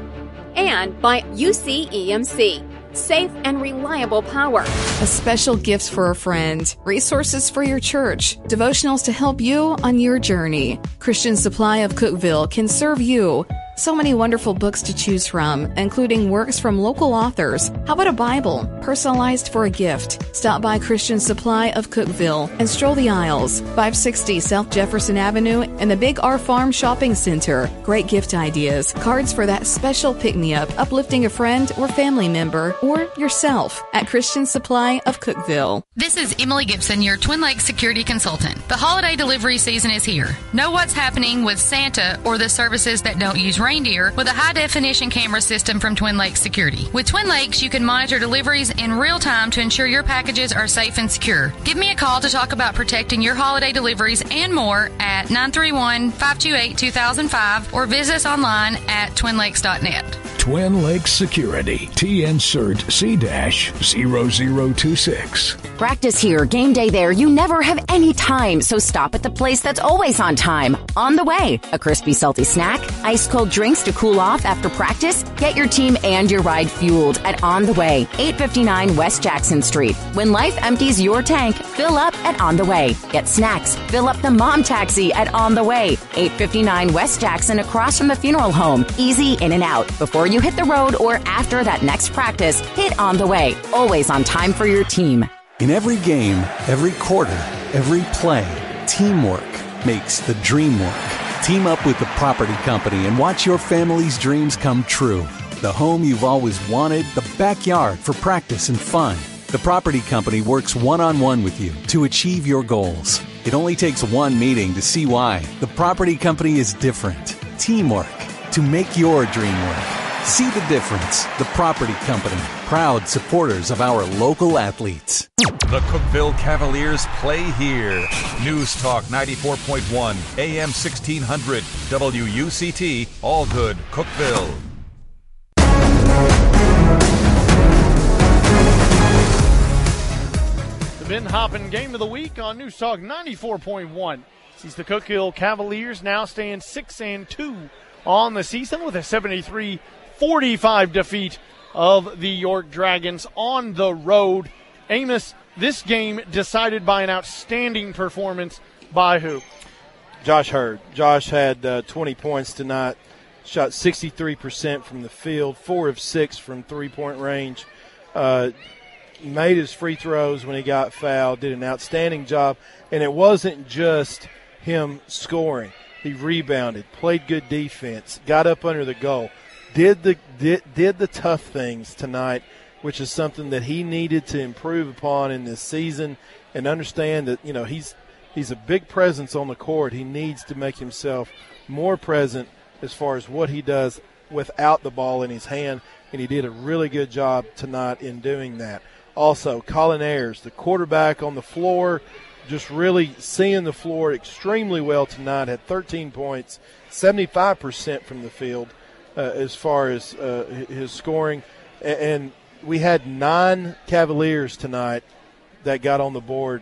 And by UCEMC. Safe and reliable power. A special gift for a friend. Resources for your church. Devotionals to help you on your journey. Christian Supply of Cookeville can serve you. So many wonderful books to choose from, including works from local authors. How about a Bible, personalized for a gift? Stop by Christian Supply of Cookeville and stroll the aisles. 560 South Jefferson Avenue and the Big R Farm Shopping Center. Great gift ideas, cards for that special pick-me-up, uplifting a friend or family member or yourself at Christian Supply of Cookeville. This is Emily Gibson, your Twin Lakes security consultant. The holiday delivery season is here. Know what's happening with Santa or the services that don't use reindeer with a high-definition camera system from Twin Lakes Security. With Twin Lakes, you can monitor deliveries in real time to ensure your packages are safe and secure. Give me a call to talk about protecting your holiday deliveries and more at 931-528-2005 or visit us online at twinlakes.net. Twin Lakes Security, TNCERT C-0026. Practice here, game day there. You never have any time, so stop at the place that's always on time. On the way, a crispy, salty snack, ice cold drinks to cool off after practice. Get your team and your ride fueled at On the Way, 859 West Jackson Street. When life empties your tank, fill up at On the Way. Get snacks, fill up the mom taxi at On the Way, 859 West Jackson, across from the funeral home. Easy in and out. Before you hit the road or after that next practice, hit On the Way. Always on time for your team. In every game, every quarter, every play, teamwork makes the dream work. Team up with the Property Company and watch your family's dreams come true. The home you've always wanted, the backyard for practice and fun. The Property Company works one-on-one with you to achieve your goals. It only takes one meeting to see why. The Property Company is different. Teamwork to make your dream work. See the difference. The Property Company. Proud supporters of our local athletes. The Cookeville Cavaliers play here. News Talk 94.1, AM 1600, WUCT, All Good, Cookeville. The Ben Hoppen Game of the Week on News Talk 94.1. Sees the Cookeville Cavaliers now stand 6-2 on the season with a 73-45 defeat of the York Dragons on the road. Amos, this game decided by an outstanding performance by who? Josh Hurd. Josh had 20 points tonight, shot 63% from the field, 4 of 6 from three-point range, made his free throws when he got fouled, did an outstanding job, and it wasn't just him scoring. He rebounded, played good defense, got up under the goal. Did the tough things tonight, which is something that he needed to improve upon in this season, and understand that, you know, he's a big presence on the court. He needs to make himself more present as far as what he does without the ball in his hand, and he did a really good job tonight in doing that. Also, Colin Ayers, the quarterback on the floor, just really seeing the floor extremely well tonight, had 13 points, 75% from the field. As far as his scoring, and we had 9 Cavaliers tonight that got on the board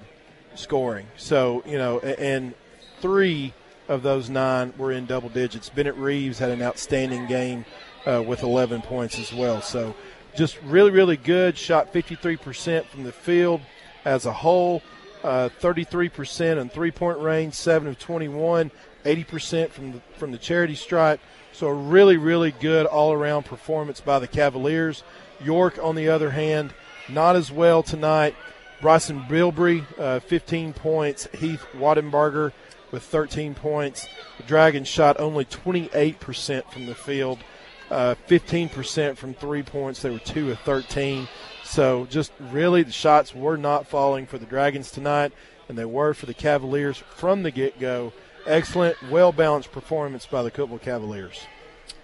scoring. So, you know, and 3 of those 9 were in double digits. Bennett Reeves had an outstanding game with 11 points as well. So just really, really good. Shot 53% from the field as a whole, 33% in three-point range, 7 of 21, 80% from the charity stripe. So a really, really good all-around performance by the Cavaliers. York, on the other hand, not as well tonight. Bryson Bilbrey, 15 points. Heath Wattenberger with 13 points. The Dragons shot only 28% from the field, 15% from 3 points. They were 2 of 13. So just really the shots were not falling for the Dragons tonight, and they were for the Cavaliers from the get-go. Excellent, well-balanced performance by the Cookeville Cavaliers.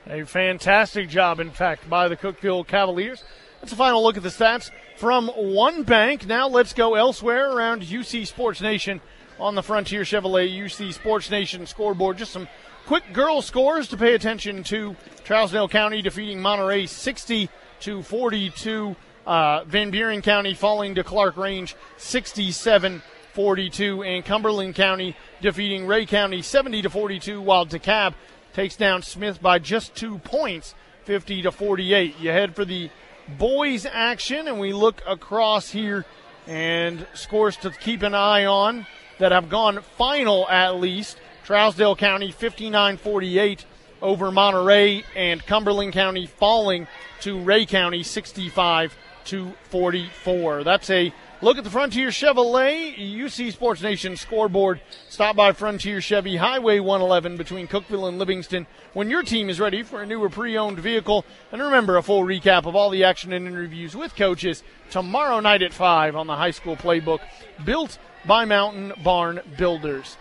A fantastic job, in fact, by the Cookeville Cavaliers. That's a final look at the stats from One Bank. Now let's go elsewhere around UC Sports Nation on the Frontier Chevrolet UC Sports Nation scoreboard. Just some quick girl scores to pay attention to. Trousdale County defeating Monterey 60-42. Van Buren County falling to Clark Range 67-42, and Cumberland County defeating Ray County 70-42, while DeKalb takes down Smith by just 2 points, 50-48. You head for the boys action, and we look across here and scores to keep an eye on that have gone final at least. Trousdale County 59-48 over Monterey, and Cumberland County falling to Ray County 65-44. That's a look at the Frontier Chevrolet UC Sports Nation scoreboard. Stop by Frontier Chevy, Highway 111 between Cookeville and Livingston when your team is ready for a new or pre-owned vehicle. And remember, a full recap of all the action and interviews with coaches tomorrow night at 5 on the High School Playbook, built by Mountain Barn Builders.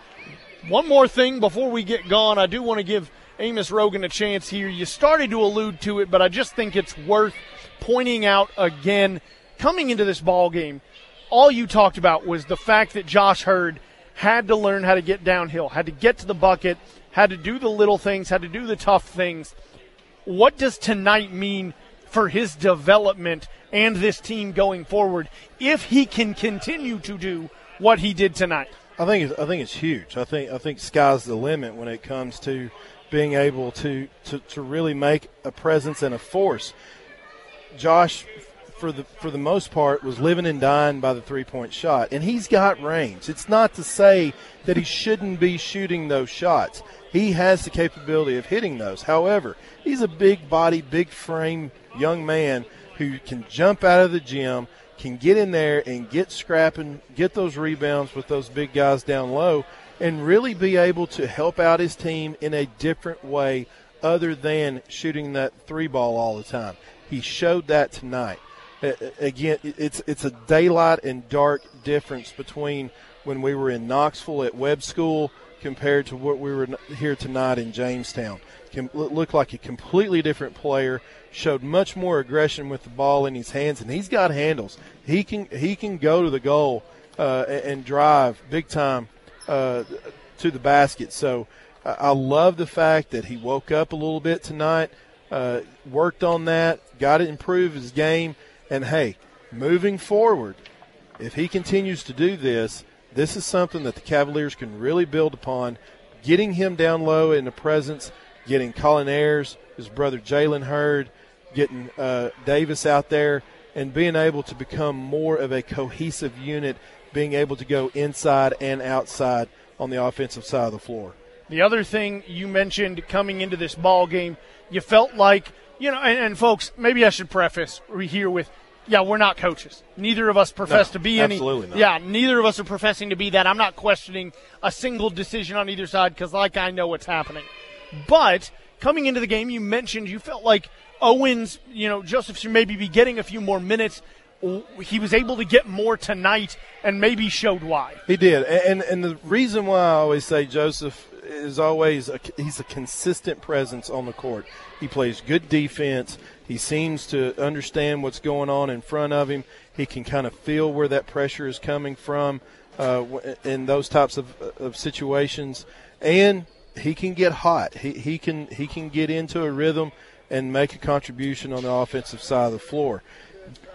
One more thing before we get gone. I do want to give Amos Rogan a chance here. You started to allude to it, but I just think it's worth pointing out again. Coming into this ball game, all you talked about was the fact that Josh Hurd had to learn how to get downhill, had to get to the bucket, had to do the little things, had to do the tough things. What does tonight mean for his development and this team going forward if he can continue to do what he did tonight? I think it's huge. I think sky's the limit when it comes to being able to really make a presence and a force. Josh, for the most part, was living and dying by the three-point shot, and he's got range. It's not to say that he shouldn't be shooting those shots. He has the capability of hitting those. However, he's a big-body, big-frame young man who can jump out of the gym, can get in there and get scrapping, get those rebounds with those big guys down low, and really be able to help out his team in a different way other than shooting that three ball all the time. He showed that tonight. Again, it's a daylight and dark difference between when we were in Knoxville at Webb School compared to what we were here tonight in Jamestown. Looked like a completely different player, showed much more aggression with the ball in his hands, and he's got handles. He can go to the goal and drive big time to the basket. So I love the fact that he woke up a little bit tonight, worked on that, got to improve his game. And, hey, moving forward, if he continues to do this, this is something that the Cavaliers can really build upon, getting him down low in the presence, getting Colin Ayers, his brother Jalen Hurd, getting Davis out there, and being able to become more of a cohesive unit, being able to go inside and outside on the offensive side of the floor. The other thing you mentioned coming into this ball game, you felt like, you know, and folks, maybe I should preface here with, yeah, we're not coaches. Neither of us profess to be any. Absolutely not. Yeah, neither of us are professing to be that. I'm not questioning a single decision on either side because, like, I know what's happening. But coming into the game, you mentioned you felt like Owens, you know, Joseph should maybe be getting a few more minutes. He was able to get more tonight and maybe showed why. He did. And the reason why I always say Joseph is always he's a consistent presence on the court. He plays good defense. He seems to understand what's going on in front of him. He can kind of feel where that pressure is coming from in those types of situations. And he can get hot. He can get into a rhythm and make a contribution on the offensive side of the floor.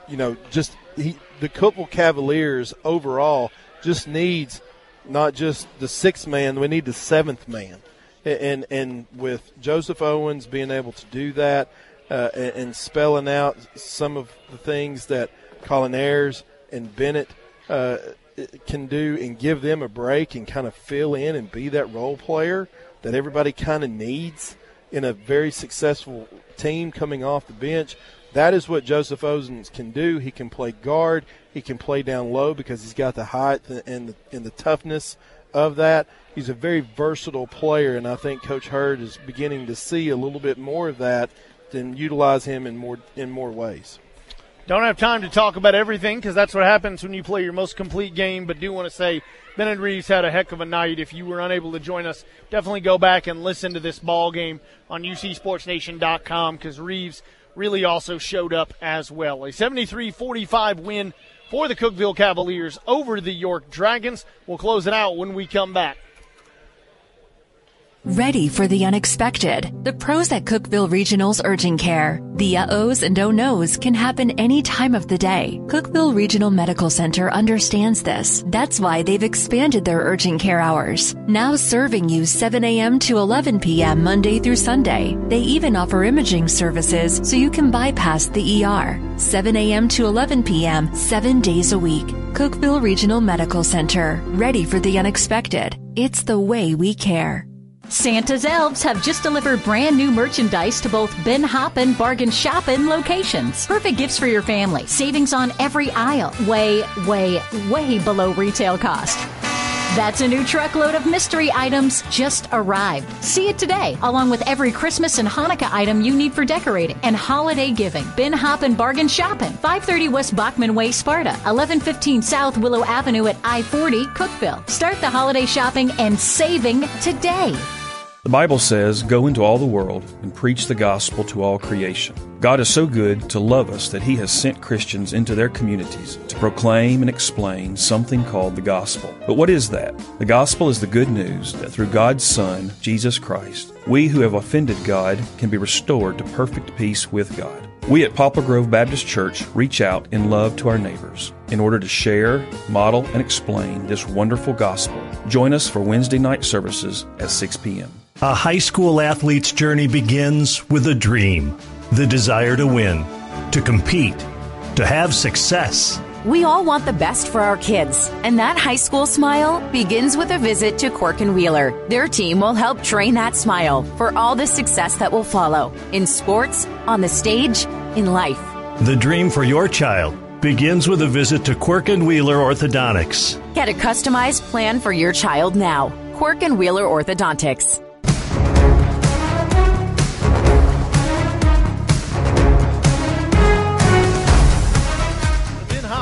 You know, just the Cookeville Cavaliers overall just needs not just the sixth man, we need the seventh man. And with Joseph Owens being able to do that and spelling out some of the things that Colin Ayers and Bennett can do and give them a break and kind of fill in and be that role player that everybody kind of needs in a very successful team coming off the bench. That is what Joseph Owens can do. He can play guard. He can play down low because he's got the height and the toughness of that. He's a very versatile player, and I think Coach Hurd is beginning to see a little bit more of that and utilize him in more ways. Don't have time to talk about everything because that's what happens when you play your most complete game, but do want to say Bennett Reeves had a heck of a night. If you were unable to join us, definitely go back and listen to this ball game on ucsportsnation.com because Reeves really also showed up as well. A 73-45 win for the Cookeville Cavaliers over the York Dragons. We'll close it out when we come back. Ready for the unexpected. The pros at Cookeville Regional's Urgent Care. The uh-ohs and oh-nos can happen any time of the day. Cookeville Regional Medical Center understands this. That's why they've expanded their urgent care hours, now serving you 7 a.m. to 11 p.m. Monday through Sunday. They even offer imaging services so you can bypass the ER. 7 a.m. to 11 p.m., 7 days a week. Cookeville Regional Medical Center. Ready for the unexpected. It's the way we care. Santa's Elves have just delivered brand new merchandise to both Ben Hoppen Bargain Shoppen locations. Perfect gifts for your family. Savings on every aisle. Way, way, way below retail cost. That's a new truckload of mystery items just arrived. See it today, along with every Christmas and Hanukkah item you need for decorating and holiday giving. Ben Hoppen Bargain Shopping, 530 West Bachman Way, Sparta, 1115 South Willow Avenue at I-40, Cookeville. Start the holiday shopping and saving today. The Bible says, "Go into all the world and preach the gospel to all creation." God is so good to love us that He has sent Christians into their communities to proclaim and explain something called the gospel. But what is that? The gospel is the good news that through God's Son, Jesus Christ, we who have offended God can be restored to perfect peace with God. We at Poplar Grove Baptist Church reach out in love to our neighbors in order to share, model, and explain this wonderful gospel. Join us for Wednesday night services at 6 p.m. A high school athlete's journey begins with a dream, the desire to win, to compete, to have success. We all want the best for our kids, and that high school smile begins with a visit to Quirk and Wheeler. Their team will help train that smile for all the success that will follow in sports, on the stage, in life. The dream for your child begins with a visit to Quirk and Wheeler Orthodontics. Get a customized plan for your child now. Quirk and Wheeler Orthodontics.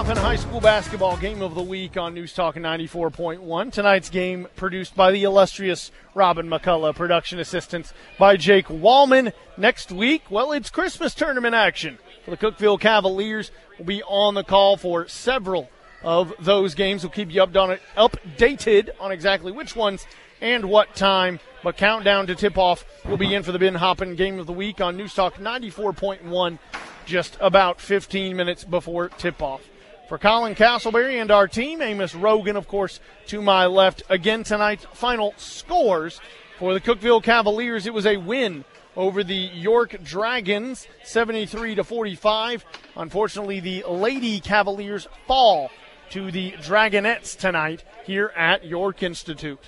High school basketball game of the week on News Talk 94.1. Tonight's game produced by the illustrious Robin McCullough, production assistance by Jake Wallman. Next week, well, it's Christmas tournament action. The Cookeville Cavaliers will be on the call for several of those games. We'll keep you updated on exactly which ones and what time. But countdown to tip-off will begin for the Ben Hoppen game of the week on News Talk 94.1 just about 15 minutes before tip-off. For Colin Castleberry and our team, Amos Rogan, of course, to my left. Again, tonight's final scores for the Cookeville Cavaliers. It was a win over the York Dragons, 73-45. Unfortunately, the Lady Cavaliers fall to the Dragonettes tonight here at York Institute.